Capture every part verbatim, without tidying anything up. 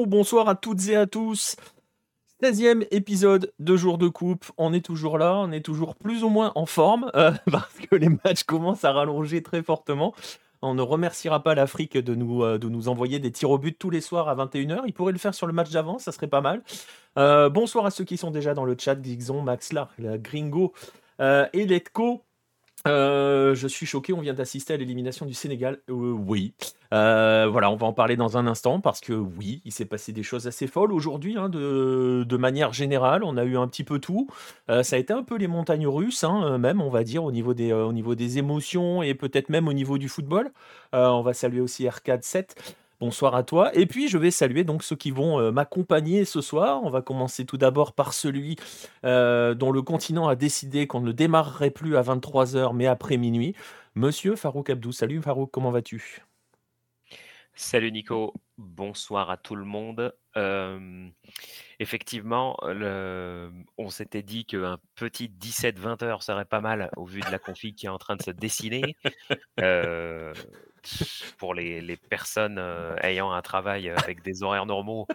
Bonjour ou bonsoir à toutes et à tous. seizième épisode de Jour de Coupe. On est toujours là, on est toujours plus ou moins en forme euh, parce que les matchs commencent à rallonger très fortement. On ne remerciera pas l'Afrique de nous, euh, de nous envoyer des tirs au but tous les soirs à vingt et une heures. Ils pourraient le faire sur le match d'avant, ça serait pas mal. Euh, bonsoir à ceux qui sont déjà dans le chat, Dixon, Max, Lark, Gringo euh, et Letco. Euh, je suis choqué, on vient d'assister à l'élimination du Sénégal. Euh, oui, euh, voilà, on va en parler dans un instant parce que oui, il s'est passé des choses assez folles aujourd'hui, hein, de, de manière générale. On a eu un petit peu tout. Euh, ça a été un peu les montagnes russes, hein, même, on va dire, au niveau des, euh, au niveau des émotions et peut-être même au niveau du football. Euh, on va saluer aussi R quatre sept. Bonsoir à toi. Et puis, je vais saluer donc ceux qui vont euh, m'accompagner ce soir. On va commencer tout d'abord par celui euh, dont le continent a décidé qu'on ne démarrerait plus à vingt-trois heures, mais après minuit. Monsieur Farouk Abdou. Salut Farouk, comment vas-tu ? Salut Nico. Bonsoir à tout le monde. Euh, effectivement, le, on s'était dit qu'un petit dix-sept vingt heures serait pas mal au vu de la config qui est en train de se dessiner. Euh... pour les, les personnes euh, ayant un travail avec des horaires normaux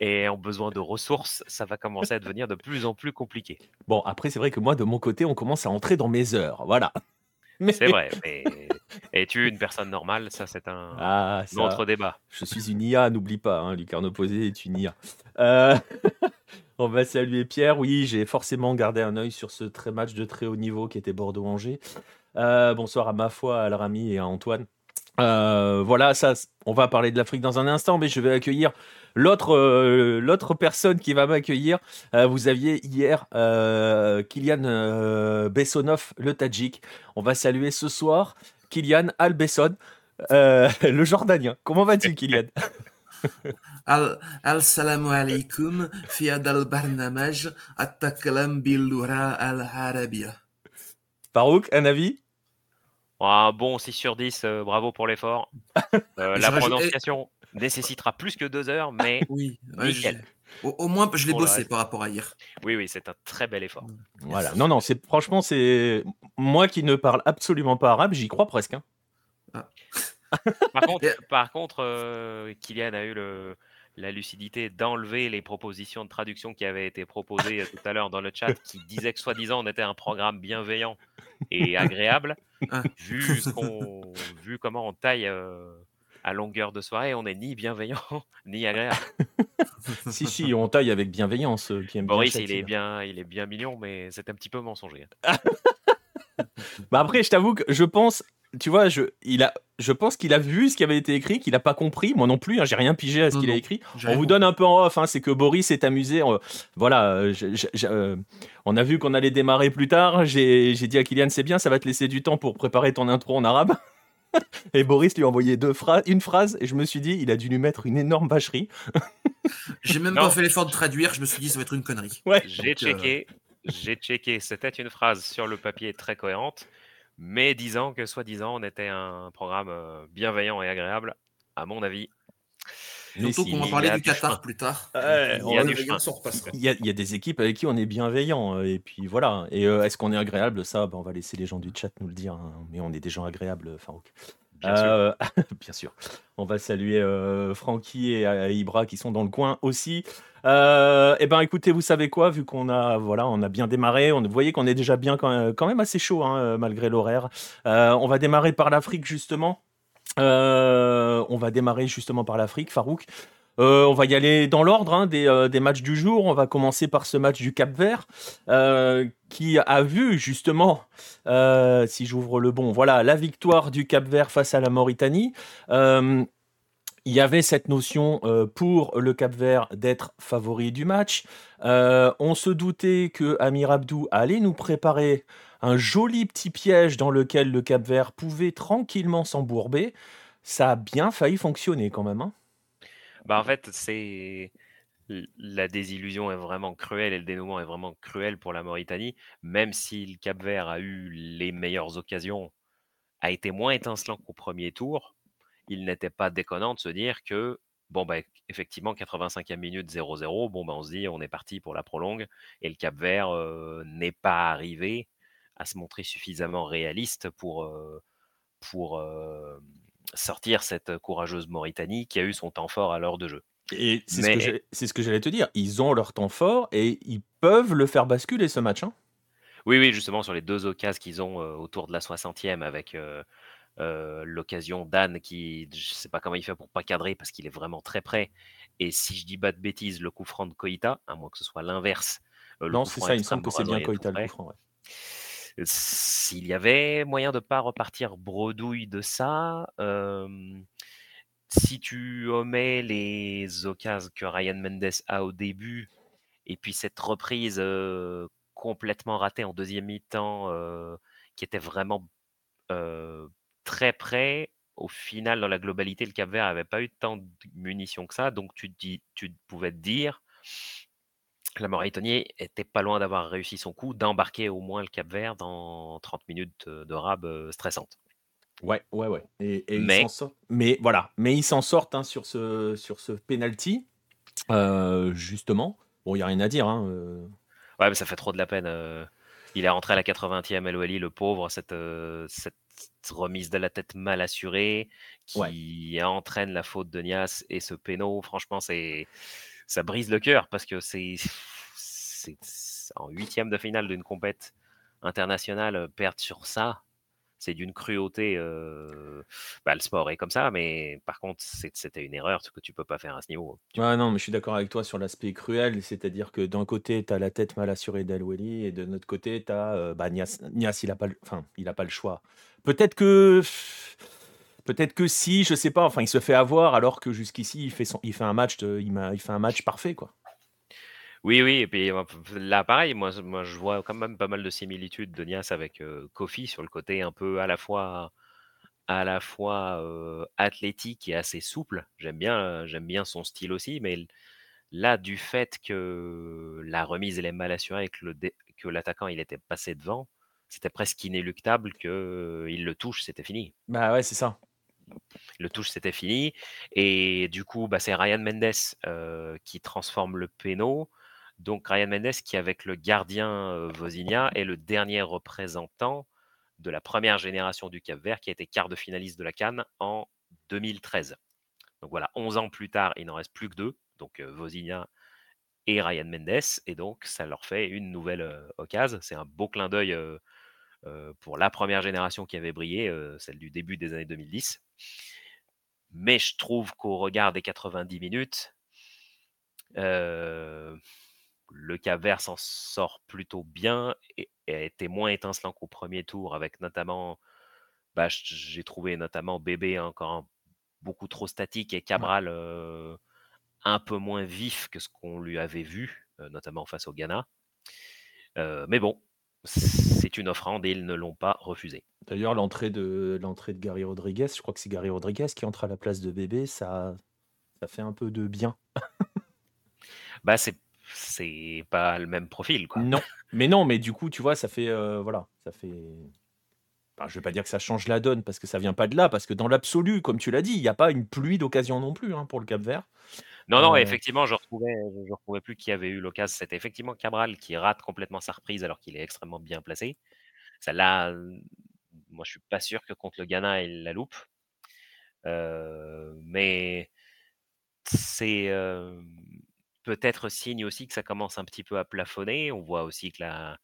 et ont besoin de ressources, ça va commencer à devenir de plus en plus compliqué. Bon, après, c'est vrai que moi, de mon côté, on commence à entrer dans mes heures, voilà. Mais... C'est vrai, mais es-tu une personne normale ? Ça, c'est un, ah, ça... un autre débat. Je suis une I A, n'oublie pas, hein, Lucarne Opposée est une I A. Euh... On va saluer Pierre. Oui, j'ai forcément gardé un œil sur ce très match de très haut niveau qui était Bordeaux-Angers. Euh, bonsoir à Ma Foi, à Al-Rami et à Antoine. Euh, voilà, ça, on va parler de l'Afrique dans un instant, mais je vais accueillir l'autre, euh, l'autre personne qui va m'accueillir. Euh, vous aviez hier euh, Kylian euh, Bessonov, le Tadjik. On va saluer ce soir Kylian Al-Besson, euh, le Jordanien. Comment vas-tu, Kylian? Al-Salamu alaykoum, fiad al-Barnamaj, at-Taklam bil-Lura al-Harabia. Farouk, un avis ? Un bon six sur dix, euh, bravo pour l'effort. Euh, la prononciation je... nécessitera plus que deux heures, mais oui, nickel. Je... Au, au moins, je l'ai bon, bossé là, par rapport à hier. Oui, oui, c'est un très bel effort. Voilà. Non, non, c'est... franchement, c'est moi qui ne parle absolument pas arabe, j'y crois presque. Hein. Ah. Par contre, par contre euh, Kylian a eu le... la lucidité d'enlever les propositions de traduction qui avaient été proposées tout à l'heure dans le chat, qui disaient que soi-disant on était un programme bienveillant et agréable. Vu, qu'on, vu comment on taille euh, à longueur de soirée, on n'est ni bienveillant ni agréable. Si, si, on taille avec bienveillance. Qui aime Boris, bien il, est bien, il est bien mignon, mais c'est un petit peu mensonger. Bah après, je t'avoue que je pense... Tu vois, je, il a, je pense qu'il a vu ce qui avait été écrit, qu'il n'a pas compris. Moi non plus, hein, j'ai rien pigé à ce non, qu'il a écrit. On vous compris. Donne un peu en off, hein, c'est que Boris s'est amusé. Euh, voilà, je, je, je, euh, on a vu qu'on allait démarrer plus tard. J'ai, j'ai dit à Kylian, c'est bien, ça va te laisser du temps pour préparer ton intro en arabe. Et Boris lui a envoyé deux phrases, une phrase, et je me suis dit, il a dû lui mettre une énorme vacherie. J'ai même non. pas fait l'effort de traduire, je me suis dit, ça va être une connerie. Ouais. J'ai Donc, checké, euh... j'ai checké. C'était une phrase sur le papier très cohérente. Mais disant que, soi-disant, on était un programme bienveillant et agréable, à mon avis. Surtout qu'on va parler du Qatar plus tard. Euh, il, y a du il, y a, il y a des équipes avec qui on est bienveillant. Et puis voilà. Et euh, est-ce qu'on est agréable ? Ça, bah, on va laisser les gens du chat nous le dire. Hein. Mais on est des gens agréables, Farouk. Bien, euh, sûr. Bien sûr. On va saluer euh, Francky et euh, Ibra qui sont dans le coin aussi. Euh, et ben écoutez, vous savez quoi, vu qu'on a voilà, on a bien démarré, on vous voyez qu'on est déjà bien quand même, quand même assez chaud hein, malgré l'horaire. Euh, on va démarrer par l'Afrique justement. Euh, on va démarrer justement par l'Afrique, Farouk. Euh, on va y aller dans l'ordre hein, des, euh, des matchs du jour. On va commencer par ce match du Cap-Vert euh, qui a vu justement, euh, si j'ouvre le bon, voilà, la victoire du Cap-Vert face à la Mauritanie. Euh, Il y avait cette notion euh, pour le Cap-Vert d'être favori du match. Euh, on se doutait que Amir Abdou allait nous préparer un joli petit piège dans lequel le Cap-Vert pouvait tranquillement s'embourber. Ça a bien failli fonctionner quand même. Hein. Bah en fait, c'est... la désillusion est vraiment cruelle et le dénouement est vraiment cruel pour la Mauritanie. Même si le Cap-Vert a eu les meilleures occasions, a été moins étincelant qu'au premier tour, il n'était pas déconnant de se dire que, bon, bah, effectivement, quatre-vingt-cinquième minute, zéro zéro, bon, bah, on se dit, on est parti pour la prolongue, et le Cap-Vert euh, n'est pas arrivé à se montrer suffisamment réaliste pour, euh, pour euh, sortir cette courageuse Mauritanie qui a eu son temps fort à l'heure de jeu. Et c'est mais... ce que c'est ce que j'allais te dire. Ils ont leur temps fort et ils peuvent le faire basculer ce match. Hein. Oui, oui, justement, sur les deux occasions qu'ils ont euh, autour de la soixantième avec euh, euh, l'occasion d'Anne qui, je ne sais pas comment il fait pour ne pas cadrer parce qu'il est vraiment très près. Et si je ne dis pas de bêtises, le coup franc de Koïta, à moins que ce soit l'inverse. Euh, non, c'est ça, il me semble que c'est bien Koïta le coup franc. Ouais. S'il y avait moyen de ne pas repartir bredouille de ça, euh, si tu omets les occasions que Ryan Mendes a au début, et puis cette reprise euh, complètement ratée en deuxième mi-temps, euh, qui était vraiment euh, très près, au final, dans la globalité, le Cap-Vert n'avait pas eu tant de munitions que ça, donc tu, dis, tu pouvais te dire... La Mauritanie était pas loin d'avoir réussi son coup, d'embarquer au moins le Cap-Vert dans trente minutes de rab stressante. Ouais, ouais, ouais. Et, et mais... ils s'en sortent. Mais voilà, mais ils s'en sortent hein, sur ce sur ce penalty, euh, justement. Bon, il y a rien à dire. Hein. Ouais, mais ça fait trop de la peine. Euh, il est rentré à la quatre-vingtième, El Ouali, le pauvre, cette euh, cette remise de la tête mal assurée qui ouais. entraîne la faute de Nias et ce péno. Franchement, c'est ça brise le cœur parce que c'est, c'est, c'est en huitième de finale d'une compète internationale, perdre sur ça, c'est d'une cruauté. Euh, bah, le sport est comme ça, mais par contre, c'est, c'était une erreur, ce que tu ne peux pas faire à ce niveau. Ouais, non, mais je suis d'accord avec toi sur l'aspect cruel, c'est-à-dire que d'un côté, tu as la tête mal assurée d'El Ouali et de notre côté, tu as euh, bah, Nias, Nias, il n'a pas, enfin, pas le choix. Peut-être que... Peut-être que si, je sais pas, enfin il se fait avoir alors que jusqu'ici il fait son, il fait un match, de, il, m'a, il fait un match parfait quoi. Oui oui et puis là pareil, moi, moi je vois quand même pas mal de similitudes de Nias avec euh, Kofi sur le côté un peu à la fois à la fois euh, athlétique et assez souple. J'aime bien j'aime bien son style aussi, mais là du fait que la remise elle est mal assurée et que le dé, que l'attaquant il était passé devant, c'était presque inéluctable que euh, il le touche, c'était fini. Bah ouais c'est ça. Le touche, c'était fini. Et du coup, bah, c'est Ryan Mendes euh, qui transforme le péno. Donc, Ryan Mendes qui, avec le gardien euh, Vozinha, est le dernier représentant de la première génération du Cap-Vert qui a été quart de finaliste de la CAN en deux mille treize. Donc voilà, onze ans plus tard, il n'en reste plus que deux. Donc, euh, Vozinha et Ryan Mendes. Et donc, ça leur fait une nouvelle euh, occasion. C'est un beau clin d'œil euh, euh, pour la première génération qui avait brillé, euh, celle du début des années deux mille dix. Mais je trouve qu'au regard des quatre-vingt-dix minutes, euh, le Cap-Vert s'en sort plutôt bien et, et a été moins étincelant qu'au premier tour, avec notamment, bah, j'ai trouvé notamment Bébé encore un, beaucoup trop statique et Cabral euh, un peu moins vif que ce qu'on lui avait vu, euh, notamment face au Ghana. Euh, mais bon, c'est une offrande et ils ne l'ont pas refusée. D'ailleurs, l'entrée de, l'entrée de Garry Rodrigues, je crois que c'est Garry Rodrigues qui entre à la place de Bébé, ça, ça fait un peu de bien. Bah, c'est, c'est pas le même profil, quoi. Non, mais non, mais du coup, tu vois, ça fait... Euh, voilà, ça fait... Enfin, je ne vais pas dire que ça change la donne, parce que ça ne vient pas de là, parce que dans l'absolu, comme tu l'as dit, il n'y a pas une pluie d'occasion non plus hein, pour le Cap-Vert. Non, non, euh... effectivement, je ne retrouvais, je, je retrouvais plus qui avait eu l'occasion. C'était effectivement Cabral qui rate complètement sa reprise alors qu'il est extrêmement bien placé. Celle-là, moi, je ne suis pas sûr que contre le Ghana, il la loupe. Euh, mais c'est euh, peut-être signe aussi que ça commence un petit peu à plafonner. On voit aussi que la,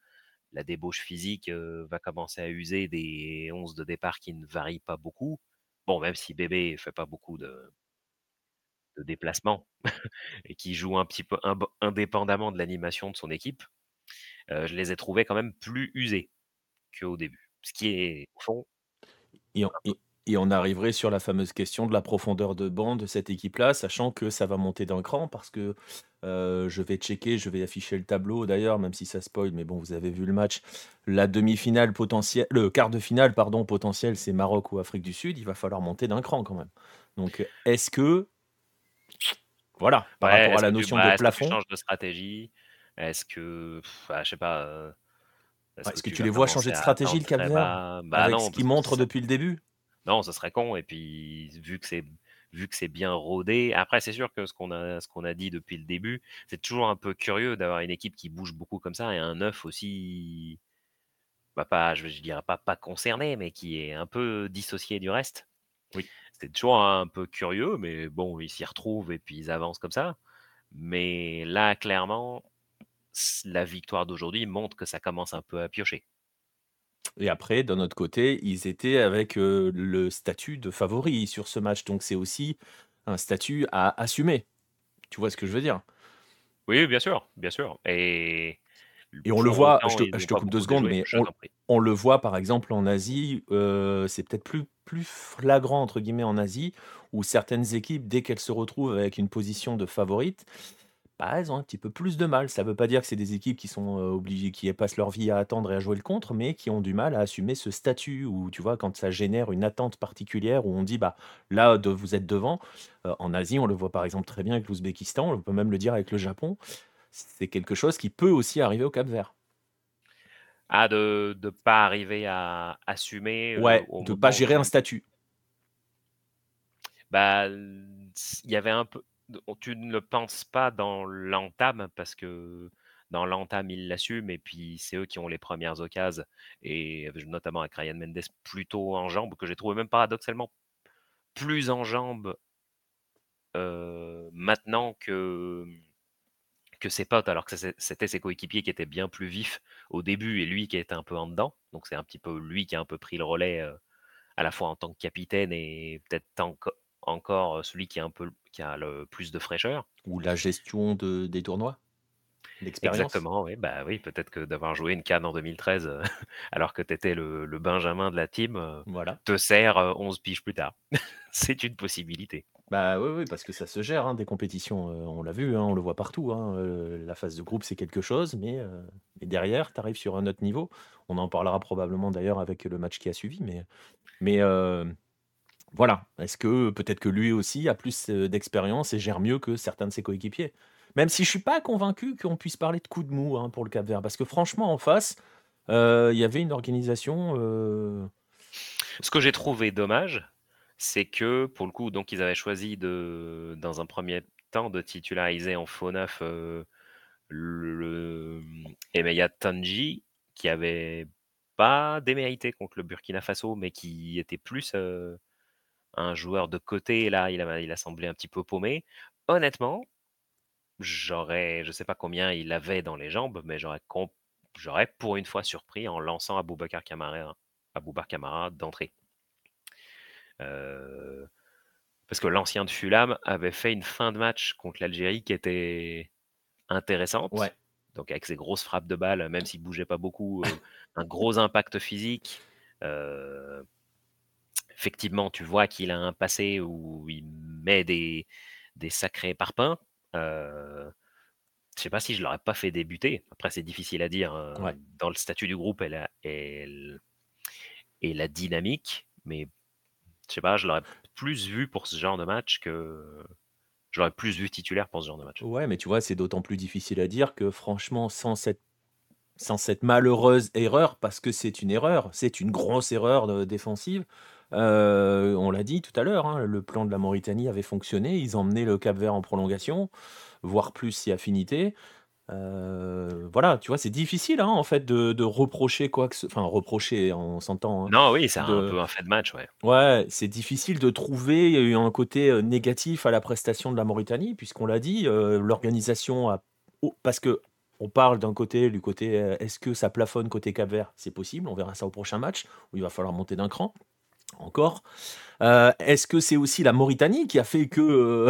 la débauche physique euh, va commencer à user des onze de départ qui ne varient pas beaucoup. Bon, même si Bébé ne fait pas beaucoup de... de déplacement et qui joue un petit peu imb- indépendamment de l'animation de son équipe, euh, je les ai trouvés quand même plus usés qu'au début. Ce qui est au fond. Et on, et, et on arriverait sur la fameuse question de la profondeur de banc de cette équipe-là, sachant que ça va monter d'un cran parce que euh, je vais checker, je vais afficher le tableau d'ailleurs, même si ça spoil, mais bon, vous avez vu le match. La demi-finale potentielle, le quart de finale, pardon, potentiel, c'est Maroc ou Afrique du Sud. Il va falloir monter d'un cran quand même. Donc, est-ce que Voilà, par ouais, rapport à la notion tu, bah, de plafond. Est-ce que tu changes de stratégie ? Est-ce que, bah, je sais pas... Euh, est-ce ouais, que, que tu, tu les vois changer de stratégie, le Cap-Vert bah, bah avec non, ce qu'ils montrent depuis le début ? Non, ce serait con. Et puis, vu que, c'est, vu que c'est bien rodé... Après, c'est sûr que ce qu'on, a, ce qu'on a dit depuis le début, c'est toujours un peu curieux d'avoir une équipe qui bouge beaucoup comme ça et un neuf aussi... Bah, pas, je ne dirais pas, pas concerné, mais qui est un peu dissocié du reste. Oui. C'était toujours un peu curieux, mais bon, ils s'y retrouvent et puis ils avancent comme ça. Mais là, clairement, la victoire d'aujourd'hui montre que ça commence un peu à piocher. Et après, d'un autre côté, ils étaient avec euh, le statut de favori sur ce match. Donc, c'est aussi un statut à assumer. Tu vois ce que je veux dire? Oui, bien sûr, bien sûr. Et... Et on le voit, je te, je te coupe deux secondes, mais on, on le voit par exemple en Asie, euh, c'est peut-être plus, plus flagrant entre guillemets en Asie, où certaines équipes, dès qu'elles se retrouvent avec une position de favorite, bah, elles ont un petit peu plus de mal. Ça ne veut pas dire que c'est des équipes qui sont euh, obligées, qui passent leur vie à attendre et à jouer le contre, mais qui ont du mal à assumer ce statut où, tu vois, quand ça génère une attente particulière, où on dit, bah là, de, vous êtes devant. Euh, en Asie, on le voit par exemple très bien avec l'Ouzbékistan, on peut même le dire avec le Japon. C'est quelque chose qui peut aussi arriver au Cap-Vert. Ah, de ne pas arriver à assumer... Ouais, euh, de ne pas gérer un statut. Bah, il y avait un peu... Tu ne le penses pas dans l'entame, parce que dans l'entame, ils l'assument, et puis c'est eux qui ont les premières occasions, et notamment avec Ryan Mendes, plutôt en jambes, que j'ai trouvé même paradoxalement plus en jambes euh, maintenant que... que ses potes, alors que c'était ses coéquipiers qui étaient bien plus vifs au début et lui qui était un peu en dedans. Donc c'est un petit peu lui qui a un peu pris le relais euh, à la fois en tant que capitaine et peut-être en, encore celui qui a, un peu, qui a le plus de fraîcheur. Ou la gestion de, des tournois, l'expérience. Exactement, oui. Bah oui, peut-être que d'avoir joué une CAN en deux mille treize euh, alors que tu étais le, le Benjamin de la team euh, voilà. te sert euh, onze piges plus tard. C'est une possibilité. Bah oui, oui, parce que ça se gère, hein, des compétitions, euh, on l'a vu, hein, on le voit partout, hein, euh, la phase de groupe c'est quelque chose, mais, euh, mais derrière tu arrives sur un autre niveau, on en parlera probablement d'ailleurs avec le match qui a suivi, mais, mais euh, voilà, est-ce que peut-être que lui aussi a plus d'expérience et gère mieux que certains de ses coéquipiers, même si je suis pas convaincu qu'on puisse parler de coup de mou, hein, pour le Cap-Vert, parce que franchement en face, il euh, y avait une organisation... Euh... Ce que j'ai trouvé dommage, c'est que, pour le coup, donc ils avaient choisi, de, dans un premier temps, de titulariser en faux neuf euh, le Emeya Tanji, qui n'avait pas démérité contre le Burkina Faso, mais qui était plus euh, un joueur de côté. Là, il a, il a semblé un petit peu paumé. Honnêtement, j'aurais, je ne sais pas combien il avait dans les jambes, mais j'aurais, comp- j'aurais pour une fois surpris en lançant Aboubacar Kamara, Aboubacar Kamara d'entrée. Euh, parce que l'ancien de Fulham avait fait une fin de match contre l'Algérie qui était intéressante, ouais. Donc avec ses grosses frappes de balle, même s'il ne bougeait pas beaucoup, euh, un gros impact physique, euh, effectivement tu vois qu'il a un passé où il met des, des sacrés parpaings, euh, je ne sais pas si je ne l'aurais pas fait débuter, après c'est difficile à dire, euh, ouais. Dans le statut du groupe et la, et, et la dynamique, mais je sais pas, je l'aurais plus vu pour ce genre de match que... Je l'aurais plus vu titulaire pour ce genre de match. Ouais, mais tu vois, c'est d'autant plus difficile à dire que franchement, sans cette, sans cette malheureuse erreur, parce que c'est une erreur, c'est une grosse erreur de... défensive, euh, on l'a dit tout à l'heure, hein, le plan de la Mauritanie avait fonctionné, ils emmenaient le Cap-Vert en prolongation, voire plus si affinité. Euh, voilà, tu vois, c'est difficile, hein, en fait, de, de reprocher quoi que ce... Enfin, reprocher, on s'entend. Hein, non, oui, c'est de... un peu un fait de match, ouais. Ouais, c'est difficile de trouver un côté négatif à la prestation de la Mauritanie, puisqu'on l'a dit, euh, l'organisation a... Oh, parce que on parle d'un côté, du côté, euh, est-ce que ça plafonne côté Cap-Vert ? C'est possible, on verra ça au prochain match, où il va falloir monter d'un cran. Encore. Euh, est-ce que c'est aussi la Mauritanie qui a fait que,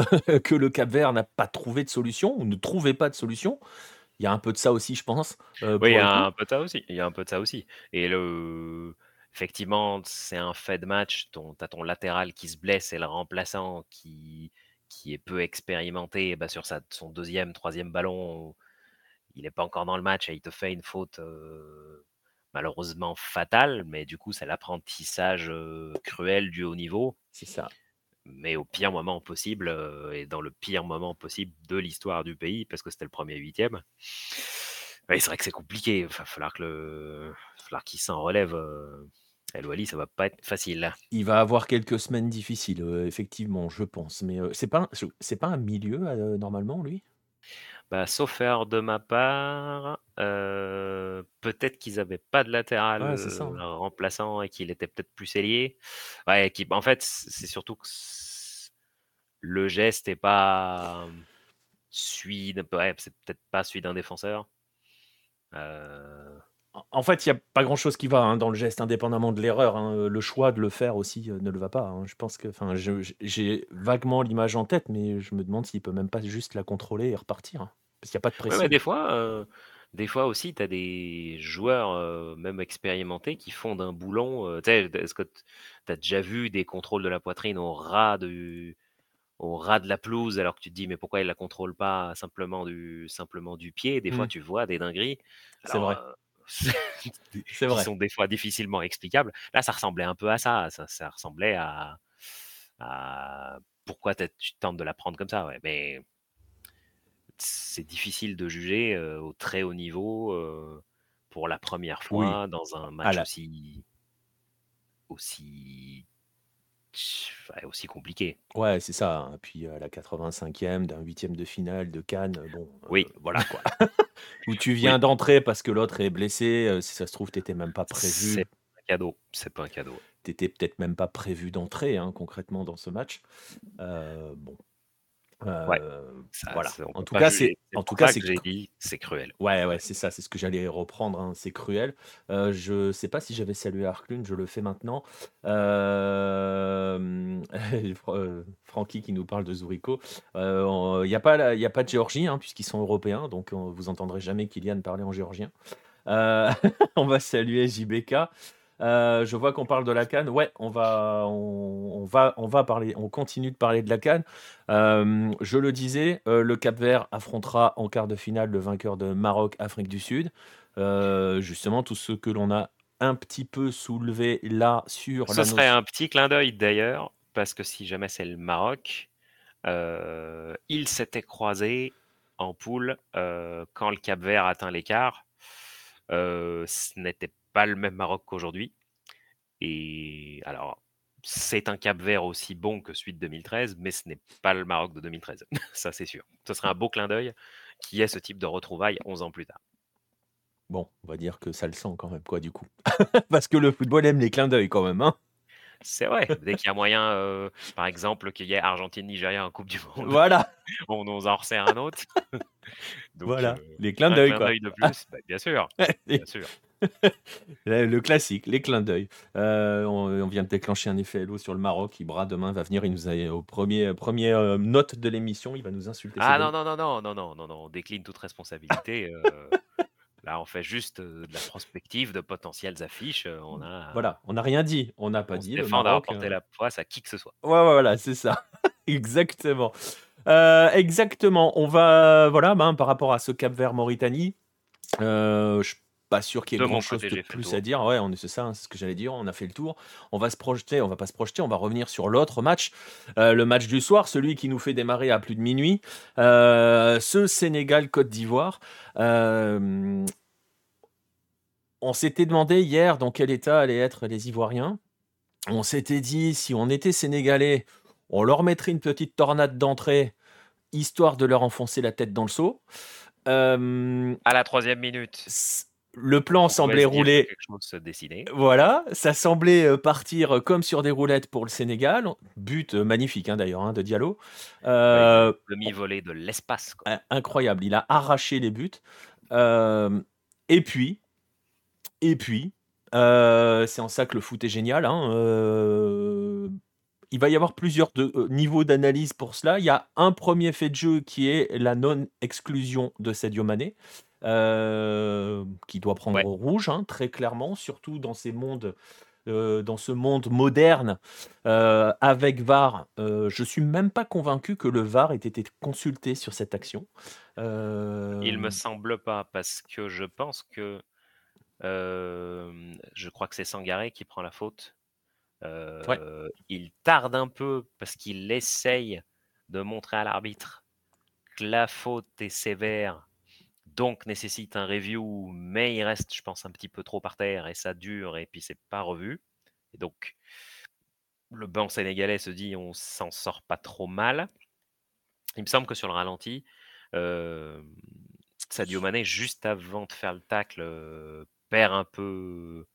euh, que le Cap-Vert n'a pas trouvé de solution ou ne trouvait pas de solution ? Il y a un peu de ça aussi, je pense. Euh, oui, il y a un peu de ça aussi. Il y a un peu de ça aussi. Et le... effectivement, c'est un fait de match. Ton... T'as ton latéral qui se blesse et le remplaçant qui, qui est peu expérimenté, bah, sur sa... son deuxième, troisième ballon, il n'est pas encore dans le match et il te fait une faute... Euh... malheureusement fatal, mais du coup, c'est l'apprentissage euh, cruel du haut niveau. C'est ça. Mais au pire moment possible, euh, et dans le pire moment possible de l'histoire du pays, parce que c'était le premier huitième. Mais c'est vrai que c'est compliqué. Il va falloir que le... falloir qu'il s'en relève. Euh... El Ouali, ça va pas être facile. Il va avoir quelques semaines difficiles, euh, effectivement, je pense. Mais euh, c'est pas un... c'est pas un milieu, euh, normalement, lui ? Bah, sauf faire de ma part... Euh... peut-être qu'ils n'avaient pas de latéral ouais, c'est ça. Euh, remplaçant et qu'il était peut-être plus ailier. Ouais, qui, en fait, c'est surtout que c'est... le geste n'est pas celui d'un, ouais, c'est peut-être pas celui d'un défenseur. Euh... En fait, il n'y a pas grand-chose qui va hein, dans le geste, indépendamment de l'erreur. Hein. Le choix de le faire aussi euh, ne le va pas. Hein. Je pense que, enfin, j'ai vaguement l'image en tête, mais je me demande s'il ne peut même pas juste la contrôler et repartir. Hein. Parce qu'il n'y a pas de pression. Ouais, mais des fois, euh, des fois aussi, tu as des joueurs, euh, même expérimentés, qui font d'un boulon. Euh, tu sais, est-ce que tu as déjà vu des contrôles de la poitrine au ras de, au ras de la pelouse, alors que tu te dis, mais pourquoi ils ne la contrôlent pas simplement du, simplement du pied? Des mmh. fois, tu vois des dingueries. Alors, c'est vrai. Euh, c'est vrai. Qui sont des fois difficilement explicables. Là, ça ressemblait un peu à ça. Ça, ça ressemblait à, à pourquoi tu tentes de la prendre comme ça. Ouais. Mais c'est difficile de juger euh, au très haut niveau euh, pour la première fois oui. dans un match la... aussi aussi ouais, aussi compliqué. Ouais, c'est ça. Puis à la quatre-vingt-cinquième d'un huitième de finale de Cannes, bon. Oui, euh, voilà quoi. Où tu viens oui. d'entrer parce que l'autre est blessé, euh, si ça se trouve, t'étais même pas prévu. C'est un cadeau, c'est pas un cadeau. T'étais peut-être même pas prévu d'entrer, hein, concrètement, dans ce match. Euh, bon. Euh, ouais. ça, voilà. Ça, en tout cas, juger. c'est, en tout cas, c'est, que j'ai dit, c'est cruel. Ouais, ouais, c'est ça, c'est ce que j'allais reprendre. Hein, c'est cruel. Euh, je sais pas si j'avais salué Arklund, je le fais maintenant. Euh... Francky qui nous parle de Zurico. Il euh, n'y a pas, la... y a pas de Géorgie, hein, puisqu'ils sont européens, donc on, vous entendrez jamais Kylian parler en géorgien. Euh... on va saluer J B K. Euh, je vois qu'on parle de la CAN. Ouais, on va, on, on va, on va parler. On continue de parler de la CAN. Euh, je le disais, euh, le Cap-Vert affrontera en quart de finale le vainqueur de Maroc, Afrique du Sud. Euh, justement, tout ce que l'on a un petit peu soulevé là sur. Ce la serait notion... un petit clin d'œil d'ailleurs, parce que si jamais c'est le Maroc, euh, ils s'étaient croisés en poule euh, quand le Cap-Vert atteint l'écart. Euh, ce n'était pas pas le même Maroc qu'aujourd'hui. Et alors, c'est un Cap-Vert aussi bon que celui de deux mille treize, mais ce n'est pas le Maroc de deux mille treize. Ça, c'est sûr. Ce serait un beau clin d'œil qui est ce type de retrouvailles onze ans plus tard. Bon, on va dire que ça le sent quand même, quoi, du coup. Parce que le football aime les clins d'œil quand même, hein. C'est vrai. Dès qu'il y a moyen, euh, par exemple, qu'il y ait Argentine-Nigéria en Coupe du Monde. Voilà. On nous en resserre un autre. Donc, voilà. Euh, les clins d'œil, quoi. Un clin d'œil de plus, bah, bien sûr. Bien sûr. Le classique, les clins d'œil. Euh, on, on vient de déclencher un effet L O sur le Maroc. Ibra demain va venir, il nous a au premier premier euh, note de l'émission, il va nous insulter. Ah non non non non non non non non, on décline toute responsabilité. Euh, là, on fait juste euh, de la prospective de potentielles affiches. Euh, on a voilà, on n'a rien dit, on n'a pas on dit. Le Maroc a remporté euh... la poisse à qui que ce soit. Ouais, ouais voilà, c'est ça, exactement, euh, exactement. On va voilà, ben, par rapport à ce Cap-Vert Mauritanie, euh, je pas sûr qu'il y ait grand chose de plus à dire. Ouais, on est, c'est ça, c'est ce que j'allais dire. On a fait le tour. On va se projeter, on va pas se projeter. On va revenir sur l'autre match, euh, le match du soir, celui qui nous fait démarrer à plus de minuit. Euh, ce Sénégal-Côte d'Ivoire. Euh, on s'était demandé hier dans quel état allaient être les Ivoiriens. On s'était dit si on était Sénégalais, on leur mettrait une petite tornade d'entrée, histoire de leur enfoncer la tête dans le seau. Euh, à la troisième minute. Le plan on semblait rouler. Se voilà, ça semblait partir comme sur des roulettes pour le Sénégal. But magnifique hein, d'ailleurs hein, de Diallo. Euh, le mi-volée de l'espace. Quoi. Incroyable, il a arraché les buts. Euh, et puis, et puis, euh, c'est en ça que le foot est génial. Hein, euh, il va y avoir plusieurs de, euh, niveaux d'analyse pour cela. Il y a un premier fait de jeu qui est la non-exclusion de Sadio Mané. Euh, qui doit prendre ouais. rouge hein, très clairement, surtout dans ces mondes, euh, dans ce monde moderne euh, avec V A R. Euh, je suis même pas convaincu que le V A R ait été consulté sur cette action. Euh... Il me semble pas parce que je pense que euh, je crois que c'est Sangaré qui prend la faute. Euh, ouais. Il tarde un peu parce qu'il essaye de montrer à l'arbitre que la faute est sévère. Donc nécessite un review, mais il reste, je pense, un petit peu trop par terre et ça dure et puis c'est pas revu. Et donc le banc sénégalais se dit on s'en sort pas trop mal. Il me semble que sur le ralenti, euh, Sadio Mané, juste avant de faire le tacle, euh, perd un peu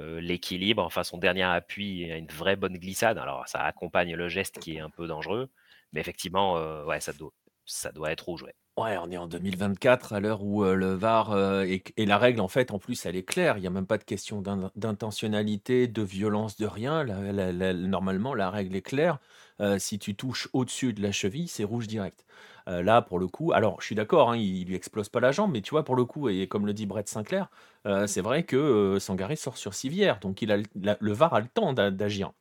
euh, l'équilibre. Enfin, son dernier appui a une vraie bonne glissade. Alors, ça accompagne le geste qui est un peu dangereux. Mais effectivement, euh, ouais, ça doit, ça doit être rouge, ouais. Ouais, on est en deux mille vingt-quatre, à l'heure où euh, le V A R euh, est, et la règle, en fait, en plus, elle est claire. Il n'y a même pas de question d'in- d'intentionnalité, de violence, de rien. La- la- la- normalement, la règle est claire. Euh, si tu touches au-dessus de la cheville, c'est rouge direct. Euh, là, pour le coup, alors, je suis d'accord, hein, il, il lui explose pas la jambe, mais tu vois, pour le coup, et comme le dit Brett Sinclair, euh, c'est vrai que euh, Sangaré sort sur civière, donc il a le, la, le V A R a le temps d'a- d'agir.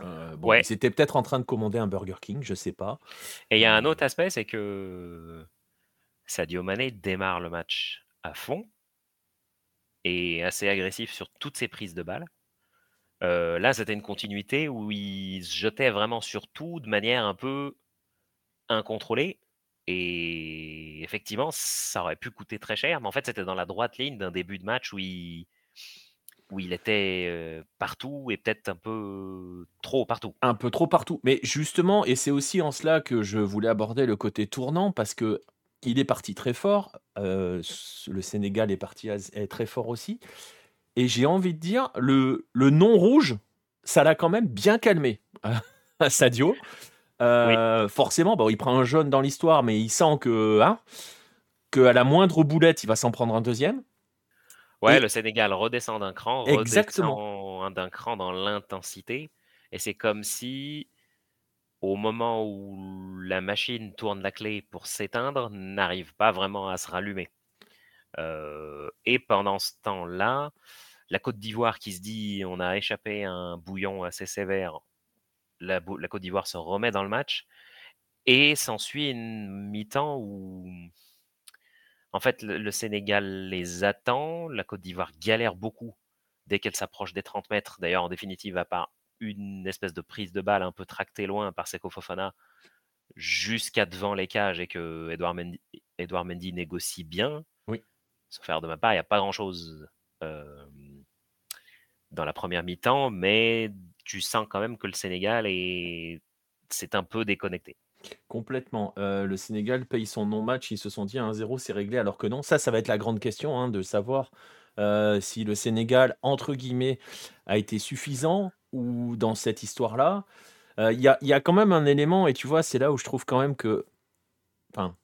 Euh, bon, ouais. Ils étaient peut-être en train de commander un Burger King, je sais pas. Et il y a un autre aspect, c'est que Sadio Mané démarre le match à fond et assez agressif sur toutes ses prises de balles. Euh, là, c'était une continuité où il se jetait vraiment sur tout de manière un peu incontrôlée. Et effectivement, ça aurait pu coûter très cher. Mais en fait, c'était dans la droite ligne d'un début de match où il, où il était partout et peut-être un peu trop partout. Un peu trop partout. Mais justement, et c'est aussi en cela que je voulais aborder le côté tournant, parce que il est parti très fort, euh, le Sénégal est parti est très fort aussi, et j'ai envie de dire, le, le non-rouge, ça l'a quand même bien calmé, Sadio. Euh, oui. Forcément, bon, il prend un jaune dans l'histoire, mais il sent que, hein, que à la moindre boulette, il va s'en prendre un deuxième. Ouais, et le Sénégal redescend d'un cran, exactement. redescend d'un cran dans l'intensité, et c'est comme si... au moment où la machine tourne la clé pour s'éteindre, n'arrive pas vraiment à se rallumer. Euh, et pendant ce temps-là, la Côte d'Ivoire qui se dit on a échappé à un bouillon assez sévère, la, la Côte d'Ivoire se remet dans le match et s'ensuit une mi-temps où en fait le, le Sénégal les attend, la Côte d'Ivoire galère beaucoup dès qu'elle s'approche des trente mètres, d'ailleurs en définitive à part une espèce de prise de balle un peu tractée loin par Seko Fofana jusqu'à devant les cages et que Edouard Mendy, Edouard Mendy négocie bien. Oui. Sauf faire de ma part, il n'y a pas grand-chose euh, dans la première mi-temps, mais tu sens quand même que le Sénégal est, c'est un peu déconnecté. Complètement. Euh, le Sénégal paye son non-match, ils se sont dit un zéro, c'est réglé, alors que non. Ça, ça va être la grande question, hein, de savoir euh, si le Sénégal, entre guillemets, a été suffisant ou dans cette histoire-là. Il euh, y, y a quand même un élément, et tu vois, c'est là où je trouve quand même que enfin,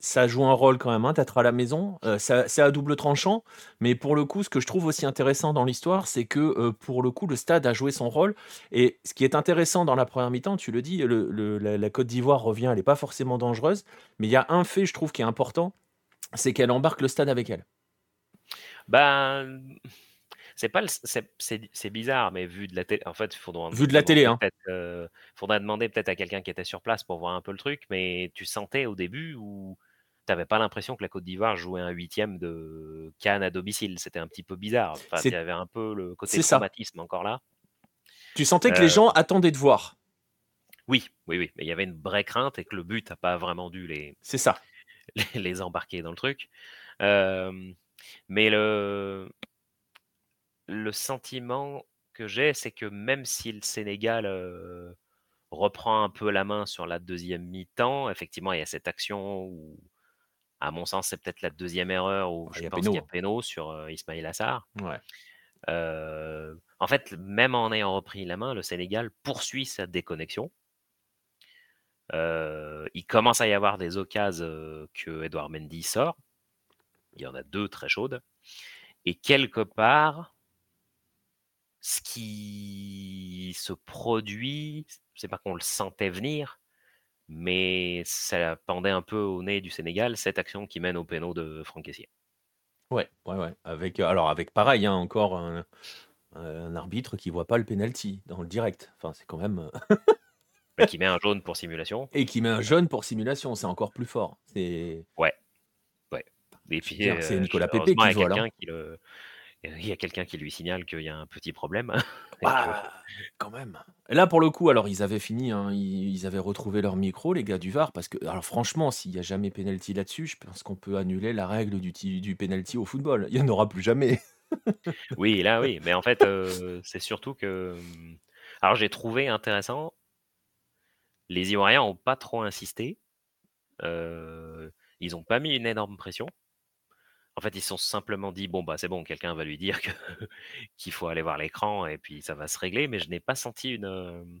ça joue un rôle quand même, hein, d'être à la maison, euh, ça, c'est à double tranchant, mais pour le coup, ce que je trouve aussi intéressant dans l'histoire, c'est que euh, pour le coup, le stade a joué son rôle, et ce qui est intéressant dans la première mi-temps, tu le dis, le, le, la, la Côte d'Ivoire revient, elle n'est pas forcément dangereuse, mais il y a un fait, je trouve, qui est important, c'est qu'elle embarque le stade avec elle. Ben... C'est pas le, c'est, c'est, c'est bizarre, mais vu de la télé, en fait, faudra vu de la télé, hein. euh, faudra demander peut-être à quelqu'un qui était sur place pour voir un peu le truc. Mais tu sentais au début où t'avais pas l'impression que la Côte d'Ivoire jouait un huitième de CAN à domicile. C'était un petit peu bizarre. Enfin, il y avait un peu le côté traumatisme encore là. Tu sentais que euh... les gens attendaient de voir. Oui, oui, oui. Mais il y avait une vraie crainte et que le but a pas vraiment dû les. C'est ça. Les, les embarquer dans le truc. Euh... Mais le. Le sentiment que j'ai, c'est que même si le Sénégal euh, reprend un peu la main sur la deuxième mi-temps, effectivement, il y a cette action où, à mon sens, c'est peut-être la deuxième erreur où ah, je pense péno. qu'il y a péno sur euh, Ismaïla Sarr. Ouais. Euh, en fait, même en ayant repris la main, le Sénégal poursuit sa déconnexion. Euh, il commence à y avoir des occasions euh, que Edouard Mendy sort. Il y en a deux très chaudes. Et quelque part... ce qui se produit, c'est pas qu'on le sentait venir, mais ça pendait un peu au nez du Sénégal, cette action qui mène au péno de Francky. Ouais, ouais, ouais. Avec, alors avec pareil, hein, encore un, un arbitre qui voit pas le penalty dans le direct. Enfin, c'est quand même... qui met un jaune pour simulation. Et qui met un jaune pour simulation, c'est encore plus fort. C'est... Ouais, ouais. Et puis, dire, c'est Nicolas Pépé qui voit là. Il y a quelqu'un qui lui signale qu'il y a un petit problème. Bah, quand même. Là, pour le coup, alors ils avaient fini, hein, ils avaient retrouvé leur micro, les gars du V A R, parce que, alors franchement, s'il n'y a jamais pénalty là-dessus, je pense qu'on peut annuler la règle du, t- du pénalty au football. Il n'y en aura plus jamais. Oui, là, oui. Mais en fait, euh, c'est surtout que... Alors, j'ai trouvé intéressant, les Ivoiriens n'ont pas trop insisté. Euh, ils n'ont pas mis une énorme pression. En fait, ils se sont simplement dit, bon, bah, c'est bon, quelqu'un va lui dire que, qu'il faut aller voir l'écran et puis ça va se régler. Mais je n'ai pas senti une,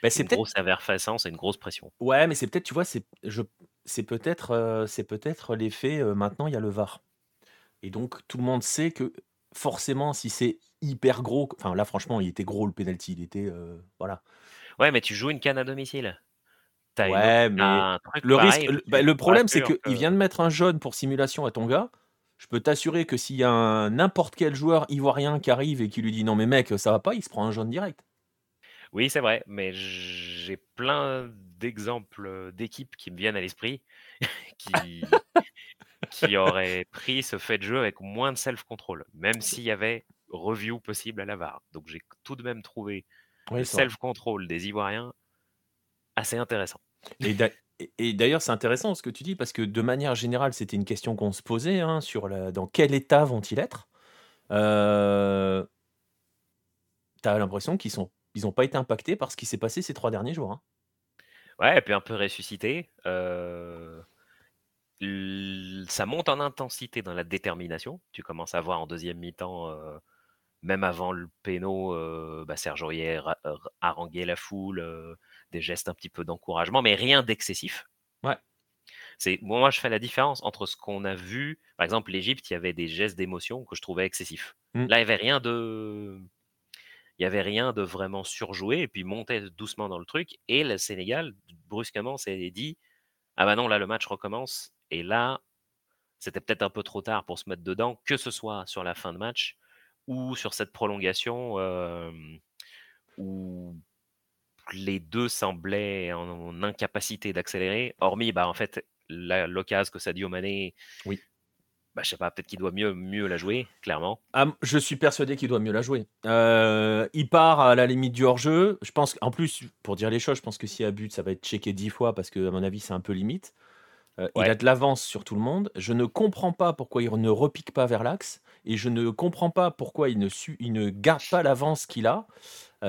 bah, c'est une peut-être... grosse effervescence et une grosse pression. Ouais, mais c'est peut-être, tu vois, c'est, je... c'est peut-être, euh, c'est peut-être l'effet, euh, maintenant, il y a le V A R. Et donc, tout le monde sait que forcément, si c'est hyper gros, enfin là, franchement, il était gros le penalty, il était, euh, voilà. Ouais, mais tu joues une canne à domicile. T'as ouais, une... mais un truc le pareil, risque, le, bah, le problème, c'est qu'il que... vient de mettre un jaune pour simulation à ton gars. Je peux t'assurer que s'il y a un, n'importe quel joueur ivoirien qui arrive et qui lui dit non mais mec ça va pas, il se prend un jaune direct. Oui c'est vrai, mais j'ai plein d'exemples d'équipes qui me viennent à l'esprit qui, qui auraient pris ce fait de jeu avec moins de self-control, même s'il y avait review possible à la V A R. Donc j'ai tout de même trouvé oui, le self-control des Ivoiriens assez intéressant. Et d'a- Et d'ailleurs, c'est intéressant ce que tu dis, parce que de manière générale, c'était une question qu'on se posait, hein, sur la, dans quel état vont-ils être. Euh, tu as l'impression qu'ils sont, ils n'ont pas été impactés par ce qui s'est passé ces trois derniers jours. Hein. Ouais, et puis un peu ressuscité. Euh, ça monte en intensité dans la détermination. Tu commences à voir en deuxième mi-temps, euh, même avant le péno, euh, bah Serge Aurier ra- ra- haranguait la foule, euh, des gestes un petit peu d'encouragement, mais rien d'excessif. Ouais. C'est, moi, je fais la différence entre ce qu'on a vu. Par exemple, l'Égypte, il y avait des gestes d'émotion que je trouvais excessifs. Mm. Là, il n'y avait rien de... il n'y avait rien de vraiment surjoué, et puis montait doucement dans le truc. Et le Sénégal, brusquement, s'est dit « Ah ben non, là, le match recommence. » Et là, c'était peut-être un peu trop tard pour se mettre dedans, que ce soit sur la fin de match ou sur cette prolongation euh, où... les deux semblaient en, en incapacité d'accélérer, hormis bah, en fait, la, l'occasion que Sadio Mané, oui. bah, je sais pas, peut-être qu'il doit mieux, mieux la jouer, clairement. Ah, je suis persuadé qu'il doit mieux la jouer. Euh, il part à la limite du hors-jeu. Je pense qu'en plus, pour dire les choses, je pense que s'il y a but, ça va être checké dix fois parce que, à mon avis, c'est un peu limite. Euh, ouais. Il a de l'avance sur tout le monde. Je ne comprends pas pourquoi il ne repique pas vers l'axe et je ne comprends pas pourquoi il ne, su- il ne garde pas l'avance qu'il a.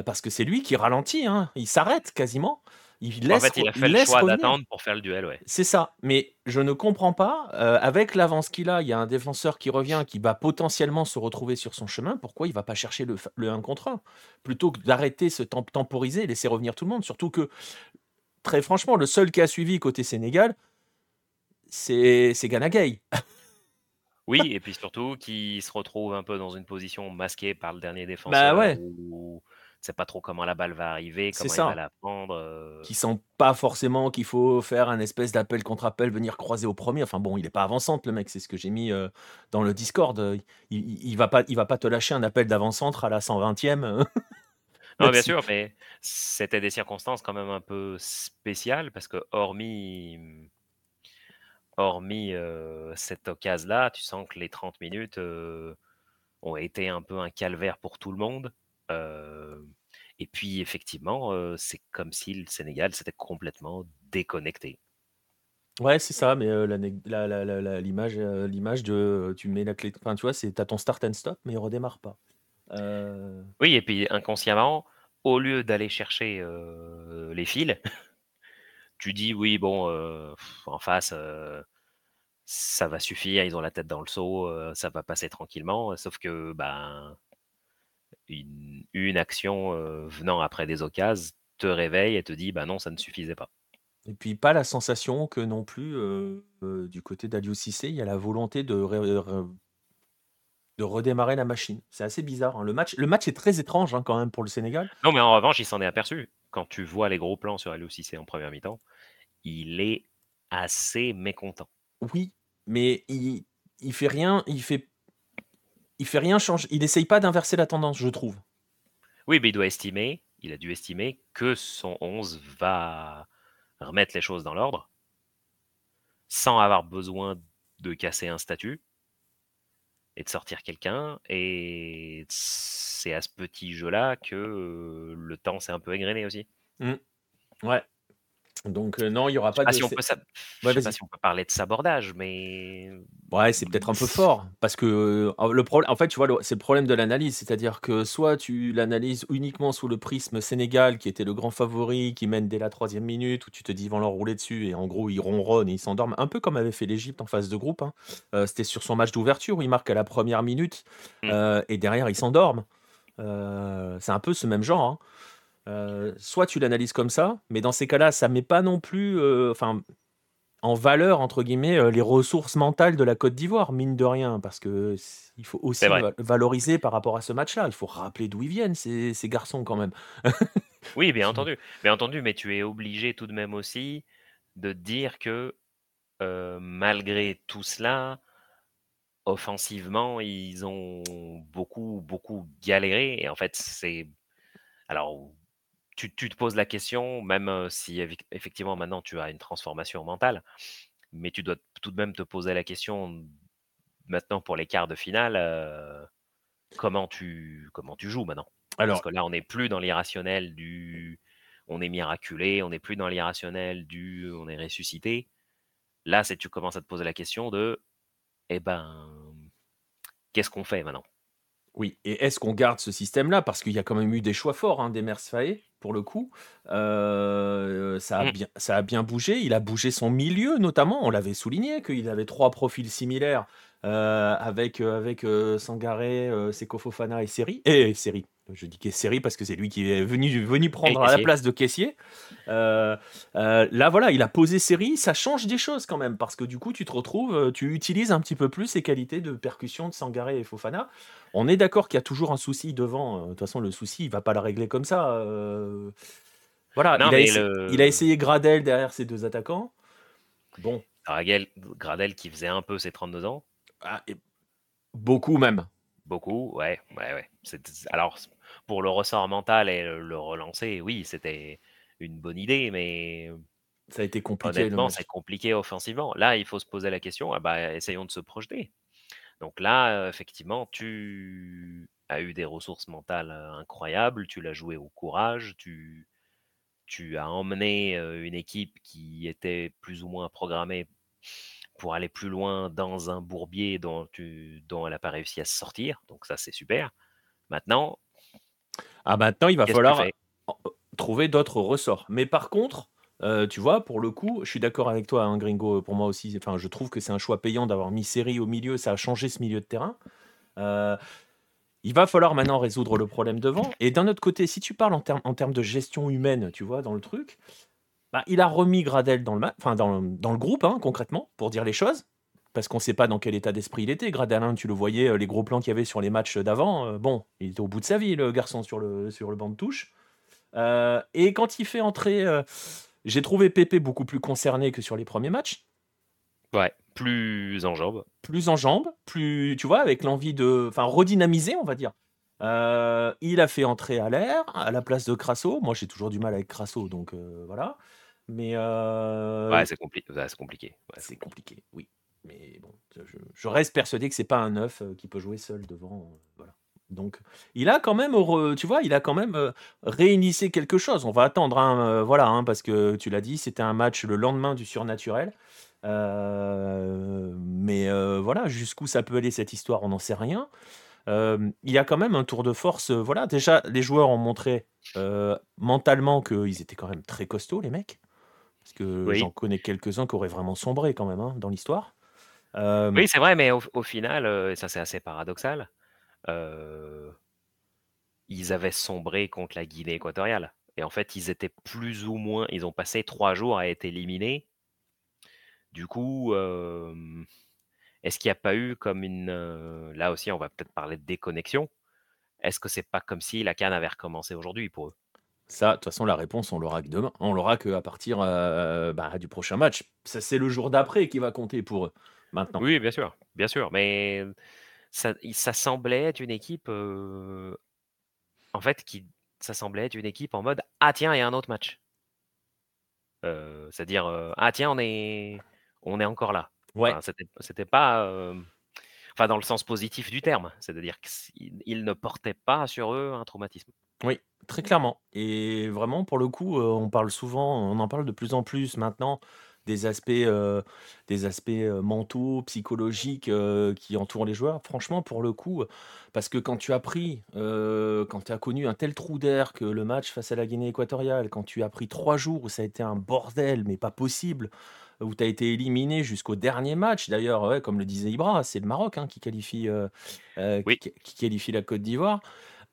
Parce que c'est lui qui ralentit, hein. Il s'arrête quasiment. Il laisse, en fait, il a fait il le choix revenir. D'attendre pour faire le duel. Ouais. C'est ça, mais je ne comprends pas. Euh, avec l'avance qu'il a, il y a un défenseur qui revient, qui va potentiellement se retrouver sur son chemin. Pourquoi il ne va pas chercher le, le un contre un plutôt que d'arrêter, se temp- temporiser, laisser revenir tout le monde. Surtout que, très franchement, le seul qui a suivi côté Sénégal, c'est, c'est Gana Gueye. Oui, et puis surtout qui se retrouve un peu dans une position masquée par le dernier défenseur. Bah ouais. Où... c'est pas trop comment la balle va arriver, comment il va la prendre. Euh... Qui sent pas forcément qu'il faut faire un espèce d'appel contre appel, venir croiser au premier. Enfin bon, il est pas avant-centre le mec, c'est ce que j'ai mis euh, dans le Discord. Il, il, il va pas, il va pas te lâcher un appel d'avant-centre à la cent vingtième. Non, bien sûr, mais c'était des circonstances quand même un peu spéciales parce que hormis, hormis euh, cette occasion-là, tu sens que les trente minutes euh, ont été un peu un calvaire pour tout le monde. Euh, et puis effectivement, euh, c'est comme si le Sénégal s'était complètement déconnecté. Ouais, c'est ça. Mais euh, la, la, la, la, l'image, euh, l'image de, euh, tu mets la clé, enfin tu vois, c'est t'as ton start and stop, mais il redémarre pas. Euh... Oui, et puis inconsciemment, au lieu d'aller chercher euh, les fils, tu dis oui, bon, euh, en face, euh, ça va suffire. Ils ont la tête dans le seau, euh, ça va passer tranquillement. Sauf que ben. Une, une action euh, venant après des occasions te réveille et te dit bah non, ça ne suffisait pas. Et puis pas la sensation que non plus euh, euh, du côté d'Aliou Cissé, il y a la volonté de, re- de redémarrer la machine. C'est assez bizarre. Hein. Le match, le match est très étrange hein, quand même pour le Sénégal. Non mais en revanche, il s'en est aperçu. Quand tu vois les gros plans sur Aliou Cissé en première mi-temps, il est assez mécontent. Oui, mais il, il fait rien, il fait Il fait rien changer. Il n'essaye pas d'inverser la tendance, je trouve. Oui, mais il doit estimer, il a dû estimer que son onze va remettre les choses dans l'ordre sans avoir besoin de casser un statut et de sortir quelqu'un. Et c'est à ce petit jeu-là que le temps s'est un peu égrené aussi. Mmh. Ouais. Donc euh, non, il n'y aura pas, pas de... Si on peut sab... ouais, je ne sais pas si on peut parler de sabordage, mais... Ouais, c'est peut-être un peu fort, parce que euh, le problème, en fait, tu vois, le... c'est le problème de l'analyse, c'est-à-dire que soit tu l'analyses uniquement sous le prisme Sénégal, qui était le grand favori, qui mène dès la troisième minute, où tu te dis, ils vont leur rouler dessus, et en gros, ils ronronnent et ils s'endorment, un peu comme avait fait l'Égypte en phase de groupe, hein. Euh, c'était sur son match d'ouverture, où il marque à la première minute, euh, mmh. et derrière, ils s'endorment. Euh, c'est un peu ce même genre, hein. Euh, soit tu l'analyses comme ça, mais dans ces cas-là, ça ne met pas non plus euh, enfin, en valeur, entre guillemets, euh, les ressources mentales de la Côte d'Ivoire, mine de rien, parce qu'il faut aussi valoriser par rapport à ce match-là. Il faut rappeler d'où ils viennent, ces, ces garçons, quand même. Oui, bien entendu. bien entendu, mais tu es obligé tout de même aussi de dire que euh, malgré tout cela, offensivement, ils ont beaucoup, beaucoup galéré. Et en fait, c'est... Alors... Tu, tu te poses la question, même si effectivement maintenant tu as une transformation mentale, mais tu dois tout de même te poser la question maintenant pour les quarts de finale, euh, comment, tu, comment tu joues maintenant ? Alors, parce que là, on n'est plus dans l'irrationnel du « on est miraculé », on n'est plus dans l'irrationnel du « on est ressuscité ». Là, c'est tu commences à te poser la question de « eh ben, qu'est-ce qu'on fait maintenant ?» Oui, et est-ce qu'on garde ce système-là ? Parce qu'il y a quand même eu des choix forts, hein, d'Emerse Faé, pour le coup. Euh, ça, a bien, ça a bien bougé. Il a bougé son milieu, notamment. On l'avait souligné qu'il avait trois profils similaires euh, avec, euh, avec euh, Sangaré, euh, Seko Fofana et Seri. Et Seri. Je dis Seri parce que c'est lui qui est venu, venu prendre à la place de Caissier. Euh, euh, là, voilà, il a posé Seri. Ça change des choses quand même parce que du coup, tu te retrouves, tu utilises un petit peu plus les qualités de percussion de Sangaré et Fofana. On est d'accord qu'il y a toujours un souci devant. De toute façon, le souci, il ne va pas le régler comme ça. Euh... Voilà, non, il, a essa... le... il a essayé Gradel derrière ses deux attaquants. Bon. Gradel, Gradel qui faisait un peu ses trente-deux ans. Ah, et... Beaucoup même. Beaucoup, ouais. ouais, ouais. C'est... Alors, pour le ressort mental et le relancer, oui, c'était une bonne idée, mais... Ça a été compliqué. Honnêtement, c'est compliqué offensivement. Là, il faut se poser la question, eh ben, essayons de se projeter. Donc là, effectivement, tu as eu des ressources mentales incroyables, tu l'as joué au courage, tu, tu as emmené une équipe qui était plus ou moins programmée pour aller plus loin dans un bourbier dont, tu, dont elle n'a pas réussi à se sortir. Donc ça, c'est super. Maintenant, ah, maintenant il va falloir trouver d'autres ressorts. Mais par contre, Euh, tu vois, pour le coup, je suis d'accord avec toi, hein, Gringo, pour moi aussi, enfin, je trouve que c'est un choix payant d'avoir mis Seri au milieu, ça a changé ce milieu de terrain. Euh, il va falloir maintenant résoudre le problème devant. Et d'un autre côté, si tu parles en, ter- en termes de gestion humaine, tu vois, dans le truc, bah, il a remis Gradel dans le, ma- dans, dans le groupe, hein, concrètement, pour dire les choses, parce qu'on ne sait pas dans quel état d'esprit il était. Gradel, hein, tu le voyais, les gros plans qu'il y avait sur les matchs d'avant, euh, bon, il était au bout de sa vie, le garçon, sur le, sur le banc de touche. Euh, et quand il fait entrer... Euh, J'ai trouvé Pépé beaucoup plus concerné que sur les premiers matchs. Ouais, plus en jambes. Plus en jambes, plus, tu vois, avec l'envie de... Enfin, redynamiser, on va dire. Euh, il a fait entrer à l'air, à la place de Crasso. Moi, j'ai toujours du mal avec Crasso, donc euh, voilà. Mais... Euh... Ouais, c'est, compli- ouais, c'est compliqué. Ouais, c'est compliqué, oui. Mais bon, je, je reste persuadé que c'est pas un neuf qui peut jouer seul devant... Euh, voilà. Donc, il a quand même, tu vois, il a quand même réinitié quelque chose. On va attendre, hein, voilà, hein, parce que tu l'as dit, c'était un match le lendemain du surnaturel. Euh, mais euh, voilà, jusqu'où ça peut aller cette histoire, on n'en sait rien. Euh, il y a quand même un tour de force. Voilà, déjà, les joueurs ont montré euh, mentalement qu'ils étaient quand même très costauds, les mecs. Parce que oui. J'en connais quelques-uns qui auraient vraiment sombré quand même, hein, dans l'histoire. Euh, oui, c'est vrai, mais au, au final, euh, ça c'est assez paradoxal. Euh, ils avaient sombré contre la Guinée équatoriale et en fait ils étaient plus ou moins ils ont passé trois jours à être éliminés, du coup euh, est-ce qu'il n'y a pas eu comme une euh, là aussi on va peut-être parler de déconnexion, est-ce que c'est pas comme si la CAN avait recommencé aujourd'hui pour eux? Ça, de toute façon, la réponse, on l'aura que demain, on l'aura qu'à partir euh, bah, du prochain match. Ça, c'est le jour d'après qui va compter pour eux maintenant. Oui, bien sûr, bien sûr, mais Ça, ça semblait être une équipe euh, en fait qui ça semblait être une équipe en mode ah tiens il y a un autre match, euh, c'est à dire euh, ah tiens on est on est encore là, ouais. Enfin, c'était, c'était pas euh, enfin dans le sens positif du terme, c'est à dire qu'ils ne portaient pas sur eux un traumatisme. Oui, Très clairement. Et vraiment, pour le coup, euh, on parle souvent, on en parle de plus en plus maintenant des aspects, euh, des aspects euh, mentaux, psychologiques euh, qui entourent les joueurs. Franchement, pour le coup, parce que quand tu as pris, euh, quand tu as connu un tel trou d'air que le match face à la Guinée équatoriale, quand tu as pris trois jours où ça a été un bordel, mais pas possible, où tu as été éliminé jusqu'au dernier match. D'ailleurs, ouais, comme le disait Ibra, c'est le Maroc hein, qui, qualifie, euh, euh, Oui, qui, qui qualifie la Côte d'Ivoire.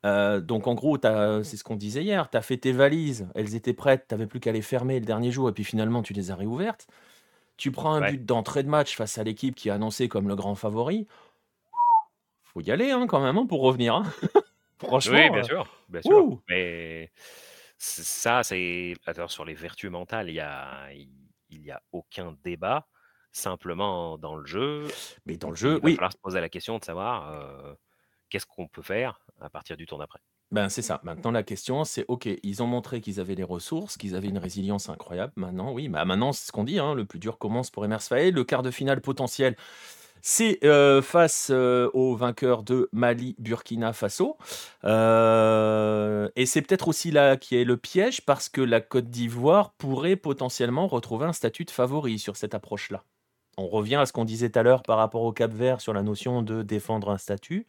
Euh, donc en gros, t'as- c'est ce qu'on disait hier, tu as fait tes valises, elles étaient prêtes, tu plus qu'à les fermer le dernier jour, et puis finalement tu les as réouvertes. Tu prends un ouais. but d'entrée de match face à l'équipe qui est annoncée comme le grand favori. Faut y aller hein, quand même hein, pour revenir. Hein. Oui, Franchement, bien euh, sûr, bien sûr. ouh, Mais c- ça, c'est. Alors, sur les vertus mentales, il y a, il il y a aucun débat. Simplement, dans le jeu, mais dans le jeu, il va oui, falloir se poser la question de savoir euh, qu'est-ce qu'on peut faire à partir du tour d'après. ben, c'est ça. Maintenant, la question, c'est OK, ils ont montré qu'ils avaient les ressources, qu'ils avaient une résilience incroyable. Maintenant, oui, bah maintenant, c'est ce qu'on dit hein, le plus dur commence pour Emerse Faé. Le quart de finale potentiel, c'est euh, face euh, au vainqueur de Mali-Burkina Faso. Euh, et c'est peut-être aussi là qui est le piège, parce que la Côte d'Ivoire pourrait potentiellement retrouver un statut de favori sur cette approche-là. On revient à ce qu'on disait tout à l'heure par rapport au Cap-Vert sur la notion de défendre un statut.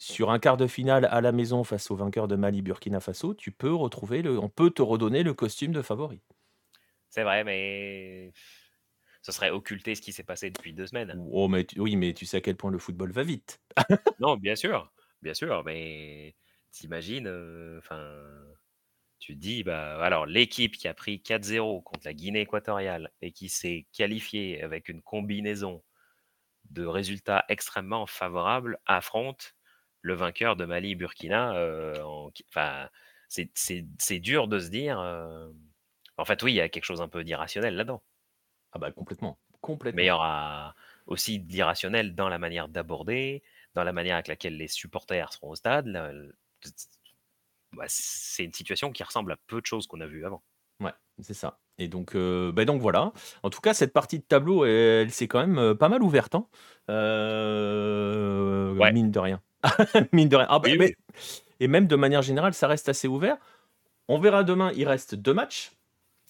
Sur un quart de finale à la maison face au vainqueur de Mali-Burkina Faso, tu peux retrouver le, on peut te redonner le costume de favori. C'est vrai, mais ce serait occulter ce qui s'est passé depuis deux semaines. Oh, mais tu- oui, mais tu sais à quel point le football va vite. Non, bien sûr, bien sûr, mais t'imagines, euh, enfin, tu te dis, bah, alors l'équipe qui a pris quatre zéro contre la Guinée équatoriale et qui s'est qualifiée avec une combinaison de résultats extrêmement favorables affronte le vainqueur de Mali-Burkina. euh, en- enfin, c'est c'est- c'est dur de se dire. euh, En fait, oui, il y a quelque chose un peu d'irrationnel là-dedans. Ah bah complètement, Mais il y complètement. aura aussi de l'irrationnel dans la manière d'aborder, dans la manière avec laquelle les supporters seront au stade. la- le- bah, C'est une situation qui ressemble à peu de choses qu'on a vues avant. Ouais, c'est ça. Et donc, euh, ben donc voilà. En tout cas, cette partie de tableau, elle, elle s'est quand même euh, pas mal ouverte, hein. Euh, Ouais. mine de rien. Mine de rien. Ah ben, Oui, mais- oui. et même de manière générale, ça reste assez ouvert. On verra demain, il reste deux matchs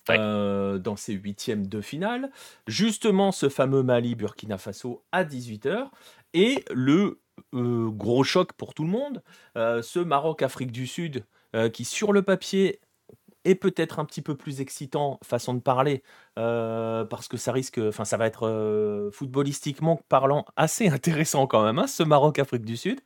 Ouais. euh, dans ces huitièmes de finale. Justement, ce fameux Mali-Burkina Faso à dix-huit heures. Et le euh, gros choc pour tout le monde, euh, ce Maroc-Afrique du Sud, euh, qui sur le papier est peut-être un petit peu plus excitant, façon de parler, euh, parce que ça risque, enfin ça va être euh, footballistiquement parlant assez intéressant quand même, hein, ce Maroc-Afrique du Sud,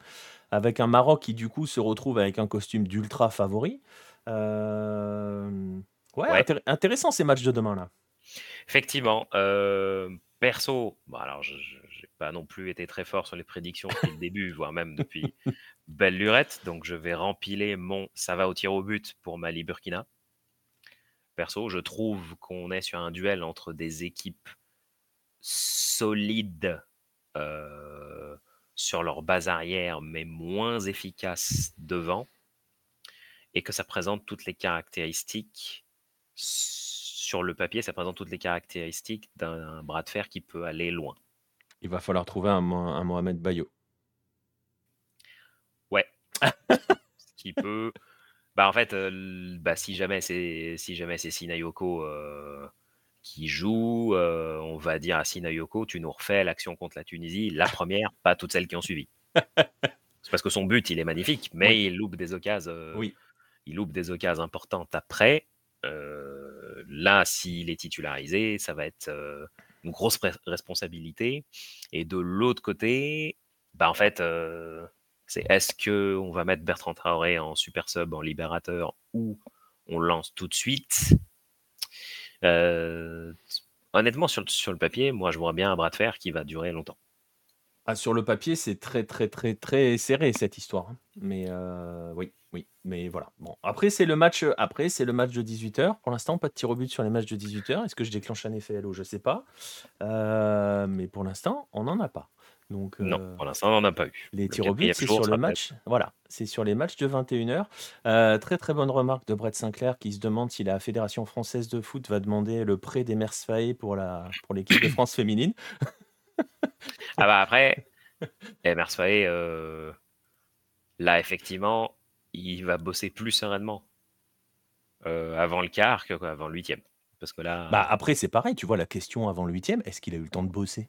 avec un Maroc qui du coup se retrouve avec un costume d'ultra favori. Euh, Ouais, Ouais. intér- intéressant ces matchs de demain là. Effectivement. euh, perso, bon, alors, je n'ai pas non plus été très fort sur les prédictions depuis le début, voire même depuis belle lurette. Donc, je vais rempiler mon ça va au tir au but pour Mali-Burkina. Perso, je trouve qu'on est sur un duel entre des équipes solides euh, sur leur base arrière, mais moins efficaces devant, et que ça présente toutes les caractéristiques sur le papier, ça présente toutes les caractéristiques d'un bras de fer qui peut aller loin. Il va falloir trouver un, Mo- un Mohamed Bayo. Ouais, ce qui peut. Bah en fait, euh, l- bah, si jamais c'est si jamais c'est Sinayoko euh, qui joue, euh, on va dire à Sinayoko, tu nous refais l'action contre la Tunisie, la première, pas toutes celles qui ont suivi. C'est parce que son but, il est magnifique, Oui, mais il loupe des occasions, euh, oui. il loupe des occasions importantes après. Euh, là, s'il est titularisé, ça va être euh, une grosse pres- responsabilité. Et de l'autre côté, bah en fait, euh, c'est est-ce que on va mettre Bertrand Traoré en super sub, en libérateur, ou on lance tout de suite. Euh, Honnêtement, sur, le- sur le papier, moi, je vois bien un bras de fer qui va durer longtemps. Ah, sur le papier, c'est très, très, très, très serré cette histoire, hein. Mais euh, oui, oui, mais voilà. Bon, après, c'est le match, après, c'est le match de dix-huit heures. Pour l'instant, pas de tir au but sur les matchs de dix-huit heures. Est-ce que je déclenche un effet L O? Je sais pas. Euh, mais pour l'instant, on n'en a pas. Donc, Non, euh, pour l'instant, on n'en a pas eu. les Le tirs au but, quatrième c'est jour sur le sera peut-être. match. Voilà, c'est sur les matchs de vingt et une heures. Euh, très très bonne remarque de Brett Sinclair qui se demande si la Fédération française de foot va demander le prêt d'Emerse Faé pour la pour l'équipe de France féminine. Ah bah après, Emerse Faé, euh, là, effectivement. il va bosser plus sereinement euh, avant le quart qu'avant le huitième. Parce que là... bah après, c'est pareil, tu vois, la question avant le huitième, est-ce qu'il a eu le temps de bosser ?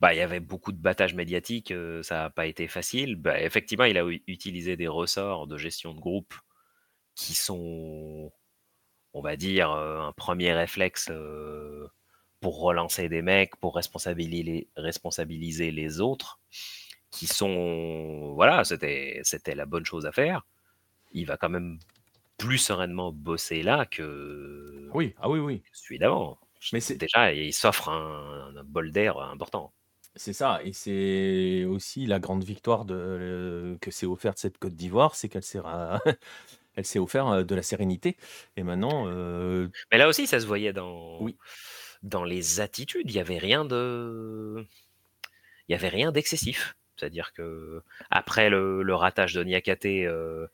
Bah, il y avait beaucoup de battage médiatique, euh, ça n'a pas été facile. Bah, effectivement, il a u- utilisé des ressorts de gestion de groupe qui sont, on va dire, euh, un premier réflexe euh, pour relancer des mecs, pour responsabiliser les, responsabiliser les autres, qui sont... Voilà, c'était, c'était la bonne chose à faire. Il va quand même plus sereinement bosser là que, oui, ah oui, oui. que celui d'avant. Mais c'est... Déjà, il s'offre un, un bol d'air important. C'est ça, et c'est aussi la grande victoire de, euh, que s'est offerte cette Côte d'Ivoire, c'est qu'elle s'est, ra... Elle s'est offert de la sérénité. Et maintenant... Euh... Mais là aussi, ça se voyait dans, oui. dans les attitudes. Il n'y avait rien de... Il n'y avait rien d'excessif. C'est-à-dire que après le, le ratage de Niakaté, euh,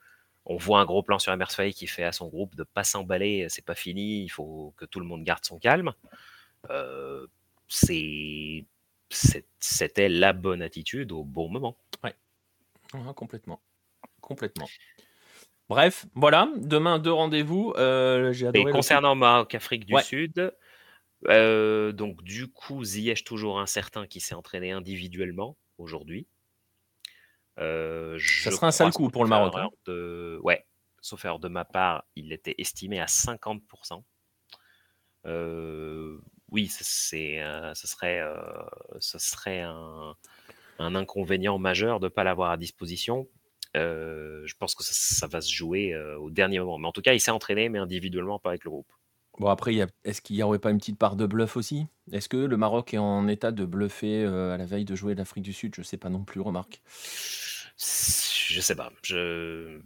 on voit un gros plan sur Emerse Faé qui fait à son groupe de ne pas s'emballer, c'est pas fini, il faut que tout le monde garde son calme. Euh, c'est... C'était la bonne attitude au bon moment. Ouais. Ah, complètement. Complètement. Bref, voilà. Demain, deux rendez-vous. Euh, j'ai adoré. Et concernant le... Maroc-Afrique du ouais. Sud, euh, donc du coup, Ziyech toujours incertain qui s'est entraîné individuellement aujourd'hui. Euh, Ça sera un sale coup pour le Maroc. Hein. De... Ouais. Sauf erreur de ma part, il était estimé à cinquante pour cent. Euh... Oui, c'est, euh, ce serait, euh, ce serait un, un inconvénient majeur de ne pas l'avoir à disposition. Euh, je pense que ça, ça va se jouer euh, au dernier moment. Mais en tout cas, il s'est entraîné, mais individuellement, pas avec le groupe. Bon, après, y a, est-ce qu'il n'y aurait pas une petite part de bluff aussi ? Est-ce que le Maroc est en état de bluffer euh, à la veille de jouer l'Afrique du Sud ? Je ne sais pas non plus, remarque. Je ne sais pas. Je...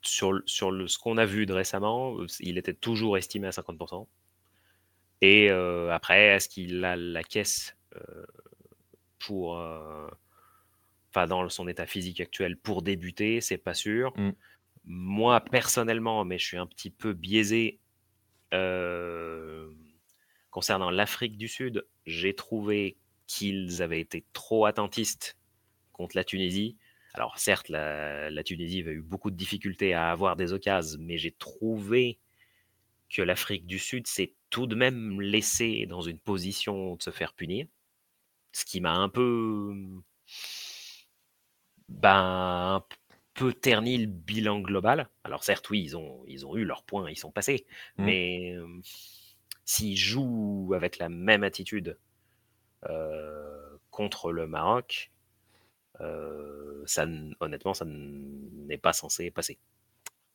Sur, sur le, ce qu'on a vu de récemment, il était toujours estimé à cinquante pour cent. Et euh, après, est-ce qu'il a la caisse euh, pour, euh, enfin dans son état physique actuel pour débuter, c'est pas sûr. Mm. Moi personnellement, mais je suis un petit peu biaisé euh, concernant l'Afrique du Sud. J'ai trouvé qu'ils avaient été trop attentistes contre la Tunisie. Alors certes, la, la Tunisie avait eu beaucoup de difficultés à avoir des occasions, mais j'ai trouvé que l'Afrique du Sud s'est tout de même laissé dans une position de se faire punir, ce qui m'a un peu, ben, un peu terni le bilan global. Alors certes, oui, ils ont, ils ont eu leurs points, ils sont passés, mmh. mais euh, s'ils jouent avec la même attitude euh, contre le Maroc, euh, ça, honnêtement, ça n'est pas censé passer.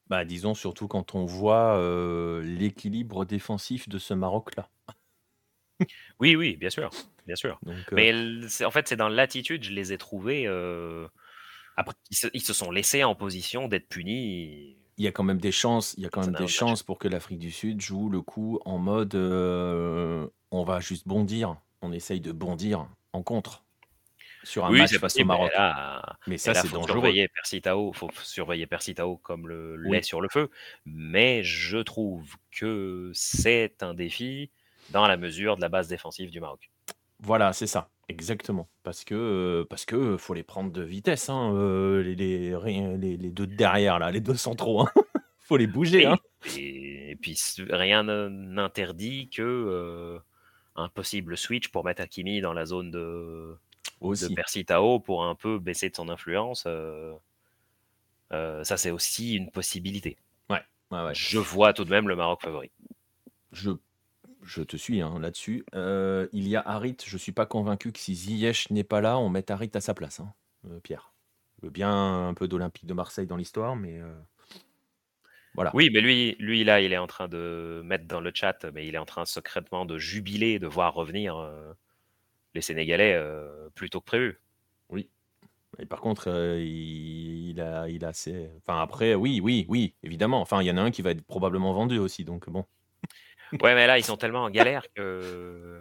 Bah, disons, surtout quand on voit euh, l'équilibre défensif de ce Maroc-là. oui, oui, bien sûr. Bien sûr. Donc, euh... Mais en fait, c'est dans l'attitude, je les ai trouvés. Euh... Après, ils se, ils se sont laissés en position d'être punis. Il y a quand même des chances, il y a quand même des chances pour que l'Afrique du Sud joue le coup en mode euh, on va juste bondir. On essaye de bondir en contre. Sur un oui, match face au Maroc. Mais, là, mais ça, là, c'est faut dangereux. Il faut surveiller Percy Tao comme le lait oui. sur le feu. Mais je trouve que c'est un défi dans la mesure de la base défensive du Maroc. Voilà, c'est ça. Exactement. Parce que parce que faut les prendre de vitesse. Hein. Euh, les, les, les, les deux derrière, là, les deux centraux. Hein. Faut les bouger. Et, hein. et, et puis, rien n'interdit que euh, un possible switch pour mettre Hakimi dans la zone de... Aussi. De Percy Tao pour un peu baisser de son influence, euh, euh, ça c'est aussi une possibilité. Ouais, ouais, ouais. Je vois tout de même le Maroc favori. Je, je te suis hein, là-dessus. Euh, il y a Harit, je suis pas convaincu que si Ziyech n'est pas là, on mette Harit à sa place, hein, euh, Pierre. Je veux bien un peu d'Olympique de Marseille dans l'histoire, mais euh, voilà. Oui, mais lui, lui là, il est en train de mettre dans le chat, mais il est en train secrètement de jubiler de voir revenir. Euh, les Sénégalais euh, plus tôt que prévu. Oui. Et par contre, euh, il, il a, il a assez... Enfin, après, oui, oui, oui, évidemment. Enfin, il y en a un qui va être probablement vendu aussi, donc bon. Ouais, mais là, ils sont tellement en galère que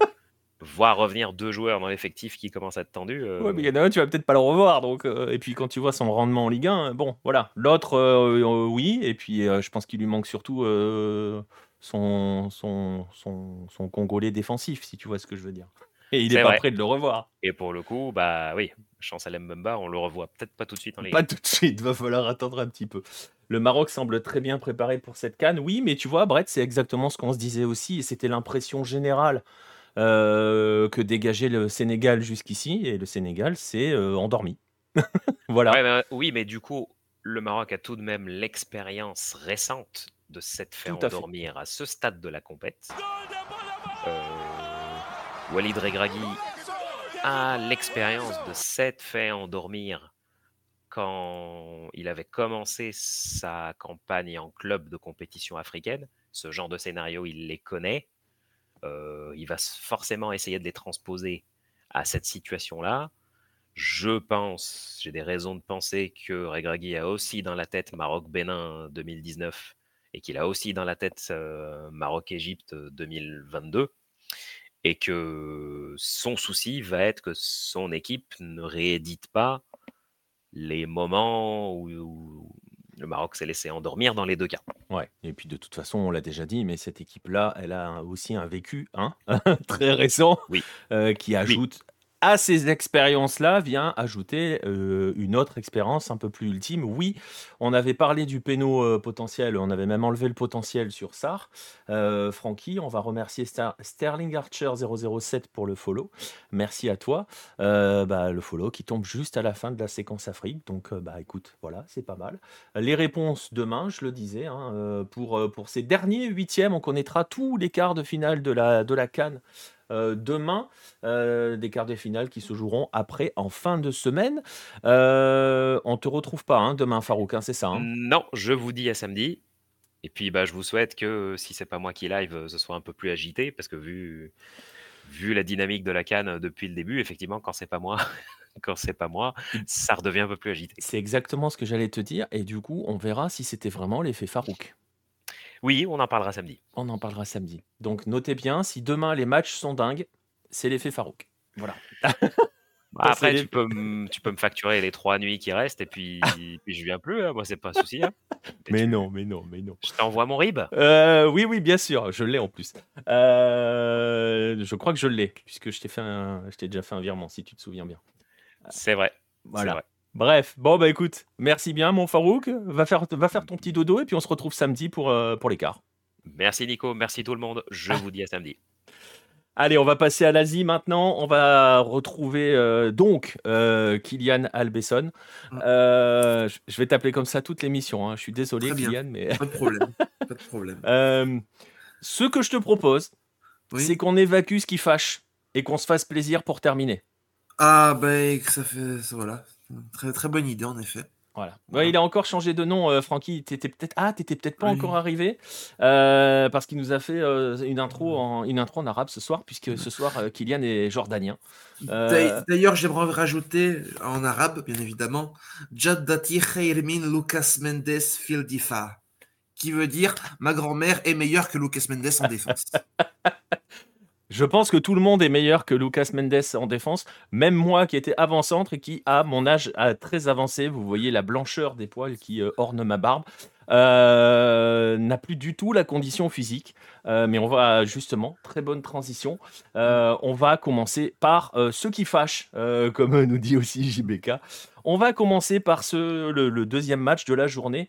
voir revenir deux joueurs dans l'effectif qui commencent à être tendus... Euh... Ouais, mais il y en a un, tu vas peut-être pas le revoir, donc... Euh... Et puis, quand tu vois son rendement en Ligue un, bon, voilà. L'autre, euh, euh, oui, et puis euh, je pense qu'il lui manque surtout euh, son, son, son, son Congolais défensif, si tu vois ce que je veux dire. Et il n'est pas vrai. prêt de le revoir. Et pour le coup, bah oui, Chancel Mbemba, on le revoit peut-être pas tout de suite. Hein, les pas gars. tout de suite, va falloir attendre un petit peu. Le Maroc semble très bien préparé pour cette CAN. Oui, mais tu vois, Brett, c'est exactement ce qu'on se disait aussi, et c'était l'impression générale euh, que dégageait le Sénégal jusqu'ici, et le Sénégal s'est euh, endormi. Voilà. Ouais, bah, oui, mais du coup, le Maroc a tout de même l'expérience récente de s'être fait tout endormir à, fait. à ce stade de la compète. Euh, Walid Regragui a l'expérience de s'être fait endormir quand il avait commencé sa campagne en club de compétition africaine. Ce genre de scénario, il les connaît. Euh, il va forcément essayer de les transposer à cette situation-là. Je pense, j'ai des raisons de penser que Regragui a aussi dans la tête Maroc-Bénin deux mille dix-neuf et qu'il a aussi dans la tête euh, Maroc-Égypte deux mille vingt-deux, et que son souci va être que son équipe ne réédite pas les moments où, où le Maroc s'est laissé endormir dans les deux cas. Ouais. Et puis de toute façon, on l'a déjà dit, mais cette équipe-là, elle a aussi un vécu hein très récent oui. euh, qui ajoute... Oui. À ces expériences-là vient ajouter euh, une autre expérience un peu plus ultime. Oui, on avait parlé du péno euh, potentiel, on avait même enlevé le potentiel sur S A R. Euh, Francky, on va remercier Star- Sterling Archer zéro zéro sept pour le follow. Merci à toi. Euh, bah, le follow qui tombe juste à la fin de la séquence Afrique. Donc, euh, bah, écoute, voilà, c'est pas mal. Les réponses demain, je le disais, hein, euh, pour, euh, pour ces derniers huitièmes, on connaîtra tous les quarts de finale de la, de la CAN. Euh, demain, euh, des quarts de finale qui se joueront après en fin de semaine. Euh, on ne te retrouve pas hein, demain, Farouk, hein, c'est ça hein ? Non, je vous dis à samedi. Et puis, bah, je vous souhaite que si ce n'est pas moi qui live, ce soit un peu plus agité parce que vu, vu la dynamique de la CAN depuis le début, effectivement, quand ce n'est pas moi... Quand c'est pas moi, ça redevient un peu plus agité. C'est exactement ce que j'allais te dire. Et du coup, on verra si c'était vraiment l'effet Farouk. Oui, on en parlera samedi. On en parlera samedi. Donc, notez bien, si demain, les matchs sont dingues, c'est l'effet Farouk. Voilà. Après, tu peux, m- tu peux me facturer les trois nuits qui restent et puis, puis je viens plus. Hein. Moi, c'est pas un souci. Hein. Mais tu... non, mais non, mais non. Je t'envoie mon rib euh, Oui, oui, bien sûr. Je l'ai en plus. Euh, je crois que je l'ai, puisque je t'ai, fait un... je t'ai déjà fait un virement, si tu te souviens bien. C'est vrai. Voilà. C'est vrai. Bref, bon bah écoute, merci bien mon Farouk, va faire, va faire ton petit dodo et puis on se retrouve samedi pour, euh, pour les quarts. Merci Nico, merci tout le monde, je vous dis à samedi. Allez, on va passer à l'Asie maintenant, on va retrouver euh, donc euh, Kylian Albesson. Euh, je vais t'appeler comme ça toute l'émission, hein. Je suis désolé Kylian. Mais... Pas de problème, pas de problème. euh, ce que je te propose, oui. c'est qu'on évacue ce qui fâche et qu'on se fasse plaisir pour terminer. Ah ben, bah, ça fait... voilà. Très, très bonne idée, en effet. Voilà. Ouais, voilà. Il a encore changé de nom, euh, Francky. T'étais peut-être... Ah, t'étais peut-être pas oui. encore arrivé euh, parce qu'il nous a fait euh, une, intro en, une intro en arabe ce soir, puisque ce soir, euh, Kylian est jordanien. Euh... D'ailleurs, j'aimerais rajouter en arabe, bien évidemment, Jaddati khayr min Lucas Mendes fil difa, qui veut dire ma grand-mère est meilleure que Lucas Mendes en défense. Je pense que tout le monde est meilleur que Lucas Mendes en défense, même moi qui étais avant-centre et qui, à mon âge, à très avancé, vous voyez la blancheur des poils qui euh, orne ma barbe, euh, n'a plus du tout la condition physique. Euh, mais on va justement, très bonne transition, euh, on va commencer par euh, ceux qui fâchent, euh, comme nous dit aussi J B K. On va commencer par ce, le, le deuxième match de la journée.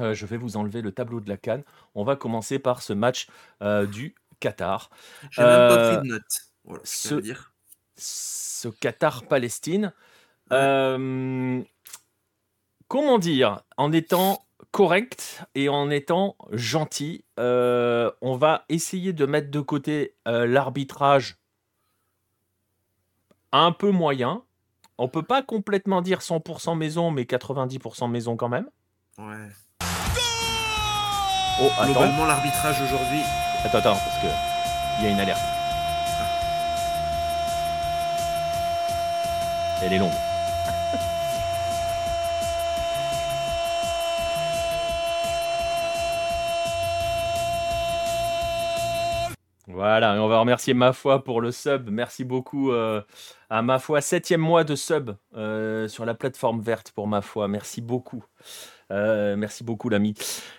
Euh, je vais vous enlever le tableau de la CAN. On va commencer par ce match euh, du Qatar. J'ai même pas pris de notes. Voilà, ce, ce, ce Qatar-Palestine. Ouais. Euh, comment dire ? En étant correct et en étant gentil, euh, on va essayer de mettre de côté euh, l'arbitrage un peu moyen. On ne peut pas complètement dire cent pour cent maison, mais quatre-vingt-dix pour cent maison quand même. Ouais. Oh, attends. Globalement, l'arbitrage aujourd'hui... Attends, attends, parce que il y a une alerte. Elle est longue. Voilà, et on va remercier Ma Foi pour le sub. Merci beaucoup euh, à Ma Foi. Septième mois de sub euh, sur la plateforme verte pour Ma Foi. Merci beaucoup. Euh, merci beaucoup, l'ami.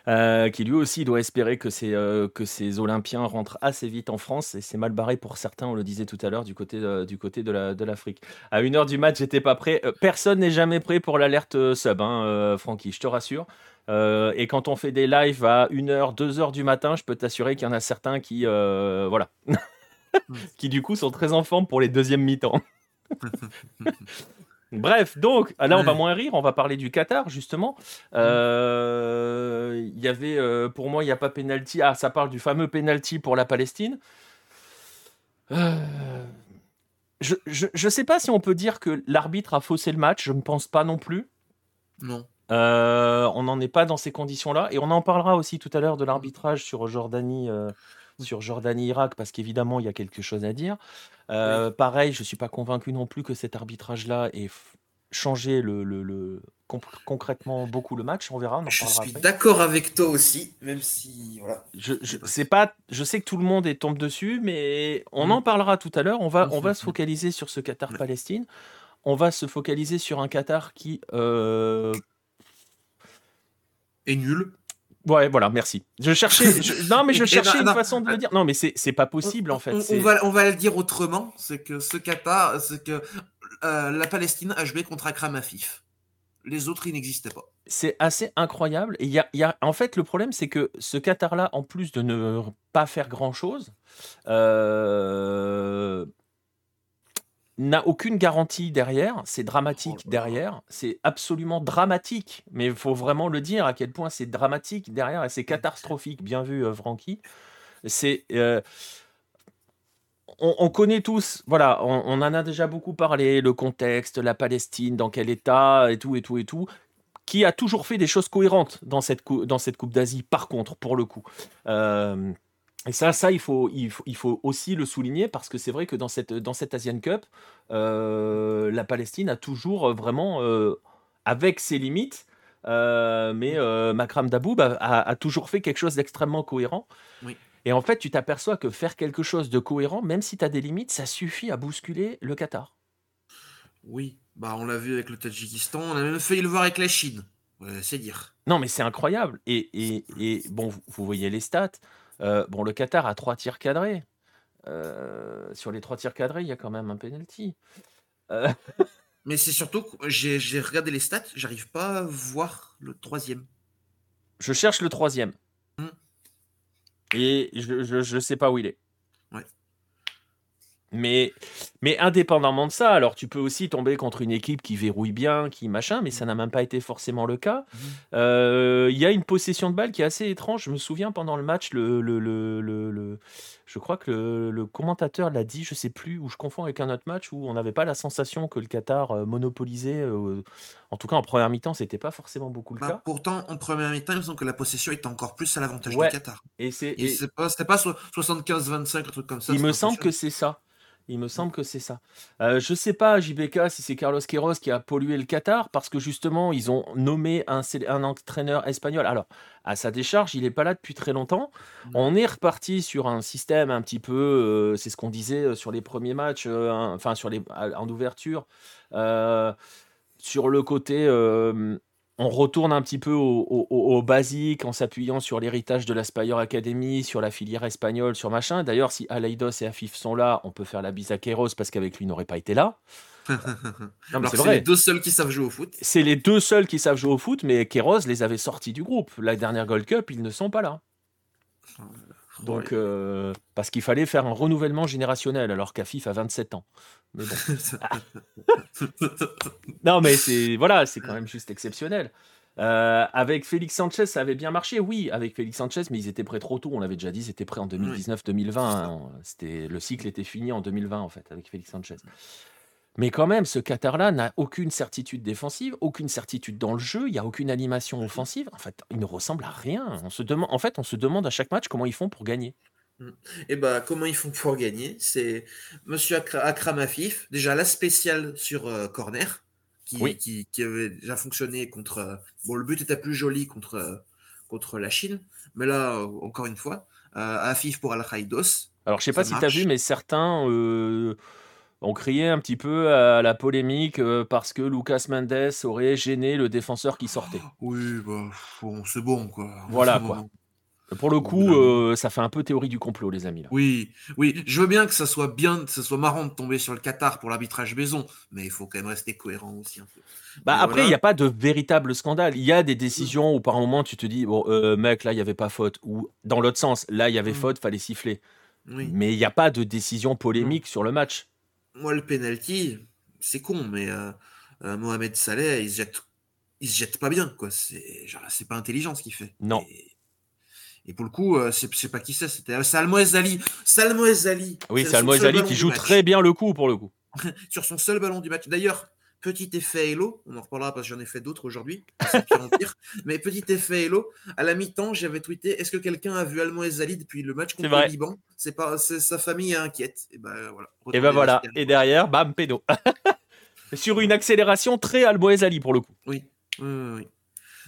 Euh, qui lui aussi doit espérer que ces, euh, que ces Olympiens rentrent assez vite en France. Et c'est mal barré pour certains, on le disait tout à l'heure, du côté, euh, du côté de, la, de l'Afrique. À une heure du match, j'étais pas prêt. Euh, personne n'est jamais prêt pour l'alerte sub, hein, euh, Francky, je te rassure. Euh, et quand on fait des lives à une heure, deux heures du matin, je peux t'assurer qu'il y en a certains qui, euh, voilà, qui du coup sont très en forme pour les deuxièmes mi-temps. Bref, donc, là on va moins rire, on va parler du Qatar justement. Euh, il y avait, euh, pour moi, il n'y a pas pénalty. Ah, ça parle du fameux pénalty pour la Palestine. Euh... Je ne je, je sais pas si on peut dire que l'arbitre a faussé le match, je ne pense pas non plus. Non. Euh, on n'en est pas dans ces conditions-là et on en parlera aussi tout à l'heure de l'arbitrage sur Jordanie, euh, sur Jordanie-Irak, parce qu'évidemment il y a quelque chose à dire. Euh, oui. Pareil, je suis pas convaincu non plus que cet arbitrage-là ait f- changé le, le, le con- concrètement beaucoup le match. On verra. On en je parlera suis après. D'accord avec toi aussi, même si voilà. Je, je c'est pas. Je sais que tout le monde est tombe dessus, mais on mmh. en parlera tout à l'heure. On va, mmh. on va se focaliser sur ce Qatar-Palestine. Mmh. On va se focaliser sur un Qatar qui. Euh, Et nul. Ouais, voilà, merci. Je cherchais. Je, non, mais je cherchais ben, une non. façon de le dire. Non, mais c'est c'est pas possible on, en fait. On, c'est... on va on va le dire autrement. C'est que ce Qatar, c'est que euh, la Palestine a joué contre Akram Afif. Les autres, ils n'existaient pas. C'est assez incroyable. Et il y a il y a en fait le problème, c'est que ce Qatar-là, en plus de ne pas faire grand chose, euh, n'a aucune garantie derrière, c'est dramatique oh derrière, c'est absolument dramatique, mais il faut vraiment le dire à quel point c'est dramatique derrière et c'est catastrophique, bien vu euh, Francky. C'est, euh, on, on connaît tous, voilà, on, on en a déjà beaucoup parlé, le contexte, la Palestine, dans quel état, et tout, et tout, et tout, qui a toujours fait des choses cohérentes dans cette, cou- dans cette Coupe d'Asie, par contre, pour le coup. Euh, Et ça, ça il, faut, il, faut, il faut aussi le souligner parce que c'est vrai que dans cette, dans cette Asian Cup, euh, la Palestine a toujours vraiment, euh, avec ses limites, euh, mais euh, Makram Daboub a, a, a toujours fait quelque chose d'extrêmement cohérent. Oui. Et en fait, tu t'aperçois que faire quelque chose de cohérent, même si tu as des limites, ça suffit à bousculer le Qatar. Oui, bah, on l'a vu avec le Tadjikistan, on a même failli le voir avec la Chine, ouais, c'est dire. Non, mais c'est incroyable. Et, et, et bon, vous, vous voyez les stats. Euh, bon, le Qatar a trois tirs cadrés. Euh, sur les trois tirs cadrés, il y a quand même un penalty. Euh... Mais c'est surtout que j'ai, j'ai regardé les stats, j'arrive pas à voir le troisième. Je cherche le troisième. Mmh. Et je, je, je sais pas où il est. Ouais. Mais, mais indépendamment de ça, alors tu peux aussi tomber contre une équipe qui verrouille bien, qui machin, mais ça n'a même pas été forcément le cas. Il euh, y a une possession de balle qui est assez étrange. Je me souviens pendant le match, le, le, le, le, le, je crois que le, le commentateur l'a dit, je sais plus, ou je confonds avec un autre match où on n'avait pas la sensation que le Qatar monopolisait. Euh, en tout cas, en première mi-temps, c'était pas forcément beaucoup le bah, cas. Pourtant, en première mi-temps, il me semble que la possession était encore plus à l'avantage ouais. du Qatar. Et c'est, et et c'est pas, c'était pas soixante-quinze vingt-cinq, un truc comme ça. Il me semble que c'est ça. Il me semble que c'est ça. Euh, je ne sais pas, J B K, si c'est Carlos Queiroz qui a pollué le Qatar, parce que justement, ils ont nommé un, un entraîneur espagnol. Alors, à sa décharge, il n'est pas là depuis très longtemps. On est reparti sur un système un petit peu, euh, c'est ce qu'on disait sur les premiers matchs, euh, un, enfin, sur les, en ouverture, euh, sur le côté... Euh, on retourne un petit peu au, au, au, au basique en s'appuyant sur l'héritage de la Spire Academy, sur la filière espagnole, sur machin. D'ailleurs, si Aleidos et Afif sont là, on peut faire la bise à Queiroz parce qu'avec lui, il n'aurait pas été là. non, Alors, c'est, c'est les deux seuls qui savent jouer au foot. C'est les deux seuls qui savent jouer au foot, mais Queiroz les avait sortis du groupe. La dernière Gold Cup, ils ne sont pas là. Donc, oui. euh, parce qu'il fallait faire un renouvellement générationnel alors qu'Afif a vingt-sept ans. Mais bon. non, mais c'est, voilà, c'est quand même juste exceptionnel. Euh, avec Félix Sanchez, ça avait bien marché, oui, avec Félix Sanchez, mais ils étaient prêts trop tôt. On l'avait déjà dit, ils étaient prêts en deux mille dix-neuf deux mille vingt. Hein. C'était, le cycle était fini en deux mille vingt, en fait, avec Félix Sanchez. Mais quand même, ce Qatar-là n'a aucune certitude défensive, aucune certitude dans le jeu, il n'y a aucune animation offensive. En fait, il ne ressemble à rien. On se demande, en fait, on se demande à chaque match comment ils font pour gagner. Et bah, comment ils font pour gagner ? C'est Monsieur Akram Afif, déjà la spéciale sur euh, corner, qui, oui. qui, qui avait déjà fonctionné contre... Euh, bon, le but était plus joli contre, euh, contre la Chine, mais là, euh, encore une fois, euh, Afif pour Al-Khaïdos. Alors, je sais pas ça si tu as vu, mais certains euh, ont crié un petit peu à la polémique euh, parce que Lucas Mendes aurait gêné le défenseur qui sortait. Oui, bah, bon, c'est bon, quoi. Voilà, quoi. Bon. Pour le coup, euh, ça fait un peu théorie du complot, les amis. Là. Oui, oui, je veux bien que ça soit bien, que ça soit marrant de tomber sur le Qatar pour l'arbitrage maison, mais il faut quand même rester cohérent aussi un peu. Bah mais après, il voilà. n'y a pas de véritable scandale. Il y a des décisions où par un moment tu te dis, bon, euh, mec, là, il n'y avait pas faute. Ou dans l'autre sens, là, il y avait mmh. faute, fallait siffler. Oui. Mais il n'y a pas de décision polémique mmh. sur le match. Moi, le penalty, c'est con, mais euh, euh, Mohamed Saleh, il se jette, il se jette pas bien, quoi. C'est, genre, c'est pas intelligent ce qu'il fait. Non. Et... Et pour le coup, euh, c'est, je ne sais pas qui c'est, c'était Salmoez Ali. Salmoez Ali. Oui, Salmoez Ali qui joue très bien le coup, pour le coup. Sur son seul ballon du match. D'ailleurs, petit effet Hello, on en reparlera parce que j'en ai fait d'autres aujourd'hui. C'est pire en pire. Mais petit effet Hello, à la mi-temps, j'avais tweeté, est-ce que quelqu'un a vu Salmoez Ali depuis le match contre le Liban ? C'est pas, c'est, sa famille est inquiète. Et ben bah, voilà. Et, bah, voilà. Et derrière, bam, pédo. Sur une accélération très Salmoez Ali, pour le coup. Oui, oui, oui.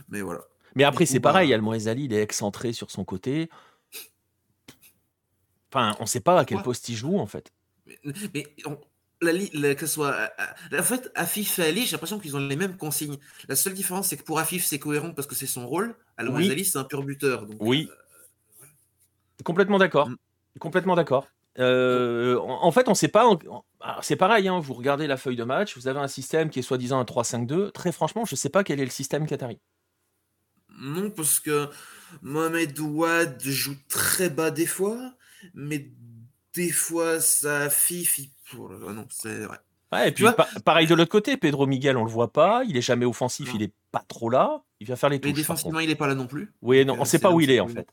Mais voilà. Mais après, c'est pareil, Al-Moez Ali, il est excentré sur son côté. Enfin, on ne sait pas à quel poste il joue, en fait. Mais, mais on, la, la, que ce soit... En fait, Afif et Ali, j'ai l'impression qu'ils ont les mêmes consignes. La seule différence, c'est que pour Afif, c'est cohérent parce que c'est son rôle. Al-Moez oui. Ali, c'est un pur buteur. Donc, oui. Euh... Complètement d'accord. Mm. Complètement d'accord. Euh, en fait, on ne sait pas... On... Alors, c'est pareil, hein, vous regardez la feuille de match, vous avez un système qui est soi-disant un trois cinq deux. Très franchement, je ne sais pas quel est le système qatari. Non, parce que Mohamed Ouad joue très bas des fois, mais des fois, ça fifi. Oh non, c'est vrai. Ouais, et puis, pa- pareil de l'autre côté, Pedro Miguel, on le voit pas, il est jamais offensif, non. Il est pas trop là, il vient faire les touches. Mais défensivement, il est pas là non plus. Oui, non, on sait pas où il est, en fait.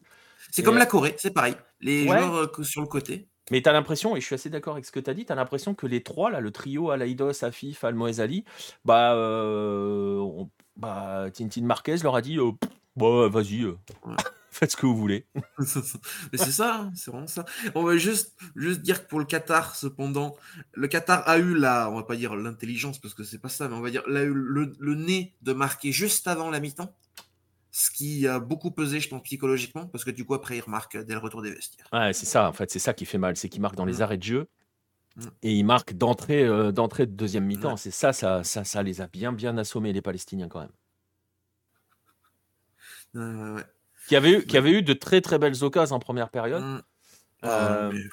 C'est et comme euh... la Corée, c'est pareil, les ouais. joueurs euh, sur le côté. Mais tu as l'impression, et je suis assez d'accord avec ce que tu as dit, tu as l'impression que les trois, là, le trio Al-Aidos, Afif, Al-Moez Ali, bah, euh, on... bah, Tintin Marquez leur a dit euh, « Bah, vas-y, euh, ouais. faites ce que vous voulez. » Mais c'est ça, c'est vraiment ça. On va juste, juste dire que pour le Qatar, cependant, le Qatar a eu la, on va pas dire l'intelligence parce que c'est pas ça, mais on va dire a eu le, le nez de marquer juste avant la mi-temps. Ce qui a beaucoup pesé, je pense, psychologiquement, parce que du coup, après, il remarque dès le retour des vestiaires. Ouais, c'est ça, en fait, c'est ça qui fait mal. C'est qu'il marque dans les arrêts de jeu et il marque d'entrée, euh, d'entrée de deuxième mi-temps. Ouais. C'est ça ça, ça, ça les a bien, bien assommés, les Palestiniens, quand même. Ouais, ouais, ouais. Qui avaient eu, qui avaient eu de très, très belles occasions en première période. Ouais. Euh, ouais, mais...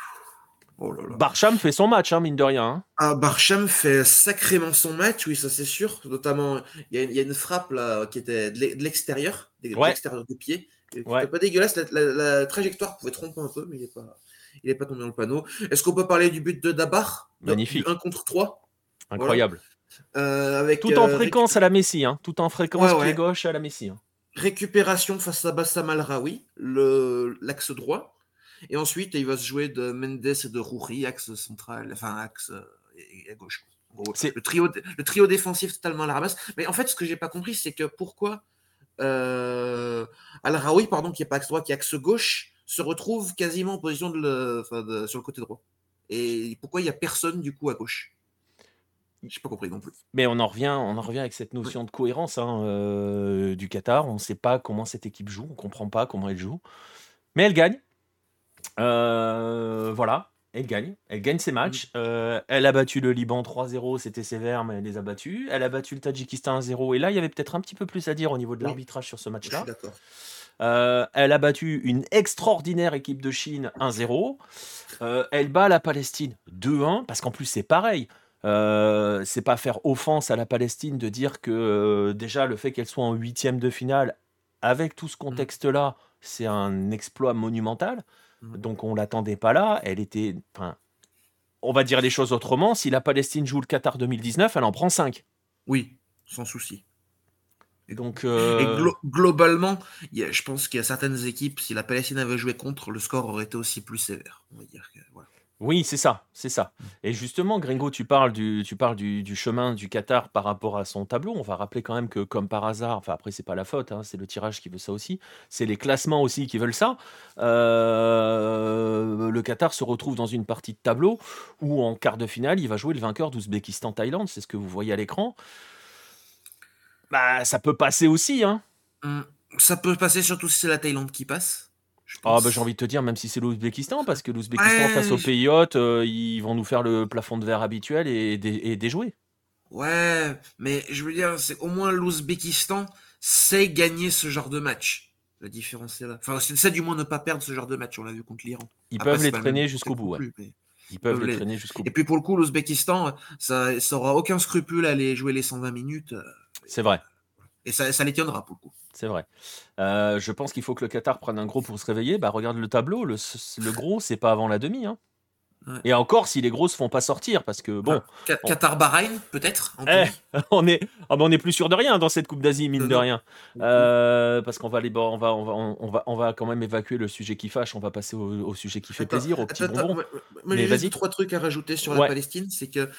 Oh là là. Barcham fait son match, hein, mine de rien. Hein. Ah, Barcham fait sacrément son match, oui, ça c'est sûr. Notamment, il y, y a une frappe là, qui était de l'extérieur, de ouais. l'extérieur du pied. C'était ouais. pas dégueulasse, la, la, la trajectoire pouvait tromper un peu, mais il n'est pas, il est pas tombé dans le panneau. Est-ce qu'on peut parler du but de Dabar ? Magnifique. un contre trois. Incroyable. Voilà. Euh, avec, tout en euh, fréquence récup... à la Messi, hein. Tout en fréquence ouais, ouais. pied gauche à la Messi. Hein. Récupération face à Bassam Al-Raoui, le... l'axe droit. Et ensuite, il va se jouer de Mendes et de Rouri, axe central, enfin axe et à gauche. Le trio, le trio défensif totalement à la ramasse. Mais en fait, ce que j'ai pas compris, c'est que pourquoi euh, Al-Raoui, pardon, qui est pas axe droit, qui est axe gauche, se retrouve quasiment en position de le, enfin de, sur le côté droit. Et pourquoi il y a personne du coup à gauche ? J'ai pas compris non plus. Mais on en revient, on en revient avec cette notion oui. de cohérence hein, euh, du Qatar. On ne sait pas comment cette équipe joue, on comprend pas comment elle joue, mais elle gagne. Euh, voilà, elle gagne, elle gagne ses matchs. Euh, elle a battu le Liban trois zéro, c'était sévère, mais elle les a battus. Elle a battu le Tadjikistan un zéro, et là il y avait peut-être un petit peu plus à dire au niveau de l'arbitrage oui. sur ce match-là. Euh, elle a battu une extraordinaire équipe de Chine un zéro. Euh, elle bat la Palestine deux un, parce qu'en plus c'est pareil. Euh, c'est pas faire offense à la Palestine de dire que euh, déjà le fait qu'elle soit en huitième de finale, avec tout ce contexte-là, c'est un exploit monumental. Donc on l'attendait pas là, elle était, enfin, on va dire les choses autrement, si la Palestine joue le Qatar deux mille dix-neuf, elle en prend cinq. Oui, sans souci. Et donc euh... Et glo- globalement, y a, je pense qu'il y a certaines équipes, si la Palestine avait joué contre, le score aurait été aussi plus sévère. On va dire que, voilà. Oui, c'est ça, c'est ça. Et justement, Gringo, tu parles du, tu parles du, du chemin du Qatar par rapport à son tableau. On va rappeler quand même que, comme par hasard, enfin après c'est pas la faute, hein, c'est le tirage qui veut ça aussi, c'est les classements aussi qui veulent ça. Euh, le Qatar se retrouve dans une partie de tableau où en quart de finale, il va jouer le vainqueur d'Ouzbékistan-Thaïlande. C'est ce que vous voyez à l'écran. Bah, ça peut passer aussi, hein. Ça peut passer surtout si c'est la Thaïlande qui passe. Je pense... Ah bah, j'ai envie de te dire, même si c'est l'Ouzbékistan, parce que l'Ouzbékistan, ouais, face aux pays hôtes, euh, ils vont nous faire le plafond de verre habituel et, dé- et déjouer. Ouais, mais je veux dire, c'est au moins l'Ouzbékistan sait gagner ce genre de match. La différence est là. Enfin, c'est ça, du moins, ne pas perdre ce genre de match. On l'a vu contre l'Iran. Ils Après, peuvent les traîner jusqu'au bout, ouais. Plus, mais... Ils peuvent les, les traîner jusqu'au bout. Et puis pour le coup, l'Ouzbékistan, ça, ça aura aucun scrupule à aller jouer les cent vingt minutes. C'est vrai. Et ça, ça les tiendra pour le coup. C'est vrai. Euh, je pense qu'il faut que le Qatar prenne un gros pour se réveiller. Bah, regarde le tableau. Le, le gros, c'est pas avant la demi. Hein. Ouais. Et encore, si les gros se font pas sortir, parce que bon. Ah, on... Qatar-Bahreïn, peut-être. Eh, on est, ah ben on est plus sûr de rien dans cette Coupe d'Asie, mine non, de non. rien, euh, parce qu'on va, les... on va, on va, on va, on va quand même évacuer le sujet qui fâche. On va passer au, au sujet qui fait attends, plaisir, au petit bonbon. Mais, mais vas-y. Trois trucs à rajouter sur ouais. la Palestine, c'est que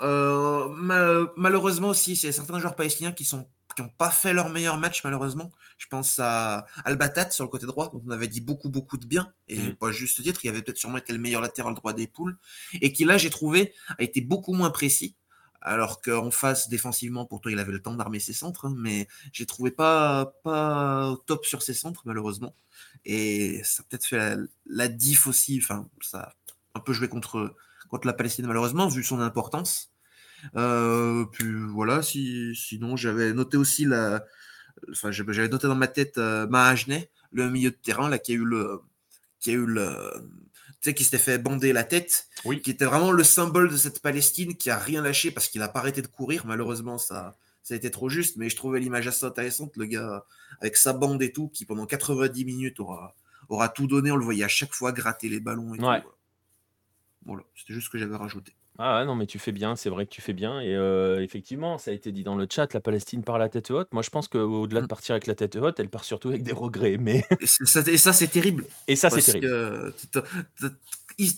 euh, mal, malheureusement aussi, c'est certains joueurs palestiniens qui sont qui n'ont pas fait leur meilleur match, malheureusement. Je pense à Al-Battat sur le côté droit, dont on avait dit beaucoup, beaucoup de bien, et mmh. pas juste titre, il avait peut-être sûrement été le meilleur latéral droit des poules, et qui, là, j'ai trouvé, a été beaucoup moins précis, alors qu'en face, défensivement, pourtant, il avait le temps d'armer ses centres, hein, mais j'ai trouvé pas, pas au top sur ses centres, malheureusement. Et ça a peut-être fait la, la diff aussi, enfin, ça a un peu joué contre, contre la Palestine, malheureusement, vu son importance. Euh, puis voilà, si, sinon j'avais noté aussi la, enfin j'avais noté dans ma tête euh, Mahajneh, le milieu de terrain là qui a eu le, qui a eu le, tu sais qui s'était fait bander la tête, oui. qui était vraiment le symbole de cette Palestine qui a rien lâché parce qu'il a pas arrêté de courir. Malheureusement ça, ça a été trop juste, mais je trouvais l'image assez intéressante, le gars avec sa bande et tout qui pendant quatre-vingt-dix minutes aura, aura tout donné, on le voyait à chaque fois gratter les ballons et ouais. tout. Voilà, c'était juste ce que j'avais rajouté. Ah non, mais tu fais bien, c'est vrai que tu fais bien. Et euh, effectivement, ça a été dit dans le chat, la Palestine part la tête haute. Moi, je pense qu'au-delà de partir avec la tête haute, elle part surtout avec des regrets. Mais... Et, ça, et ça, c'est terrible. Et ça, parce c'est terrible. Que t'as, t'as,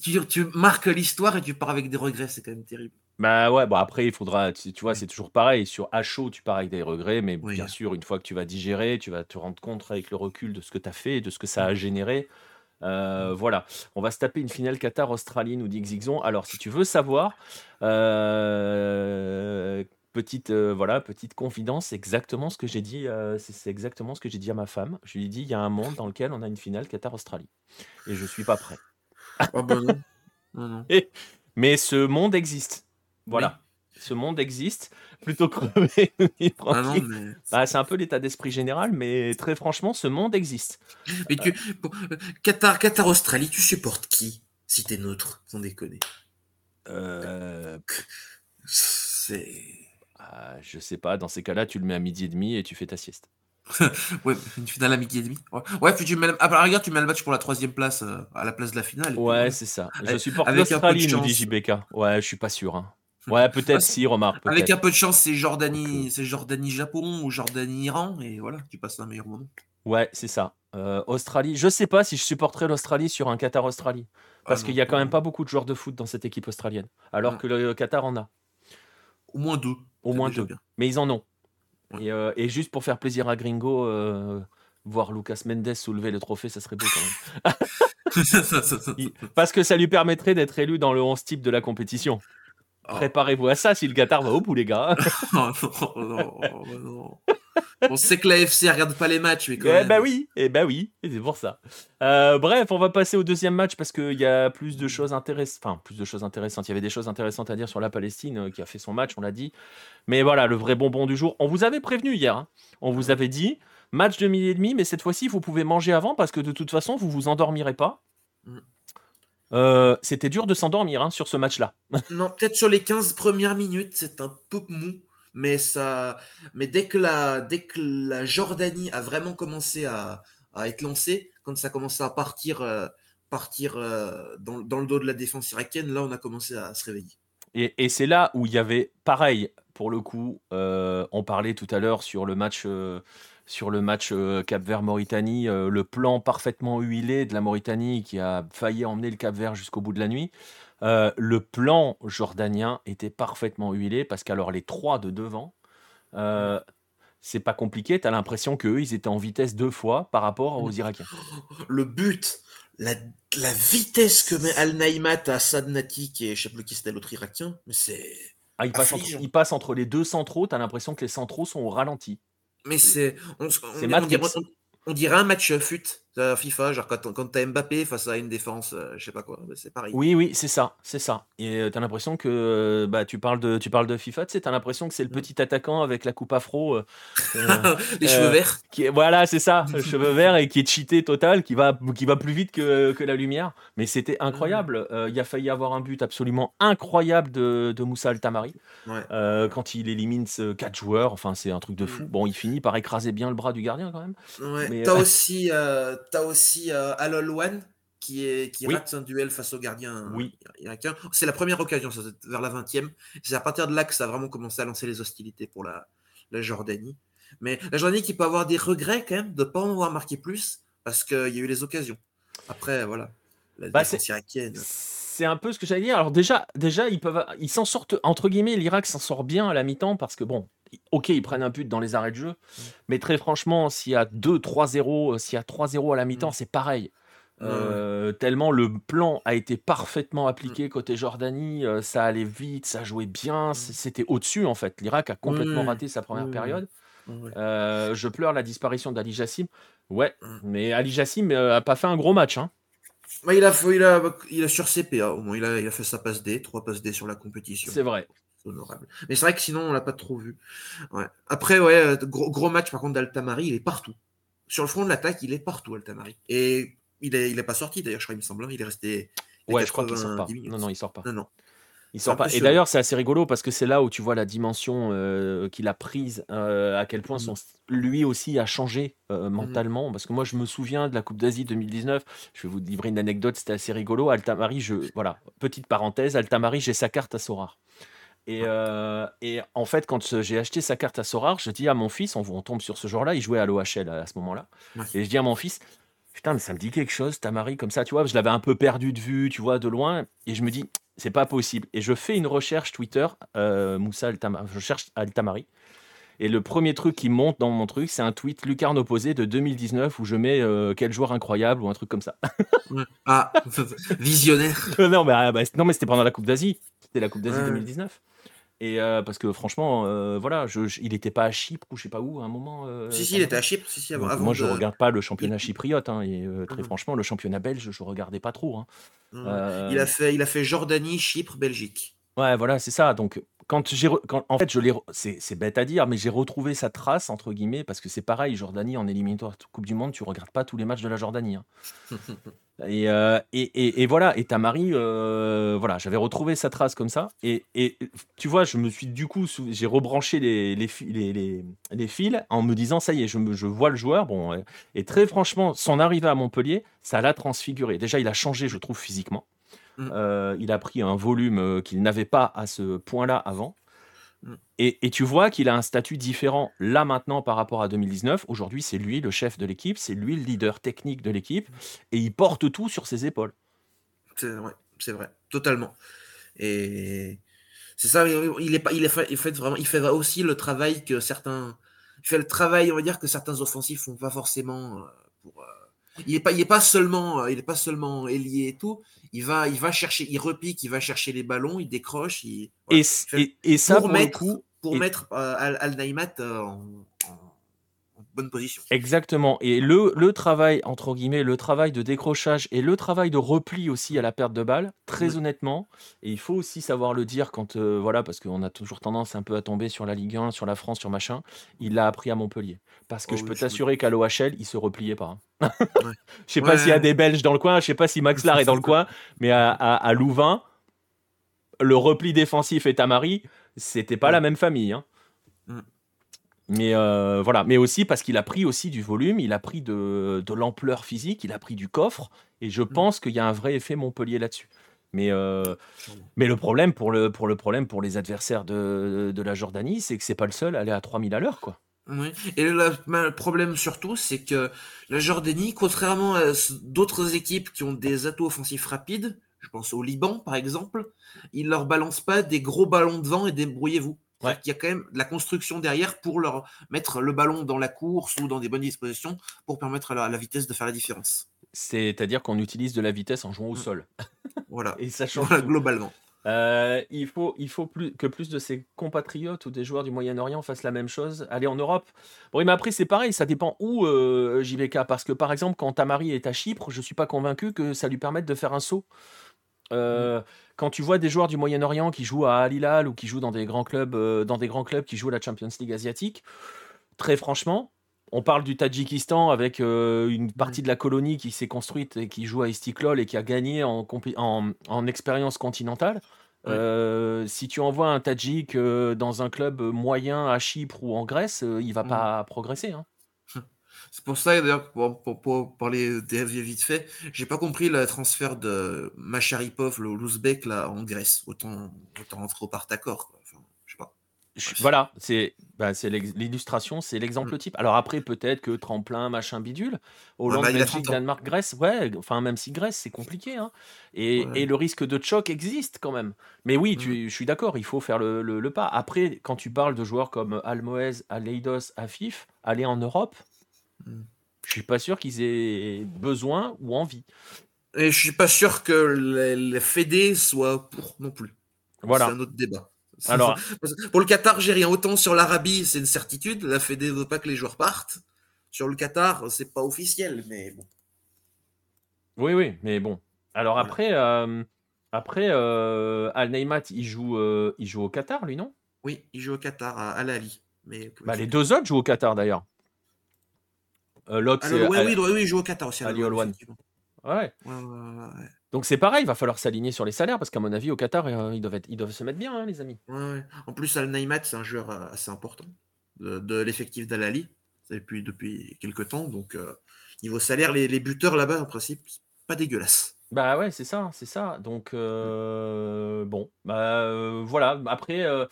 tu, tu marques l'histoire et tu pars avec des regrets, c'est quand même terrible. Bah ouais, bon après, il faudra, tu, tu vois, c'est toujours pareil. Sur à chaud, tu pars avec des regrets, mais oui. bien sûr, une fois que tu vas digérer, tu vas te rendre compte avec le recul de ce que tu as fait et de ce que ça a généré. Euh, voilà, on va se taper une finale Qatar-Australie, nous dit Xixon. Alors, si tu veux savoir, euh, petite, euh, voilà, petite confidence, c'est exactement ce que j'ai dit. Euh, c'est, c'est exactement ce que j'ai dit à ma femme. Je lui ai dit, il y a un monde dans lequel on a une finale Qatar-Australie, et je suis pas prêt. Oh ben non. Non, non. Et, mais ce monde existe. Voilà. Oui. Ce monde existe, plutôt crever, ah non, mais... bah, c'est un peu l'état d'esprit général, mais très franchement, ce monde existe. Mais tu... bon, Qatar, Qatar, Australie, tu supportes qui si t'es neutre, sans déconner euh... C'est... Ah, je sais pas, dans ces cas-là, tu le mets à midi et demi et tu fais ta sieste. Ouais, une finale à midi et demi. Ouais, ouais puis tu mets, à la rigueur, tu mets le match pour la troisième place euh, à la place de la finale. Ouais, puis, c'est ça. Je avec, supporte avec l'Australie, nous dit J B K. Ouais, je suis pas sûr, hein. Ouais, peut-être ah, si, remarque. Peut-être. Avec un peu de chance, c'est Jordanie, okay. c'est Jordanie-Japon ou Jordanie-Iran, et voilà, tu passes un meilleur moment. Ouais, c'est ça. Euh, Australie, je sais pas si je supporterais l'Australie sur un Qatar-Australie, parce ah, qu'il y a quand même pas beaucoup de joueurs de foot dans cette équipe australienne, alors ah. que le Qatar en a. Au moins deux. Au moins deux. Bien. Mais ils en ont. Ouais. Et, euh, et juste pour faire plaisir à Gringo, euh, voir Lucas Mendes soulever le trophée, ça serait beau quand même. Parce que ça lui permettrait d'être élu dans le onze type de la compétition. Oh. Préparez-vous à ça si le Qatar va au bout, les gars. Oh non, non, non. On sait que l'A F C ne regarde pas les matchs, mais quand même. Eh bah oui, eh bah oui, et c'est pour ça. Euh, bref, on va passer au deuxième match parce qu'il y a plus de choses intéressantes. Enfin, plus de choses intéressantes. Il y avait des choses intéressantes à dire sur la Palestine euh, qui a fait son match, on l'a dit. Mais voilà, le vrai bonbon du jour. On vous avait prévenu hier. Hein. On vous avait dit match de midi et demi, mais cette fois-ci, vous pouvez manger avant parce que de toute façon, vous vous endormirez pas. Mm. Euh, c'était dur de s'endormir hein, sur ce match-là. Non, peut-être sur les quinze premières minutes, c'est un peu mou, mais ça, mais dès que la, dès que la Jordanie a vraiment commencé à, à être lancée, quand ça commençait à partir, euh, partir euh, dans, dans le dos de la défense irakienne, là on a commencé à se réveiller. Et, et c'est là où il y avait, pareil, pour le coup, euh, on parlait tout à l'heure sur le match. Euh, sur le match euh, Cap-Vert-Mauritanie, euh, le plan parfaitement huilé de la Mauritanie qui a failli emmener le Cap-Vert jusqu'au bout de la nuit. Euh, le plan jordanien était parfaitement huilé parce qu'alors les trois de devant, euh, c'est pas compliqué. T'as l'impression qu'eux, ils étaient en vitesse deux fois par rapport aux Irakiens. Le but, la, la vitesse que met Al-Naimat à Assad Natik et je sais plus qui c'était l'autre Irakien, mais c'est... Ah, il, passe entre, il passe entre les deux centraux, t'as l'impression que les centraux sont au ralenti. Mais c'est, on, on, c'est on, on, dirait, on, on dirait un match fut. la FIFA, genre quand, quand t'as Mbappé face à une défense, euh, je sais pas quoi, c'est pareil. Oui, oui, c'est ça, c'est ça. Et euh, t'as l'impression que euh, bah tu parles de, tu parles de FIFA, tu sais, t'as l'impression que c'est le petit attaquant avec la coupe afro, euh, euh, les euh, cheveux verts. Qui est, voilà, c'est ça, cheveux verts et qui est cheaté total, qui va, qui va plus vite que, que la lumière. Mais c'était incroyable. Il euh, y a failli avoir un but absolument incroyable de, de Moussa Al-Taamari ouais. euh, quand il élimine quatre joueurs. Enfin, c'est un truc de fou. Bon, il finit par écraser bien le bras du gardien quand même. Ouais. Mais, t'as euh, aussi. Euh... T'as aussi euh, Alol Wan qui, est, qui oui. rate son duel face au gardien oui. irakien. C'est la première occasion, ça, vers la vingtième. C'est à partir de là que ça a vraiment commencé à lancer les hostilités pour la, la Jordanie. Mais la Jordanie qui peut avoir des regrets quand même de ne pas en avoir marqué plus parce qu'il euh, y a eu les occasions. Après, voilà, la bah, défense c'est... irakienne... C'est un peu ce que j'allais dire. Alors déjà, déjà ils peuvent, ils s'en sortent, entre guillemets, l'Irak s'en sort bien à la mi-temps parce que bon, ok, ils prennent un but dans les arrêts de jeu, mmh. mais très franchement, s'il y a deux trois zéro, s'il y a trois zéro à la mi-temps, mmh. c'est pareil. Mmh. Euh, tellement le plan a été parfaitement appliqué mmh. côté Jordanie, euh, ça allait vite, ça jouait bien, mmh. c'était au-dessus en fait. L'Irak a complètement mmh. raté sa première mmh. période. Mmh. Euh, je pleure la disparition d'Ali Jassim. Ouais, mmh. mais Ali Jassim euh, a pas fait un gros match, hein. Bah, il, a, il, a, il a sur C P A, au moins, il a, il a fait sa passe D, trois passes D sur la compétition. C'est vrai. C'est honorable. Mais c'est vrai que sinon, on ne l'a pas trop vu. Ouais. Après, ouais, gros, gros match par contre d'Al-Taamari, il est partout. Sur le front de l'attaque, il est partout, Al-Taamari. Et il n'est il est pas sorti, d'ailleurs, je crois, il me semble. Il est resté. Ouais, je crois qu'il ne sort pas. Minutes. Non, non, il ne sort pas. Non, non. Il sort pas. Et d'ailleurs, c'est assez rigolo parce que c'est là où tu vois la dimension euh, qu'il a prise, euh, à quel point son, lui aussi a changé euh, mentalement. Parce que moi, je me souviens de la Coupe d'Asie deux mille dix-neuf. Je vais vous livrer une anecdote, c'était assez rigolo. Al-Taamari, je, voilà, petite parenthèse, Al-Taamari, j'ai sa carte à Sorare. Et, euh, et en fait, quand j'ai acheté sa carte à Sorare, je dis à mon fils, on, on tombe sur ce genre-là, il jouait à l'O H L à, à ce moment-là. Et je dis à mon fils, putain, mais ça me dit quelque chose, Taamari, comme ça, tu vois, je l'avais un peu perdu de vue, tu vois, de loin. Et je me dis, c'est pas possible. Et je fais une recherche Twitter, euh, Moussa Al-Taamari, je cherche Al-Taamari. Et le premier truc qui monte dans mon truc, c'est un tweet Lucarne Opposée de deux mille dix-neuf où je mets euh, quel joueur incroyable ou un truc comme ça. Ah, visionnaire. Non, mais, bah, non, mais c'était pendant la Coupe d'Asie. C'était la Coupe d'Asie ouais. deux mille dix-neuf. Et euh, parce que franchement, euh, voilà, je, je, il n'était pas à Chypre ou je sais pas où à un moment. Euh, si, si, il était à Chypre. Si, si, avant, avant moi, de... je ne regarde pas le championnat chypriote. Hein, et euh, très mmh. franchement, le championnat belge, je ne regardais pas trop. Hein. Mmh. Euh... Il, a fait, il a fait Jordanie, Chypre, Belgique. Ouais, voilà, c'est ça. Donc, quand j'ai. Re... Quand, en fait, je l'ai re... c'est, c'est bête à dire, mais j'ai retrouvé sa trace, entre guillemets, parce que c'est pareil, Jordanie, en éliminatoire Coupe du Monde, tu ne regardes pas tous les matchs de la Jordanie. Hein. Et, euh, et, et, et voilà, et Taamari, euh, voilà, j'avais retrouvé sa trace comme ça. Et, et tu vois, je me suis du coup, j'ai rebranché les, les, les, les, les fils en me disant, ça y est, je, me, je vois le joueur. Bon, et très franchement, son arrivée à Montpellier, ça l'a transfiguré. Déjà, il a changé, je trouve, physiquement. Mmh. Euh, il a pris un volume qu'il n'avait pas à ce point-là avant. Mmh. Et, et tu vois qu'il a un statut différent là maintenant par rapport à deux mille dix-neuf. Aujourd'hui, c'est lui le chef de l'équipe, c'est lui le leader technique de l'équipe, et il porte tout sur ses épaules. C'est vrai, c'est vrai, totalement. Et c'est ça, il est pas, il est fait, il fait vraiment, il fait aussi le travail que certains, il fait le travail, on va dire que certains offensifs font pas forcément pour. Il n'est pas, il est pas seulement, il est pas seulement ailier et tout. Il va, il va chercher, il repique, il va chercher les ballons, il décroche. Il, voilà. et, et, et ça, pour, pour mettre, coup, pour et... mettre euh, Al-Naimat euh, en, en bonne position. Exactement. Et le, le travail, entre guillemets, le travail de décrochage et le travail de repli aussi à la perte de balle, très mmh. honnêtement, et il faut aussi savoir le dire quand, euh, voilà, parce qu'on a toujours tendance un peu à tomber sur la Ligue un, sur la France, sur machin, il l'a appris à Montpellier. Parce que oh, je peux oui, t'assurer oui. qu'à l'O H L, il ne se repliait pas. Hein. Je ouais. sais pas ouais. s'il y a des Belges dans le coin, je sais pas si Max Lahr est dans le coin, mais à, à, à Louvain, le repli défensif et Taamari, c'était pas ouais. la même famille. Hein. Mm. Mais euh, voilà, mais aussi parce qu'il a pris aussi du volume, il a pris de, de l'ampleur physique, il a pris du coffre, et je mm. pense qu'il y a un vrai effet Montpellier là-dessus. Mais, euh, mais le problème pour le, pour le problème pour les adversaires de, de la Jordanie, c'est que c'est pas le seul à aller à trois mille à l'heure, quoi. Oui. Et le, le problème surtout, c'est que la Jordanie, contrairement à d'autres équipes qui ont des atouts offensifs rapides, je pense au Liban par exemple, ils ne leur balancent pas des gros ballons devant et débrouillez-vous. Ouais. Il y a quand même de la construction derrière pour leur mettre le ballon dans la course ou dans des bonnes dispositions pour permettre à la, à la vitesse de faire la différence. C'est-à-dire qu'on utilise de la vitesse en jouant au sol. Voilà. Et ça change voilà, globalement. Euh, il faut, il faut plus, que plus de ses compatriotes ou des joueurs du Moyen-Orient fassent la même chose, aller en Europe. Bon, mais après, c'est pareil, ça dépend où, euh, J B K, parce que par exemple, quand Taamari est à Chypre, je ne suis pas convaincu que ça lui permette de faire un saut. Euh, mmh. Quand tu vois des joueurs du Moyen-Orient qui jouent à Al Hilal ou qui jouent dans des grands clubs, euh, dans des grands clubs qui jouent la Champions League asiatique, très franchement, on parle du Tadjikistan avec euh, une partie de la colonie qui s'est construite et qui joue à Istiklol et qui a gagné en, compi- en, en expérience continentale. Ouais. Euh, si tu envoies un Tadjik euh, dans un club moyen à Chypre ou en Grèce, euh, il ne va ouais. pas progresser. Hein. C'est pour ça, d'ailleurs, pour, pour, pour parler des vite fait, j'ai pas compris le transfert de Macharipov, l'Ouzbek, là, en Grèce. Autant, autant entre au part-accord, quoi. Enfin, je sais pas. Voilà, c'est, bah, c'est l'illustration, c'est l'exemple mmh. type. Alors après, peut-être que tremplin, machin, bidule, Hollande, ouais, bah, Belgique, Danemark, Grèce, ouais, enfin, même si Grèce, c'est compliqué, hein. Et, ouais. et le risque de choc existe quand même. Mais oui, mmh. tu, je suis d'accord, il faut faire le, le, le pas. Après, quand tu parles de joueurs comme Almoez, Aleidos, Afif, aller en Europe, mmh. je suis pas sûr qu'ils aient besoin ou envie. Et je suis pas sûr que les, les Fédés soient pour non plus. Voilà. C'est un autre débat. Alors, pour le Qatar, j'ai rien. Autant sur l'Arabie, c'est une certitude. La Fédé ne veut pas que les joueurs partent. Sur le Qatar, c'est pas officiel, mais bon. Oui, oui, mais bon. Alors voilà. après, euh, après euh, Al-Naimat, il joue, euh, il joue au Qatar, lui, non ? Oui, il joue au Qatar à Al Ahly. Mais bah, les deux autres jouent au Qatar d'ailleurs. Euh, l'autre, Alors, c'est, ouais, Al... oui, oui, oui, il joue au Qatar aussi. Ali Al-Wan. Ouais. Ouais, ouais, ouais. Donc c'est pareil, il va falloir s'aligner sur les salaires parce qu'à mon avis au Qatar euh, ils, doivent être, ils doivent se mettre bien, hein, les amis. Ouais, ouais. En plus Al-Naimat c'est un joueur assez important de, de l'effectif d'Al Ahly depuis depuis quelques temps, donc euh, niveau salaire les, les buteurs là-bas en principe c'est pas dégueulasse. Bah ouais c'est ça, c'est ça. Donc euh, bon bah euh, voilà après. Euh...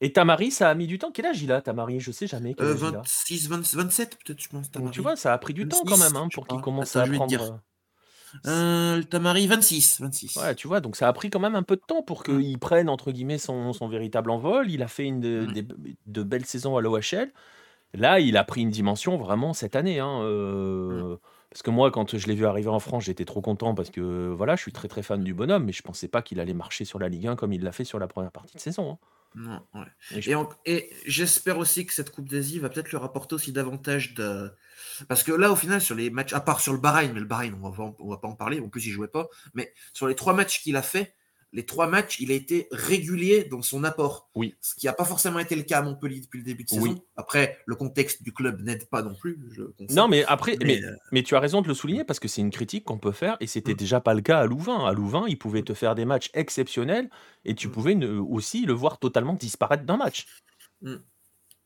Et Taamari, ça a mis du temps. Quel âge il a, Taamari ? Je sais jamais. Quel euh, vingt-six, vingt, vingt-sept peut-être, je pense. Taamari. Tu vois, ça a pris du vingt-six, temps quand même hein, pour qu'il commence ah, à prendre. Euh, Taamari, vingt-six, vingt-six. Ouais, tu vois, donc ça a pris quand même un peu de temps pour qu'il prenne entre guillemets son, son véritable envol. Il a fait une de, ouais. des, de belles saisons à l'O H L. Là, il a pris une dimension vraiment cette année. Hein, euh, ouais. Parce que moi, quand je l'ai vu arriver en France, j'étais trop content parce que voilà, je suis très très fan du bonhomme, mais je pensais pas qu'il allait marcher sur la Ligue un comme il l'a fait sur la première partie de saison. Hein. Non, ouais. Et, je... et, en... et j'espère aussi que cette Coupe d'Asie va peut-être lui rapporter aussi davantage de. Parce que là, au final, sur les matchs, à part sur le Bahreïn, mais le Bahreïn, on va, on va pas en parler, en plus, il jouait pas. Mais sur les trois matchs qu'il a fait, les trois matchs, il a été régulier dans son apport. Oui. Ce qui n'a pas forcément été le cas à Montpellier depuis le début de saison. Oui. Après, le contexte du club n'aide pas non plus. Je non, mais après, mais, mais, euh... mais tu as raison de le souligner parce que c'est une critique qu'on peut faire et c'était mmh. déjà pas le cas à Louvain. À Louvain, il pouvait te faire des matchs exceptionnels et tu mmh. pouvais ne, aussi le voir totalement disparaître d'un match. Mmh.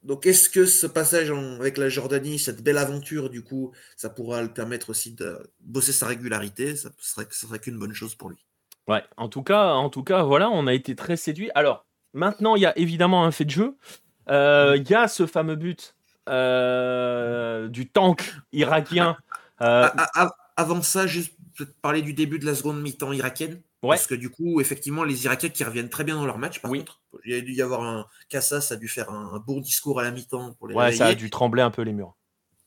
Donc, est-ce que ce passage en, avec la Jordanie, cette belle aventure, du coup, ça pourra le permettre aussi de bosser sa régularité ? Ça serait, ça serait qu'une bonne chose pour lui. Ouais, en tout cas, en tout cas, voilà, on a été très séduits. Alors, maintenant, il y a évidemment un fait de jeu. Euh, il y a ce fameux but euh, du tank irakien. Euh... À, à, avant ça, juste parler du début de la seconde mi-temps irakienne. Ouais. Parce que du coup, effectivement, les Irakiens qui reviennent très bien dans leur match, par oui. contre, il y a dû y avoir un... Casas a dû faire un, un bon discours à la mi-temps pour les ouais, réveiller. Ça a dû trembler un peu les murs.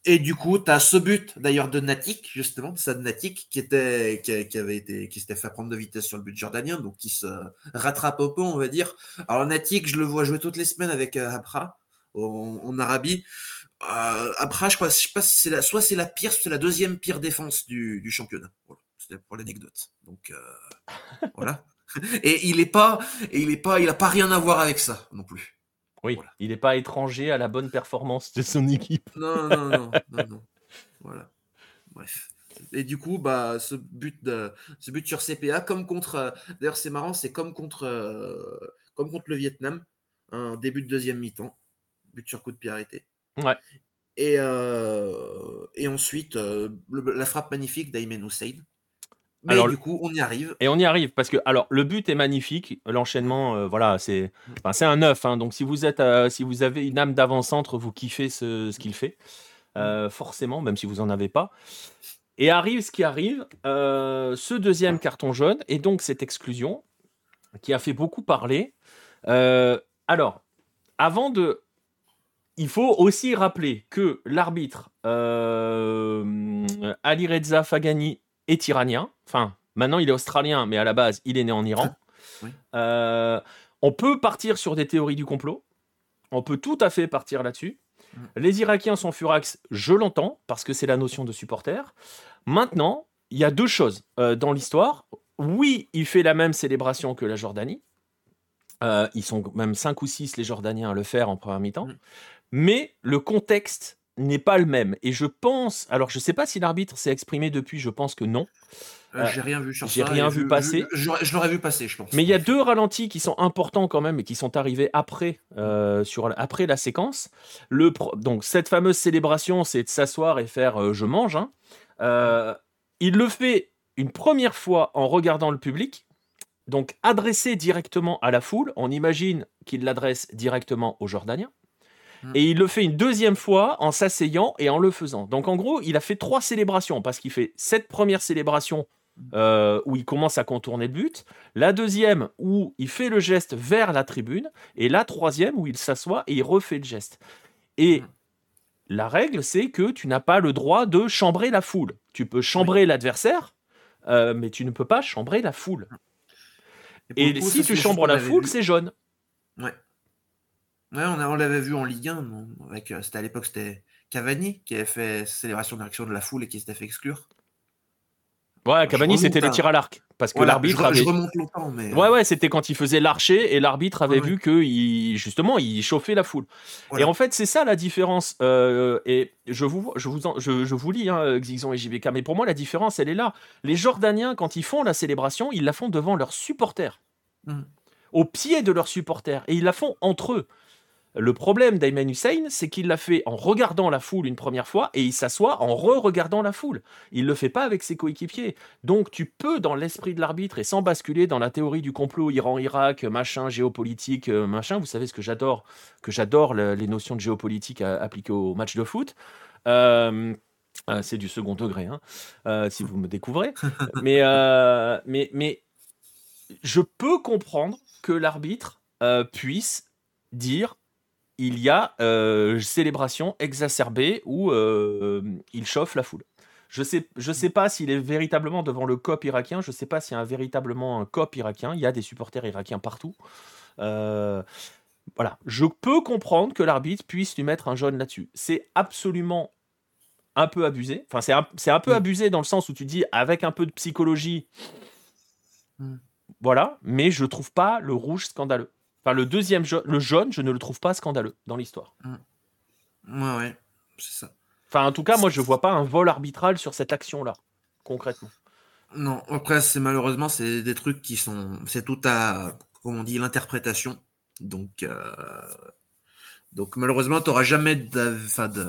Et du coup, tu as ce but d'ailleurs de Natik, justement, de Sad Natik, qui était, qui, qui avait été, qui s'était fait prendre de vitesse sur le but jordanien, donc qui se rattrape un peu, on va dire. Alors Natik, je le vois jouer toutes les semaines avec euh, Ibra en, en Arabie. Euh, Ibra, je crois, je sais pas si c'est la, soit c'est la pire, soit c'est la deuxième pire défense du, du championnat. Voilà, c'était pour l'anecdote. Donc euh, voilà. Et il est pas, et il est pas, il a pas rien à voir avec ça non plus. Oui, voilà. Il n'est pas étranger à la bonne performance de son équipe. Non, non, non, non, non. Voilà. Bref. Et du coup, bah, ce but, de, ce but sur C P A, comme contre. Euh, d'ailleurs, c'est marrant, c'est comme contre, euh, comme contre le Vietnam, un hein, début de deuxième mi-temps, but sur coup de pied arrêté. Ouais. Et euh, et ensuite, euh, le, la frappe magnifique d'Aymen Hussein. Mais alors, du coup, on y arrive. Et on y arrive parce que, alors, le but est magnifique. L'enchaînement, euh, voilà, c'est, enfin, c'est un neuf. Hein, donc, si vous êtes, euh, si vous avez une âme d'avant-centre, vous kiffez ce, ce qu'il fait, euh, forcément, même si vous en avez pas. Et arrive ce qui arrive, euh, ce deuxième carton jaune et donc cette exclusion qui a fait beaucoup parler. Euh, alors, avant de, il faut aussi rappeler que l'arbitre euh, Ali Reza Fagani est iranien. Enfin, maintenant, il est australien, mais à la base, il est né en Iran. Oui. Euh, on peut partir sur des théories du complot. On peut tout à fait partir là-dessus. Mmh. Les Irakiens sont furax, je l'entends, parce que c'est la notion de supporter. Maintenant, il y a deux choses euh, dans l'histoire. Oui, il fait la même célébration que la Jordanie. Euh, ils sont même cinq ou six, les Jordaniens, à le faire en première mi-temps. Mmh. Mais le contexte n'est pas le même. Et je pense... Alors, je ne sais pas si l'arbitre s'est exprimé depuis, je pense que non. Euh, j'ai rien vu sur j'ai ça. J'ai rien vu je, passer. Je, je, je l'aurais vu passer, je pense. Mais il y a deux ralentis qui sont importants quand même et qui sont arrivés après, euh, sur, après la séquence. Le, donc, cette fameuse célébration, c'est de s'asseoir et faire euh, « je mange hein. ». Euh, il le fait une première fois en regardant le public, donc adressé directement à la foule. On imagine qu'il l'adresse directement aux Jordaniens. Et il le fait une deuxième fois en s'asseyant et en le faisant. Donc en gros, il a fait trois célébrations, parce qu'il fait cette première célébration euh, où il commence à contourner le but, la deuxième où il fait le geste vers la tribune, et la troisième où il s'assoit et il refait le geste. Et la règle, c'est que tu n'as pas le droit de chambrer la foule. Tu peux chambrer oui. l'adversaire, euh, mais tu ne peux pas chambrer la foule. Et, et coup, si tu chambres la foule, vu. c'est jaune. Ouais. Ouais, on, a, on l'avait vu en Ligue un, avec, c'était à l'époque, c'était Cavani qui avait fait célébration d'action de la foule et qui s'était fait exclure. Ouais, Cavani, c'était les tirs à l'arc, parce que ouais, l'arbitre je, avait... Je remonte longtemps, mais... Ouais, ouais, c'était quand il faisait l'archer et l'arbitre avait ouais, vu ouais. que, il, justement, il chauffait la foule. Voilà. Et en fait, c'est ça la différence. Euh, et je vous, je vous, en, je, je vous lis, hein, Xixon et J B K, mais pour moi, la différence, elle est là. Les Jordaniens, quand ils font la célébration, ils la font devant leurs supporters, mm. au pied de leurs supporters, et ils la font entre eux. Le problème d'Aymen Hussein, c'est qu'il l'a fait en regardant la foule une première fois et il s'assoit en re-regardant la foule. Il ne le fait pas avec ses coéquipiers. Donc tu peux, dans l'esprit de l'arbitre et sans basculer dans la théorie du complot Iran-Irak, machin, géopolitique, machin, vous savez ce que j'adore, que j'adore le, les notions de géopolitique à, appliquées au match de foot. Euh, euh, c'est du second degré, hein, euh, si vous me découvrez. Mais, euh, mais, mais je peux comprendre que l'arbitre euh, puisse dire... il y a euh, célébration exacerbée où euh, il chauffe la foule. Je sais, je sais pas s'il est véritablement devant le COP irakien, je sais pas s'il y a un, véritablement un COP irakien, il y a des supporters irakiens partout. Euh, voilà. Je peux comprendre que l'arbitre puisse lui mettre un jaune là-dessus. C'est absolument un peu abusé. Enfin, c'est un, c'est un peu abusé dans le sens où tu dis, avec un peu de psychologie, mm. voilà, mais je trouve pas le rouge scandaleux. Enfin, le deuxième, le jaune, je ne le trouve pas scandaleux dans l'histoire. Ouais, ouais, c'est ça. Enfin, en tout cas, moi, je ne vois pas un vol arbitral sur cette action-là, concrètement. Non, après, c'est malheureusement, c'est des trucs qui sont... C'est tout à, comme on dit, l'interprétation. Donc, euh... Donc malheureusement, tu n'auras jamais de... Enfin, de...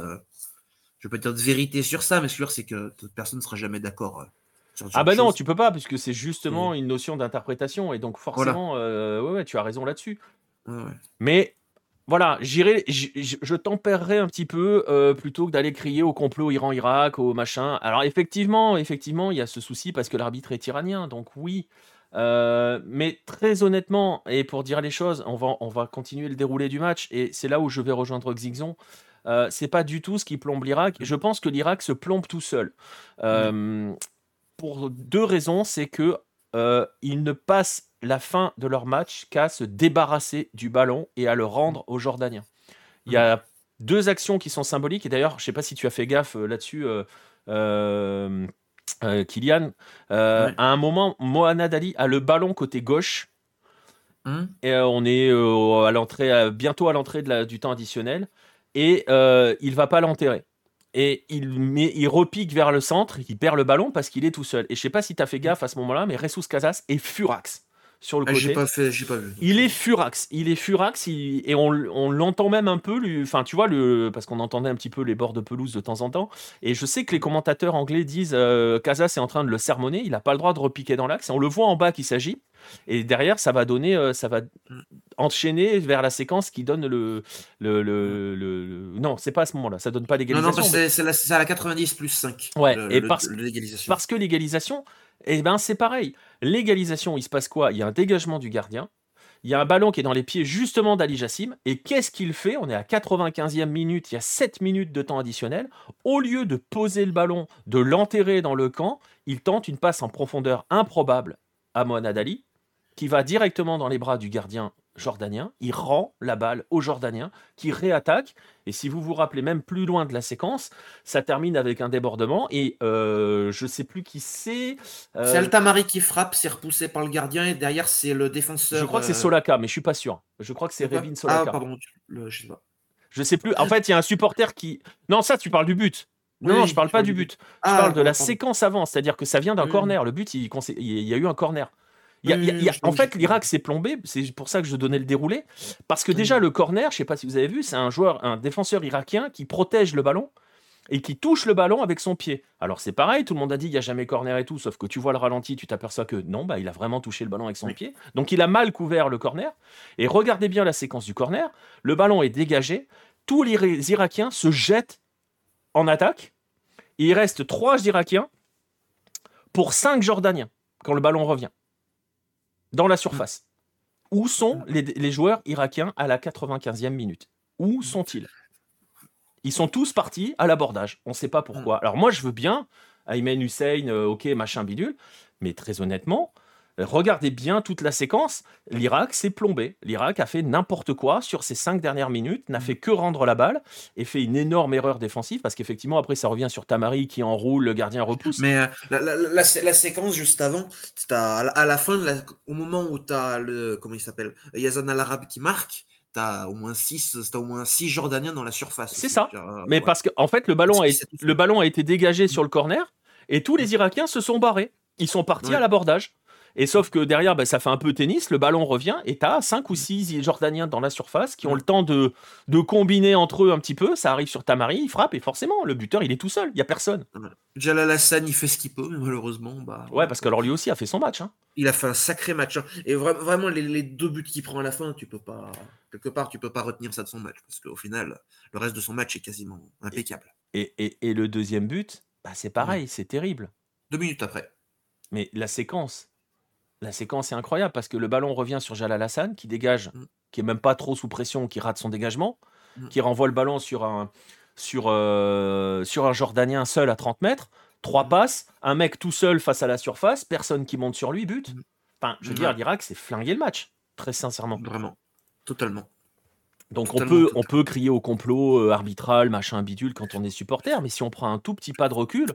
Je ne vais pas dire de vérité sur ça, mais sûr, c'est que toute personne ne sera jamais d'accord... Ah bah chose. Non, tu peux pas, puisque c'est justement oui. une notion d'interprétation, et donc forcément, voilà. euh, ouais, ouais, tu as raison là-dessus. Ouais, ouais. Mais voilà, j'irai, j', je tempérerai un petit peu euh, plutôt que d'aller crier au complot Iran-Irak, au machin. Alors effectivement, effectivement, il y a ce souci parce que l'arbitre est iranien, donc oui. Euh, mais très honnêtement, et pour dire les choses, on va, on va continuer le déroulé du match, et c'est là où je vais rejoindre Xixon. Euh, c'est pas du tout ce qui plombe l'Irak. Je pense que l'Irak se plombe tout seul. Euh, oui. Pour deux raisons, c'est que euh, ils ne passent la fin de leur match qu'à se débarrasser du ballon et à le rendre aux Jordaniens. Il y a deux actions qui sont symboliques, et d'ailleurs, je ne sais pas si tu as fait gaffe là-dessus, euh, euh, euh, Kylian. Euh, ouais. À un moment, Mohamed Ali a le ballon côté gauche, hum. et euh, on est euh, à l'entrée, à, bientôt à l'entrée de la, du temps additionnel, et euh, il ne va pas l'enterrer. Et il, met, il repique vers le centre, il perd le ballon parce qu'il est tout seul. Et je sais pas si tu as fait gaffe à ce moment-là, mais Ressus Casas est furax sur le côté. Ah, j'ai pas fait, j'ai pas vu. Il est furax, il est furax, il, et on, on l'entend même un peu, lui, enfin tu vois, le, parce qu'on entendait un petit peu les bords de pelouse de temps en temps. Et je sais que les commentateurs anglais disent euh, Casas est en train de le sermonner, il n'a pas le droit de repiquer dans l'axe. On le voit en bas qu'il s'agit. Et derrière, ça va donner, euh, ça va enchaîner vers la séquence qui donne le, le, le, le, le... non, c'est pas à ce moment-là, ça donne pas l'égalisation. Non, non, c'est, c'est, la, c'est à la quatre-vingt-dix plus cinq. Ouais, le, et parce, le, l'égalisation. Parce que l'égalisation, eh ben c'est pareil. L'égalisation, il se passe quoi? Il y a un dégagement du gardien. Il y a un ballon qui est dans les pieds justement d'Ali Jassim. Et qu'est-ce qu'il fait? On est à quatre-vingt-quinzième minute, il y a sept minutes de temps additionnel. Au lieu de poser le ballon, de l'enterrer dans le camp, il tente une passe en profondeur improbable à Mohamed Ali. qui va directement dans les bras du gardien jordanien. Il rend la balle au Jordanien, qui réattaque. Et si vous vous rappelez, même plus loin de la séquence, ça termine avec un débordement. Et euh, je ne sais plus qui c'est. Euh... C'est Al-Taamari qui frappe, c'est repoussé par le gardien. Et derrière, c'est le défenseur. Je crois euh... que c'est Solaka, mais je ne suis pas sûr. Je crois que c'est Révin Solaka. Ah, pardon, le... je ne sais pas. Je sais plus. En fait, il y a un supporter qui... Non, ça, tu parles du but. Non, oui, non, je ne parle pas du but. but. Ah, je parle de la pardon. séquence avant. C'est-à-dire que ça vient d'un oui. corner. Le but, il, il y a eu un corner. Il y a, oui, il y a, en fait, l'Irak s'est plombé. C'est pour ça que je donnais le déroulé. Parce que déjà, oui. le corner, je ne sais pas si vous avez vu, c'est un joueur, un défenseur irakien qui protège le ballon et qui touche le ballon avec son pied. Alors, c'est pareil. Tout le monde a dit il n'y a jamais corner et tout. Sauf que tu vois le ralenti, tu t'aperçois que non, bah, il a vraiment touché le ballon avec son oui. pied. Donc, il a mal couvert le corner. Et regardez bien la séquence du corner. Le ballon est dégagé. Tous les Irakiens se jettent en attaque, et il reste trois Irakiens pour cinq Jordaniens quand le ballon revient dans la surface. Où sont les, les joueurs irakiens à la quatre-vingt-quinzième minute? Où sont-ils? Ils sont tous partis à l'abordage. On ne sait pas pourquoi. Alors moi, je veux bien Aymen Hussein, ok, machin bidule, mais très honnêtement, regardez bien toute la séquence. L'Irak s'est plombé. L'Irak a fait n'importe quoi sur ces cinq dernières minutes, n'a fait que rendre la balle et fait une énorme erreur défensive parce qu'effectivement, après, ça revient sur Taamari qui enroule, le gardien repousse. Mais euh, la, la, la, la séquence juste avant, t'as, à la fin, la, au moment où tu as le. Comment il s'appelle Yazan Al-Arab qui marque, tu as au moins six Jordaniens dans la surface. C'est aussi, ça. Genre, mais ouais. parce qu'en en fait, le ballon, a, le ballon a été dégagé sur le corner et tous les Irakiens se sont barrés. Ils sont partis ouais. à l'abordage. Et sauf que derrière, bah, ça fait un peu tennis, le ballon revient et t'as cinq ou six Jordaniens dans la surface qui ont le temps de, de combiner entre eux un petit peu. Ça arrive sur Taamari, il frappe et forcément, le buteur, il est tout seul, il n'y a personne. Jalal Hassan, il fait ce qu'il peut, mais malheureusement... Bah, ouais, parce que alors, lui aussi a fait son match. Hein. Il a fait un sacré match. Hein. Et vra- vraiment, les, les deux buts qu'il prend à la fin, tu peux pas... Quelque part, tu ne peux pas retenir ça de son match parce qu'au final, le reste de son match est quasiment impeccable. Et, et, et le deuxième but, bah, c'est pareil, ouais. c'est terrible. Deux minutes après. Mais la séquence... La séquence est incroyable parce que le ballon revient sur Jalal Hassan qui dégage, mm. qui est même pas trop sous pression, qui rate son dégagement, mm. qui renvoie le ballon sur un, sur, euh, sur un Jordanien seul à trente mètres, trois mm. passes, un mec tout seul face à la surface, personne qui monte sur lui, but. Enfin, je veux mm. dire, l'Irak s'est flingué le match, très sincèrement. Vraiment, totalement. Donc totalement, on, peut, totalement. on peut crier au complot euh, arbitral, machin, bidule quand on est supporter, mais si on prend un tout petit pas de recul,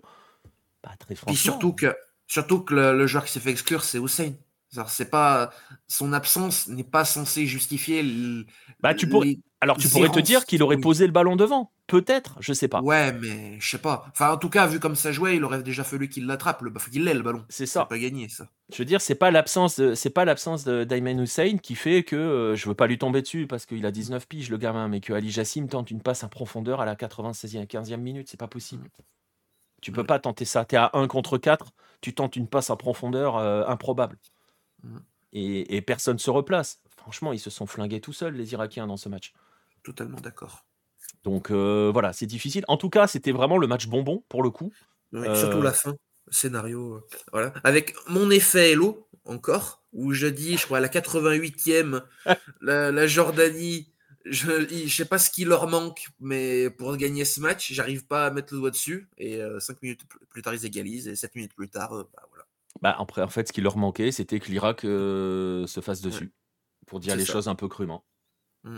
bah, très franchement... Et surtout que... Surtout que le, le joueur qui s'est fait exclure, c'est Hussein. C'est-à-dire, c'est pas, son absence n'est pas censée justifier. L, bah, tu pourrais, alors, tu pourrais te dire qu'il aurait oui. posé le ballon devant. Peut-être, je sais pas. Ouais, mais je sais pas. Enfin, en tout cas, vu comme ça jouait, il aurait déjà fallu qu'il l'attrape. Il faut qu'il l'ait, le ballon. C'est ça. C'est pas gagné, ça. Je veux dire, c'est pas l'absence, de, c'est pas l'absence de, d'Aymen Hussein qui fait que euh, je veux pas lui tomber dessus parce qu'il a dix-neuf piges, le gamin, mais que Ali Jassim tente une passe à profondeur à la quatre-vingt-seizième, quinzième minute. C'est pas possible. Mm. Tu peux mmh. pas tenter ça. Tu es à un contre quatre, tu tentes une passe à profondeur euh, improbable. Mmh. Et, et personne ne se replace. Franchement, ils se sont flingués tout seuls, les Irakiens, dans ce match. Totalement d'accord. Donc euh, voilà, c'est difficile. En tout cas, c'était vraiment le match bonbon, pour le coup. Oui, euh... Surtout la fin, scénario. Euh, voilà. Avec mon effet Hello, encore, où je dis, je crois, à la quatre-vingt-huitième, la, la Jordanie... Je ne sais pas ce qui leur manque, mais pour gagner ce match, j'arrive pas à mettre le doigt dessus. Et euh, cinq minutes plus tard, ils égalisent. Et sept minutes plus tard, euh, bah, voilà. Bah, après, en fait, ce qui leur manquait, c'était que l'Irak euh, se fasse dessus. Ouais. Pour dire C'est les ça. choses un peu crûment. Mm.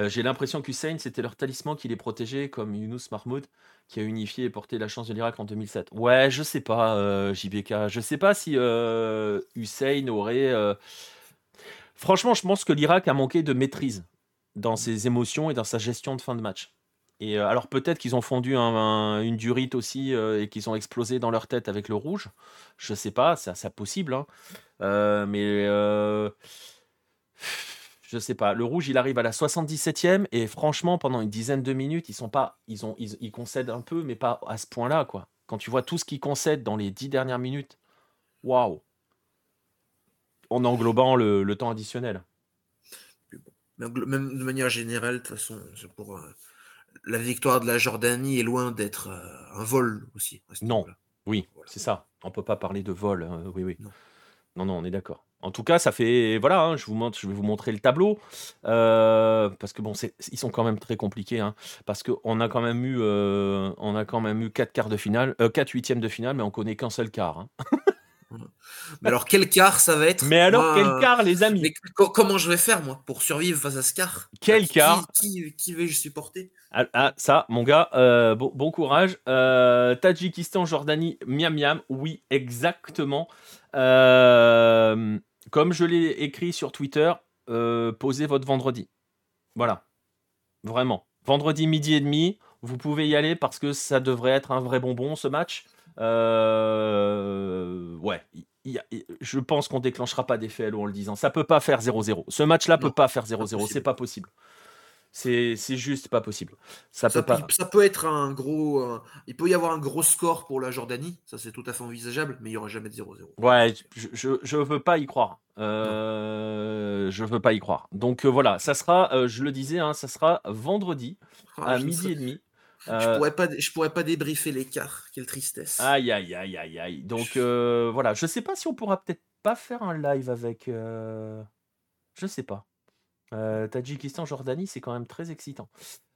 Euh, j'ai l'impression qu'Hussein, c'était leur talisman qui les protégeait, comme Younous Mahmoud, qui a unifié et porté la chance de l'Irak en deux mille sept. Ouais, je sais pas, euh, J B K. Je sais pas si euh, Hussein aurait... Euh... Franchement, je pense que l'Irak a manqué de maîtrise dans ses émotions et dans sa gestion de fin de match. Et euh, alors peut-être qu'ils ont fondu un, un, une durite aussi euh, et qu'ils ont explosé dans leur tête avec le rouge. Je sais pas, c'est, c'est possible. Hein. Euh, mais euh, je sais pas. Le rouge, il arrive à la soixante-dix-septième et franchement, pendant une dizaine de minutes, ils sont pas, ils ont, ils, ils concèdent un peu, mais pas à ce point-là, quoi. Quand tu vois tout ce qu'ils concèdent dans les dix dernières minutes, waouh. En englobant le, le temps additionnel. Même de manière générale, de toute façon, pour, euh, la victoire de la Jordanie est loin d'être euh, un vol aussi. Non, oui, voilà. C'est ça. On ne peut pas parler de vol. Euh, oui, oui. Non. non, non, on est d'accord. En tout cas, ça fait... Voilà, hein, je, vous montre, je vais vous montrer le tableau. Euh, parce que bon, c'est, ils sont quand même très compliqués. Hein, parce qu'on a quand même eu euh, on a quand même eu quatre quarts de finale, euh, quatre huitièmes de finale, mais on ne connaît qu'un seul quart. Hein. Mais alors, quel quart ça va être? Mais alors, moi, quel quart, les amis? Mais co- comment je vais faire, moi, pour survivre face à ce quart? Quel qui, quart qui, qui, qui vais-je supporter? Ah, ah, ça, mon gars, euh, bon, bon courage. Euh, Tadjikistan, Jordanie, miam miam. Oui, exactement. Euh, comme je l'ai écrit sur Twitter, euh, posez votre vendredi. Voilà. Vraiment. Vendredi midi et demi, vous pouvez y aller parce que ça devrait être un vrai bonbon, ce match. Euh, ouais, y a, y, je pense qu'on déclenchera pas d'effet L O en le disant. Ça peut pas faire zéro zéro. Ce match-là non, peut pas faire zéro zéro. Pas c'est pas possible. C'est, c'est juste pas possible. Ça, ça, peut pas... ça peut être un gros. Euh, il peut y avoir un gros score pour la Jordanie. Ça, c'est tout à fait envisageable, mais il n'y aura jamais de zéro zéro. Ouais, je, je, je veux pas y croire. Euh, je veux pas y croire. Donc euh, voilà, ça sera, euh, je le disais, hein, ça sera vendredi ah, à midi serais... et demi. Euh... Je pourrais pas, je pourrais pas débriefer l'écart. Quelle tristesse. Aïe, aïe, aïe, aïe, aïe. Donc euh, voilà, je sais pas si on pourra peut-être pas faire un live avec. Euh... Je sais pas. Euh, Tadjikistan, Jordanie, c'est quand même très excitant.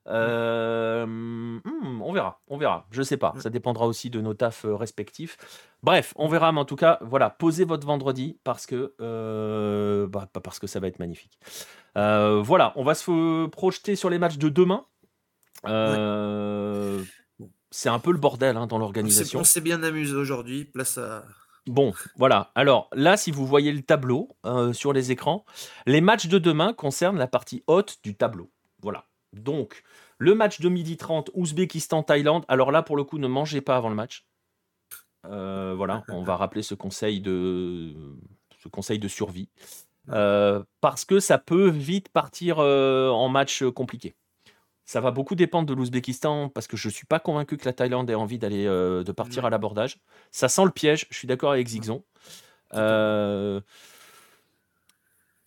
Euh, hmm, on verra, on verra. Je sais pas. Ça dépendra aussi de nos tafs respectifs. Bref, on verra. Mais en tout cas, voilà, posez votre vendredi parce que, euh, bah, parce que ça va être magnifique. Euh, voilà, on va se projeter sur les matchs de demain. Euh, ouais. C'est un peu le bordel hein, dans l'organisation. On s'est bien amusé aujourd'hui. Place à. Bon, voilà. Alors là, si vous voyez le tableau euh, sur les écrans, les matchs de demain concernent la partie haute du tableau. Voilà. Donc, le match de midi trente, Ouzbékistan-Thaïlande. Alors là, pour le coup, ne mangez pas avant le match. Euh, voilà, on va rappeler ce conseil de, ce conseil de survie. Euh, parce que ça peut vite partir euh, en match compliqué. Ça va beaucoup dépendre de l'Ouzbékistan parce que je ne suis pas convaincu que la Thaïlande ait envie d'aller, euh, de partir à l'abordage. Ça sent le piège, je suis d'accord avec Zigzon. Euh,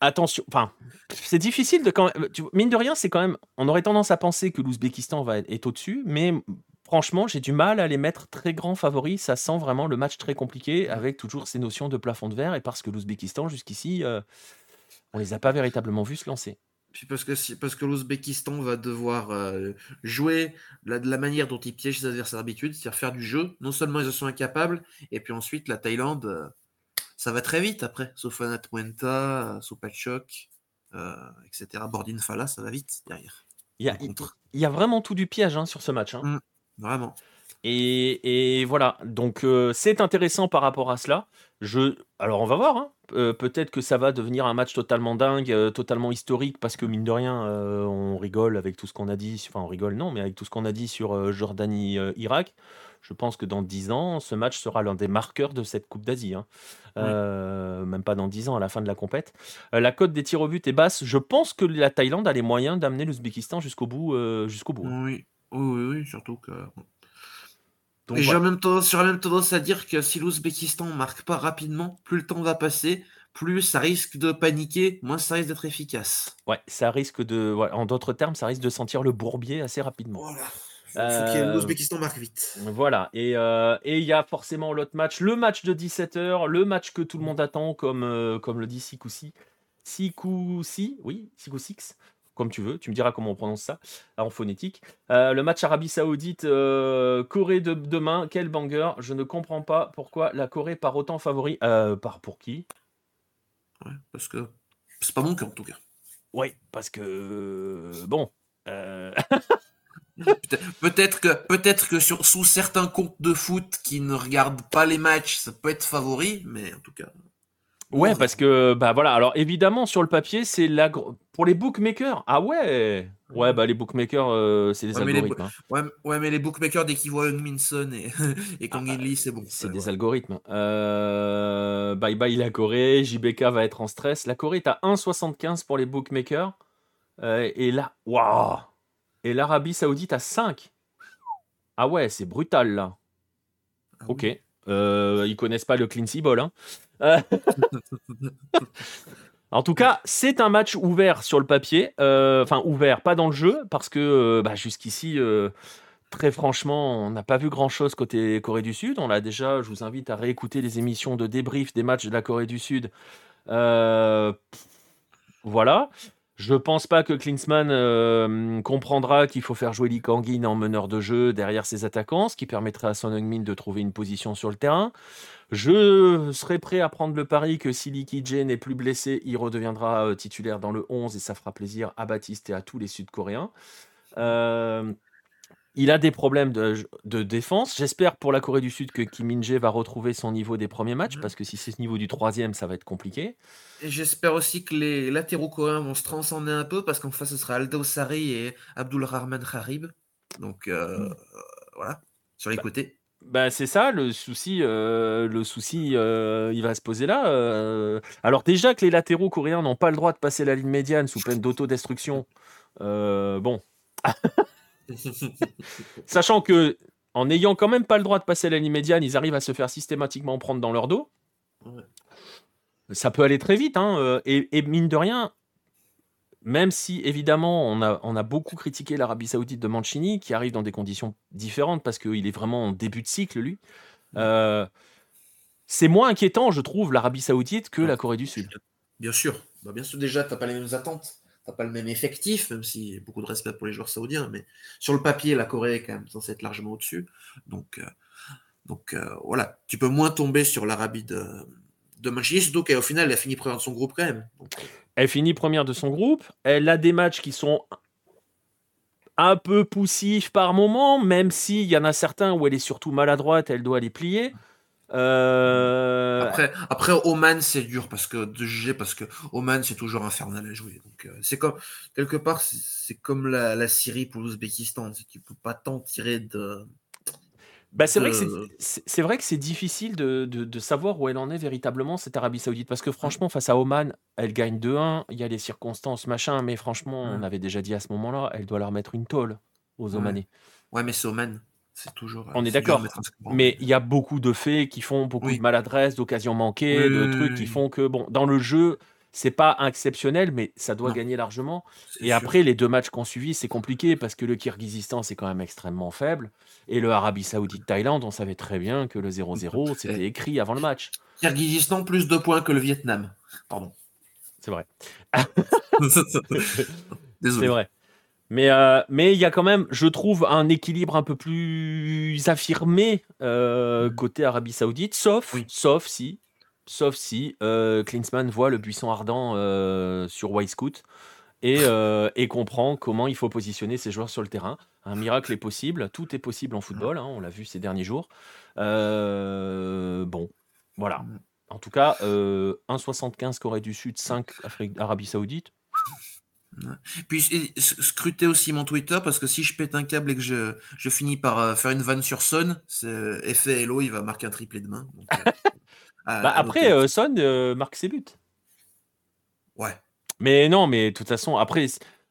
attention, enfin, c'est difficile de quand même, tu, mine de rien, c'est quand même. On aurait tendance à penser que l'Ouzbékistan va être au-dessus, mais franchement, j'ai du mal à les mettre très grands favoris. Ça sent vraiment le match très compliqué avec toujours ces notions de plafond de verre et parce que l'Ouzbékistan, jusqu'ici, euh, on ne les a pas véritablement vus se lancer. Puis parce que, si, parce que l'Ouzbékistan va devoir euh, jouer la, de la manière dont ils piègent ses adversaires d'habitude, c'est-à-dire faire du jeu. Non seulement ils en sont incapables, et puis ensuite la Thaïlande, euh, ça va très vite après. Sofana Twenta, Sopachok, euh, et cetera. Bordin Fala, ça va vite derrière. Il y a, il, il y a vraiment tout du piège hein, sur ce match. Hein. Mmh, vraiment. Et, et voilà, donc euh, c'est intéressant par rapport à cela. Je... Alors on va voir, hein. euh, peut-être que ça va devenir un match totalement dingue, euh, totalement historique, parce que mine de rien, euh, on rigole avec tout ce qu'on a dit, enfin on rigole non, mais avec tout ce qu'on a dit sur euh, Jordanie-Irak, euh, je pense que dans dix ans, ce match sera l'un des marqueurs de cette Coupe d'Asie. Hein. Euh, oui. Même pas dans dix ans, à la fin de la compète. Euh, la cote des tirs au but est basse, je pense que la Thaïlande a les moyens d'amener l'Ouzbékistan jusqu'au bout. Euh, jusqu'au bout hein. Oui. Oui, oui, oui, surtout que... Donc, et ouais. j'ai même tendance, j'aurais même tendance à dire que si l'Ouzbékistan ne marque pas rapidement, plus le temps va passer, plus ça risque de paniquer, moins ça risque d'être efficace. Ouais, ça risque de, ouais, en d'autres termes, ça risque de sentir le bourbier assez rapidement. Voilà, il faut, euh, faut que l'Ouzbékistan marque vite. Voilà, et il euh, et y a forcément l'autre match, le match de dix-sept heures, le match que tout le monde attend, comme, euh, comme le dit Sikoussi. Sikoussi, oui, Sikoussi. Comme tu veux, tu me diras comment on prononce ça en phonétique. Euh, le match Arabie Saoudite, euh, Corée de demain, quel banger. Je ne comprends pas pourquoi la Corée part autant favori. Euh, part pour qui ? Ouais, parce que c'est pas mon cas en tout cas. Ouais, parce que bon. Euh... peut-être que peut-être que sur sous certains comptes de foot qui ne regardent pas les matchs, ça peut être favori, mais en tout cas. Ouais, parce que, bah voilà, alors évidemment, sur le papier, c'est la gro... pour les bookmakers. Ah ouais, ouais, bah les bookmakers, euh, c'est des ouais, algorithmes. Les... Hein. Ouais, ouais, mais les bookmakers, dès qu'ils voient Heung-Min Son et, et Kang-in ah, Lee, c'est bon. C'est ouais, des ouais. algorithmes. Euh... Bye bye la Corée, J B K va être en stress. La Corée est à un virgule soixante-quinze pour les bookmakers. Euh, et là, waouh! Et l'Arabie Saoudite à cinq. Ah ouais, c'est brutal là. Ah, ok. Oui. Euh, ils connaissent pas le clean ball. Hein. Euh... en tout cas, c'est un match ouvert sur le papier. Euh, enfin, ouvert, pas dans le jeu, parce que bah, jusqu'ici, euh, très franchement, on n'a pas vu grand-chose côté Corée du Sud. On l'a déjà, je vous invite à réécouter les émissions de débrief des matchs de la Corée du Sud. Euh... Voilà. Je pense pas que Klinsmann euh, comprendra qu'il faut faire jouer Lee Kang-in en meneur de jeu derrière ses attaquants, ce qui permettrait à Son Heung-min de trouver une position sur le terrain. Je serais prêt à prendre le pari que si Lee Ki-jae n'est plus blessé, il redeviendra euh, titulaire dans le onze et ça fera plaisir à Baptiste et à tous les Sud-Coréens. Euh, il a des problèmes de, de défense. J'espère pour la Corée du Sud que Kim Min-jae va retrouver son niveau des premiers matchs, mmh. parce que si c'est ce niveau du troisième, ça va être compliqué. Et j'espère aussi que les latéraux coréens vont se transcender un peu, parce qu'en face, ce sera Aldo Sarri et Abdulrahman Kharib. Donc, euh, mmh. voilà, sur les bah, côtés. Bah c'est ça, le souci, euh, le souci euh, il va se poser là. Euh, alors déjà que les latéraux coréens n'ont pas le droit de passer la ligne médiane sous peine d'autodestruction, euh, bon... Sachant que en n'ayant quand même pas le droit de passer la ligne médiane, ils arrivent à se faire systématiquement prendre dans leur dos. Ouais. Ça peut aller très vite, hein. et, et mine de rien, même si évidemment on a, on a beaucoup critiqué l'Arabie Saoudite de Mancini, qui arrive dans des conditions différentes parce qu'il est vraiment en début de cycle, lui. Euh, c'est moins inquiétant, je trouve, l'Arabie Saoudite que ouais. la Corée du Sud. Bien sûr, bah, bien sûr déjà, t'as pas les mêmes attentes. Pas le même effectif, même s'il y a beaucoup de respect pour les joueurs saoudiens, mais sur le papier, la Corée est quand même censée être largement au-dessus. Donc, euh, donc euh, voilà, tu peux moins tomber sur l'Arabie de, de Mancini, surtout qu'au final, elle a fini première de son groupe quand même. Donc, elle finit première de son groupe, elle a des matchs qui sont un peu poussifs par moment, même s'il y en a certains où elle est surtout maladroite, elle doit les plier. Euh... Après, après Oman c'est dur parce que de juger parce que Oman c'est toujours infernal à jouer. Donc euh, c'est comme quelque part c'est, c'est comme la, la Syrie pour l'Ouzbékistan, c'est qu'il ne peut pas tant tirer de. Bah c'est de... vrai que c'est, c'est, c'est vrai que c'est difficile de, de, de savoir où elle en est véritablement cette Arabie Saoudite parce que franchement face à Oman elle gagne deux un, il y a les circonstances machin, mais franchement ouais. on avait déjà dit à ce moment-là elle doit leur mettre une tôle aux Omanais. Ouais, ouais mais c'est Oman. C'est toujours, on est d'accord, mais il y a beaucoup de faits qui font beaucoup oui. de maladresses, d'occasions manquées, oui, de oui, trucs oui. qui font que, bon, dans le jeu, c'est pas exceptionnel, mais ça doit non. gagner largement. C'est et sûr. Après, les deux matchs qu'on suivit, c'est compliqué parce que le Kirghizistan, c'est quand même extrêmement faible. Et le Arabie Saoudite-Thaïlande, on savait très bien que le zéro zéro, c'était écrit avant le match. Kirghizistan, plus deux points que le Vietnam. Pardon. C'est vrai. Désolé. C'est vrai. Mais euh, mais il y a quand même, je trouve, un équilibre un peu plus affirmé euh, côté Arabie Saoudite, sauf, oui. sauf si, sauf si euh, Klinsmann voit le buisson ardent euh, sur Wisecout et, euh, et comprend comment il faut positionner ses joueurs sur le terrain. Un miracle est possible, tout est possible en football, hein, on l'a vu ces derniers jours. Euh, bon, voilà. En tout cas, euh, un virgule soixante-quinze Corée du Sud, cinq Afrique, Arabie Saoudite. Puis scrutez aussi mon Twitter parce que si je pète un câble et que je, je finis par faire une vanne sur Son, c'est effet Hello, il va marquer un triplé demain. Donc, euh, à, bah après, euh, Son euh, marque ses buts. Ouais. Mais non, mais de toute façon, après,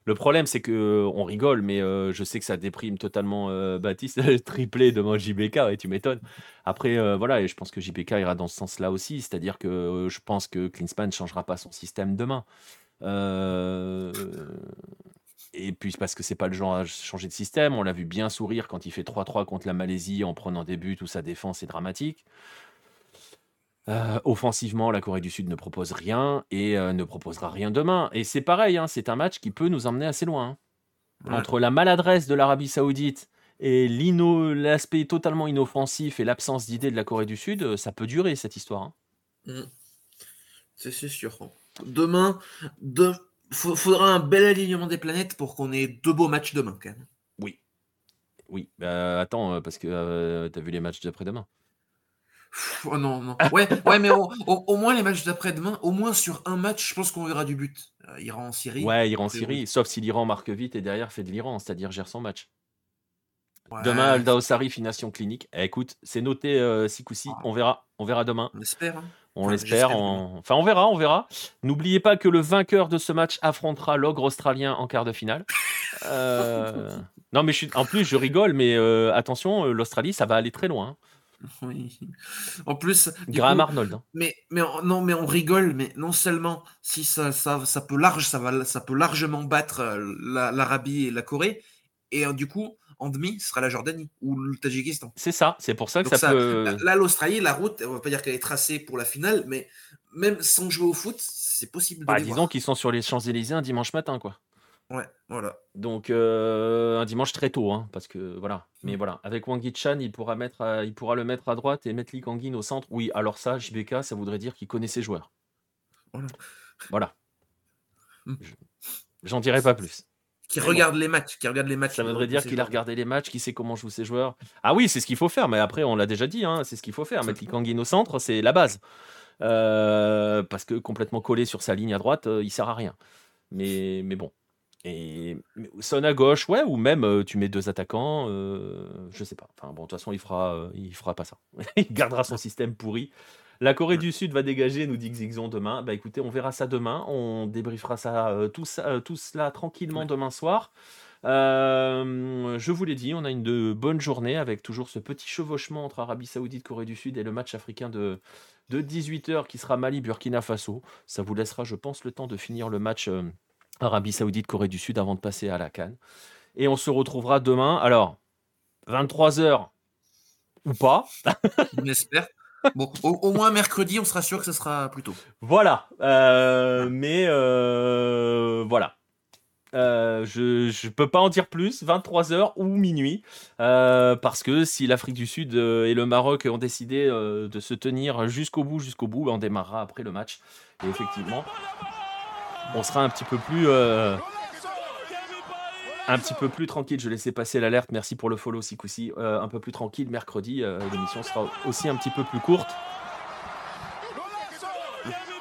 le problème c'est qu'on rigole, mais euh, je sais que ça déprime totalement euh, Baptiste, triplé demain J B K, ouais, tu m'étonnes. Après, euh, voilà, et je pense que J B K ira dans ce sens-là aussi, c'est-à-dire que euh, je pense que Klinsmann ne changera pas son système demain. Euh... et puis parce que c'est pas le genre à changer de système, on l'a vu bien sourire quand il fait trois trois contre la Malaisie en prenant des buts où sa défense est dramatique. Euh, offensivement la Corée du Sud ne propose rien et euh, ne proposera rien demain et c'est pareil, hein, c'est un match qui peut nous emmener assez loin, hein. Ouais. Entre la maladresse de l'Arabie Saoudite et l'ino... l'aspect totalement inoffensif et l'absence d'idée de la Corée du Sud, ça peut durer cette histoire, hein. Mmh. c'est, c'est sûr. Demain, de... faudra un bel alignement des planètes pour qu'on ait deux beaux matchs demain, quand même. Oui. Oui. Euh, attends, parce que euh, t'as vu les matchs d'après-demain. Oh non, non. Ouais, ouais mais on, on, au moins les matchs d'après-demain, au moins sur un match, je pense qu'on verra du but. Euh, Iran en Syrie. Ouais, Iran en Syrie. Sauf si l'Iran marque vite et derrière fait de l'Iran, c'est-à-dire gère son match. Ouais. Demain, Alda Ossari, fination clinique. Eh, écoute, c'est noté euh, six ou six. Ah. On verra. On verra demain. On espère, hein. On enfin, l'espère, on... enfin on verra, on verra. N'oubliez pas que le vainqueur de ce match affrontera l'ogre australien en quart de finale. Euh... non mais je suis... en plus je rigole, mais euh, attention, l'Australie ça va aller très loin. Oui. En plus, Graham coup, Arnold. Hein. Mais mais on, non mais on rigole, mais non seulement si ça ça ça peut large, ça va ça peut largement battre la, l'Arabie et la Corée, et du coup. En demi, ce sera la Jordanie ou le Tadjikistan. C'est ça, c'est pour ça que ça, ça peut... Là, l'Australie, la route, on ne va pas dire qu'elle est tracée pour la finale, mais même sans jouer au foot, c'est possible de bah, les disons voir. Qu'ils sont sur les Champs-Élysées un dimanche matin, quoi. Ouais, voilà. Donc euh, un dimanche très tôt, hein, parce que voilà. Mais voilà, avec Wanguichan, il pourra mettre, à, il pourra le mettre à droite et mettre Lee Kang-in au centre. Oui, alors ça, J B K, ça voudrait dire qu'il connaît ses joueurs. Voilà. Voilà. Mm. Je, j'en dirai pas plus. Qui regarde bon. les matchs, qui regarde les matchs. Ça voudrait dire qu'il a regardé les matchs, qui sait comment jouent ses joueurs. Ah oui, c'est ce qu'il faut faire. Mais après, on l'a déjà dit, hein, c'est ce qu'il faut faire. Mettre Lee Kang-in au centre, c'est la base. Euh, parce que complètement collé sur sa ligne à droite, euh, il sert à rien. Mais mais bon. Et Son à gauche, ouais, ou même euh, tu mets deux attaquants, euh, je sais pas. Enfin bon, de toute façon, il fera, euh, il fera pas ça. Il gardera son système pourri. La Corée du Sud va dégager, nous dit Xixon demain. Bah écoutez, on verra ça demain. On débriefera ça, euh, tout, ça euh, tout cela tranquillement demain soir. Euh, je vous l'ai dit, on a une de bonne journée avec toujours ce petit chevauchement entre Arabie Saoudite, Corée du Sud et le match africain de, de dix-huit heures qui sera Mali-Burkina Faso. Ça vous laissera, je pense, le temps de finir le match euh, Arabie Saoudite, Corée du Sud avant de passer à la CAN. Et on se retrouvera demain. Alors, vingt-trois heures ou pas. On espère. Bon, au, au moins mercredi, on sera sûr que ce sera plus tôt. Voilà. Euh, mais euh, voilà. Euh, je ne peux pas en dire plus. vingt-trois heures ou minuit. Euh, parce que si l'Afrique du Sud et le Maroc ont décidé de se tenir jusqu'au bout, jusqu'au bout, on démarrera après le match. Et effectivement, on sera un petit peu plus... Euh, un petit peu plus tranquille, je laissais passer l'alerte, merci pour le follow Sikoussi, euh, un peu plus tranquille mercredi, euh, l'émission sera aussi un petit peu plus courte.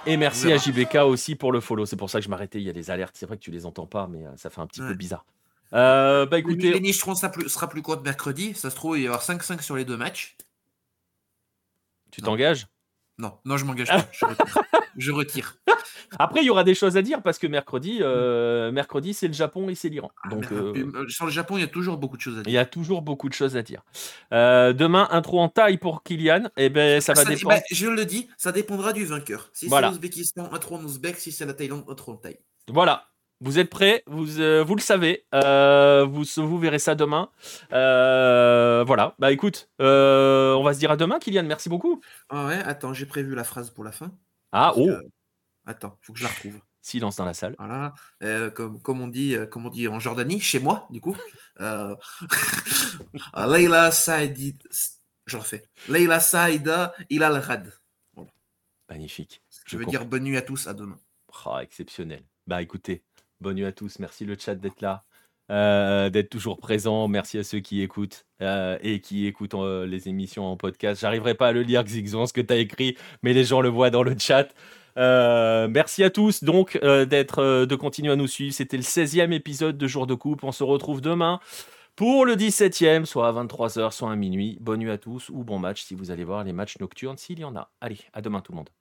Et merci à J B K aussi pour le follow, c'est pour ça que je m'arrêtais, il y a des alertes, c'est vrai que tu les entends pas, mais euh, ça fait un petit ouais. peu bizarre. Euh, bah écoutez... Les niches sera plus, sera plus courte mercredi, ça se trouve il va y avoir cinq cinq sur les deux matchs. Tu non. t'engages ? Non, non, je m'engage pas, je retire. Je retire. Après, il y aura des choses à dire parce que mercredi, euh, mercredi c'est le Japon et c'est l'Iran. Donc, euh, sur le Japon, il y a toujours beaucoup de choses à dire. Il y a toujours beaucoup de choses à dire. Euh, demain, intro en taille pour Kylian. Eh ben, ça, ça va dépendre. Eh ben, je le dis, ça dépendra du vainqueur. Si voilà. c'est l'Ouzbékistan, intro en Ouzbek. Si c'est la Thaïlande, intro en taille. Voilà. Vous êtes prêts, vous, euh, vous le savez, euh, vous, vous verrez ça demain. Euh, voilà, bah écoute, euh, on va se dire à demain, Kylian, merci beaucoup. Ah ouais, attends, j'ai prévu la phrase pour la fin. Ah, oh que, attends, faut que je la retrouve. Silence dans la salle. Voilà, euh, comme, comme, on dit, euh, comme on dit en Jordanie, chez moi, du coup. Euh... Leila Saïda, je refais. Leila Saïda Ilal Rad. Voilà. Magnifique. Je, je veux comprends. dire bonne nuit à tous, à demain. Ah, exceptionnel. Bah écoutez. Bonne nuit à tous. Merci le chat d'être là, euh, d'être toujours présent. Merci à ceux qui écoutent euh, et qui écoutent euh, les émissions en podcast. J'arriverai pas à le lire, Xixon, ce que tu as écrit, mais les gens le voient dans le chat. Euh, merci à tous donc euh, d'être, euh, de continuer à nous suivre. C'était le seizième épisode de Jour de Coupe. On se retrouve demain pour le dix-septième, soit à vingt-trois heures, soit à minuit. Bonne nuit à tous ou bon match si vous allez voir les matchs nocturnes, s'il y en a. Allez, à demain tout le monde.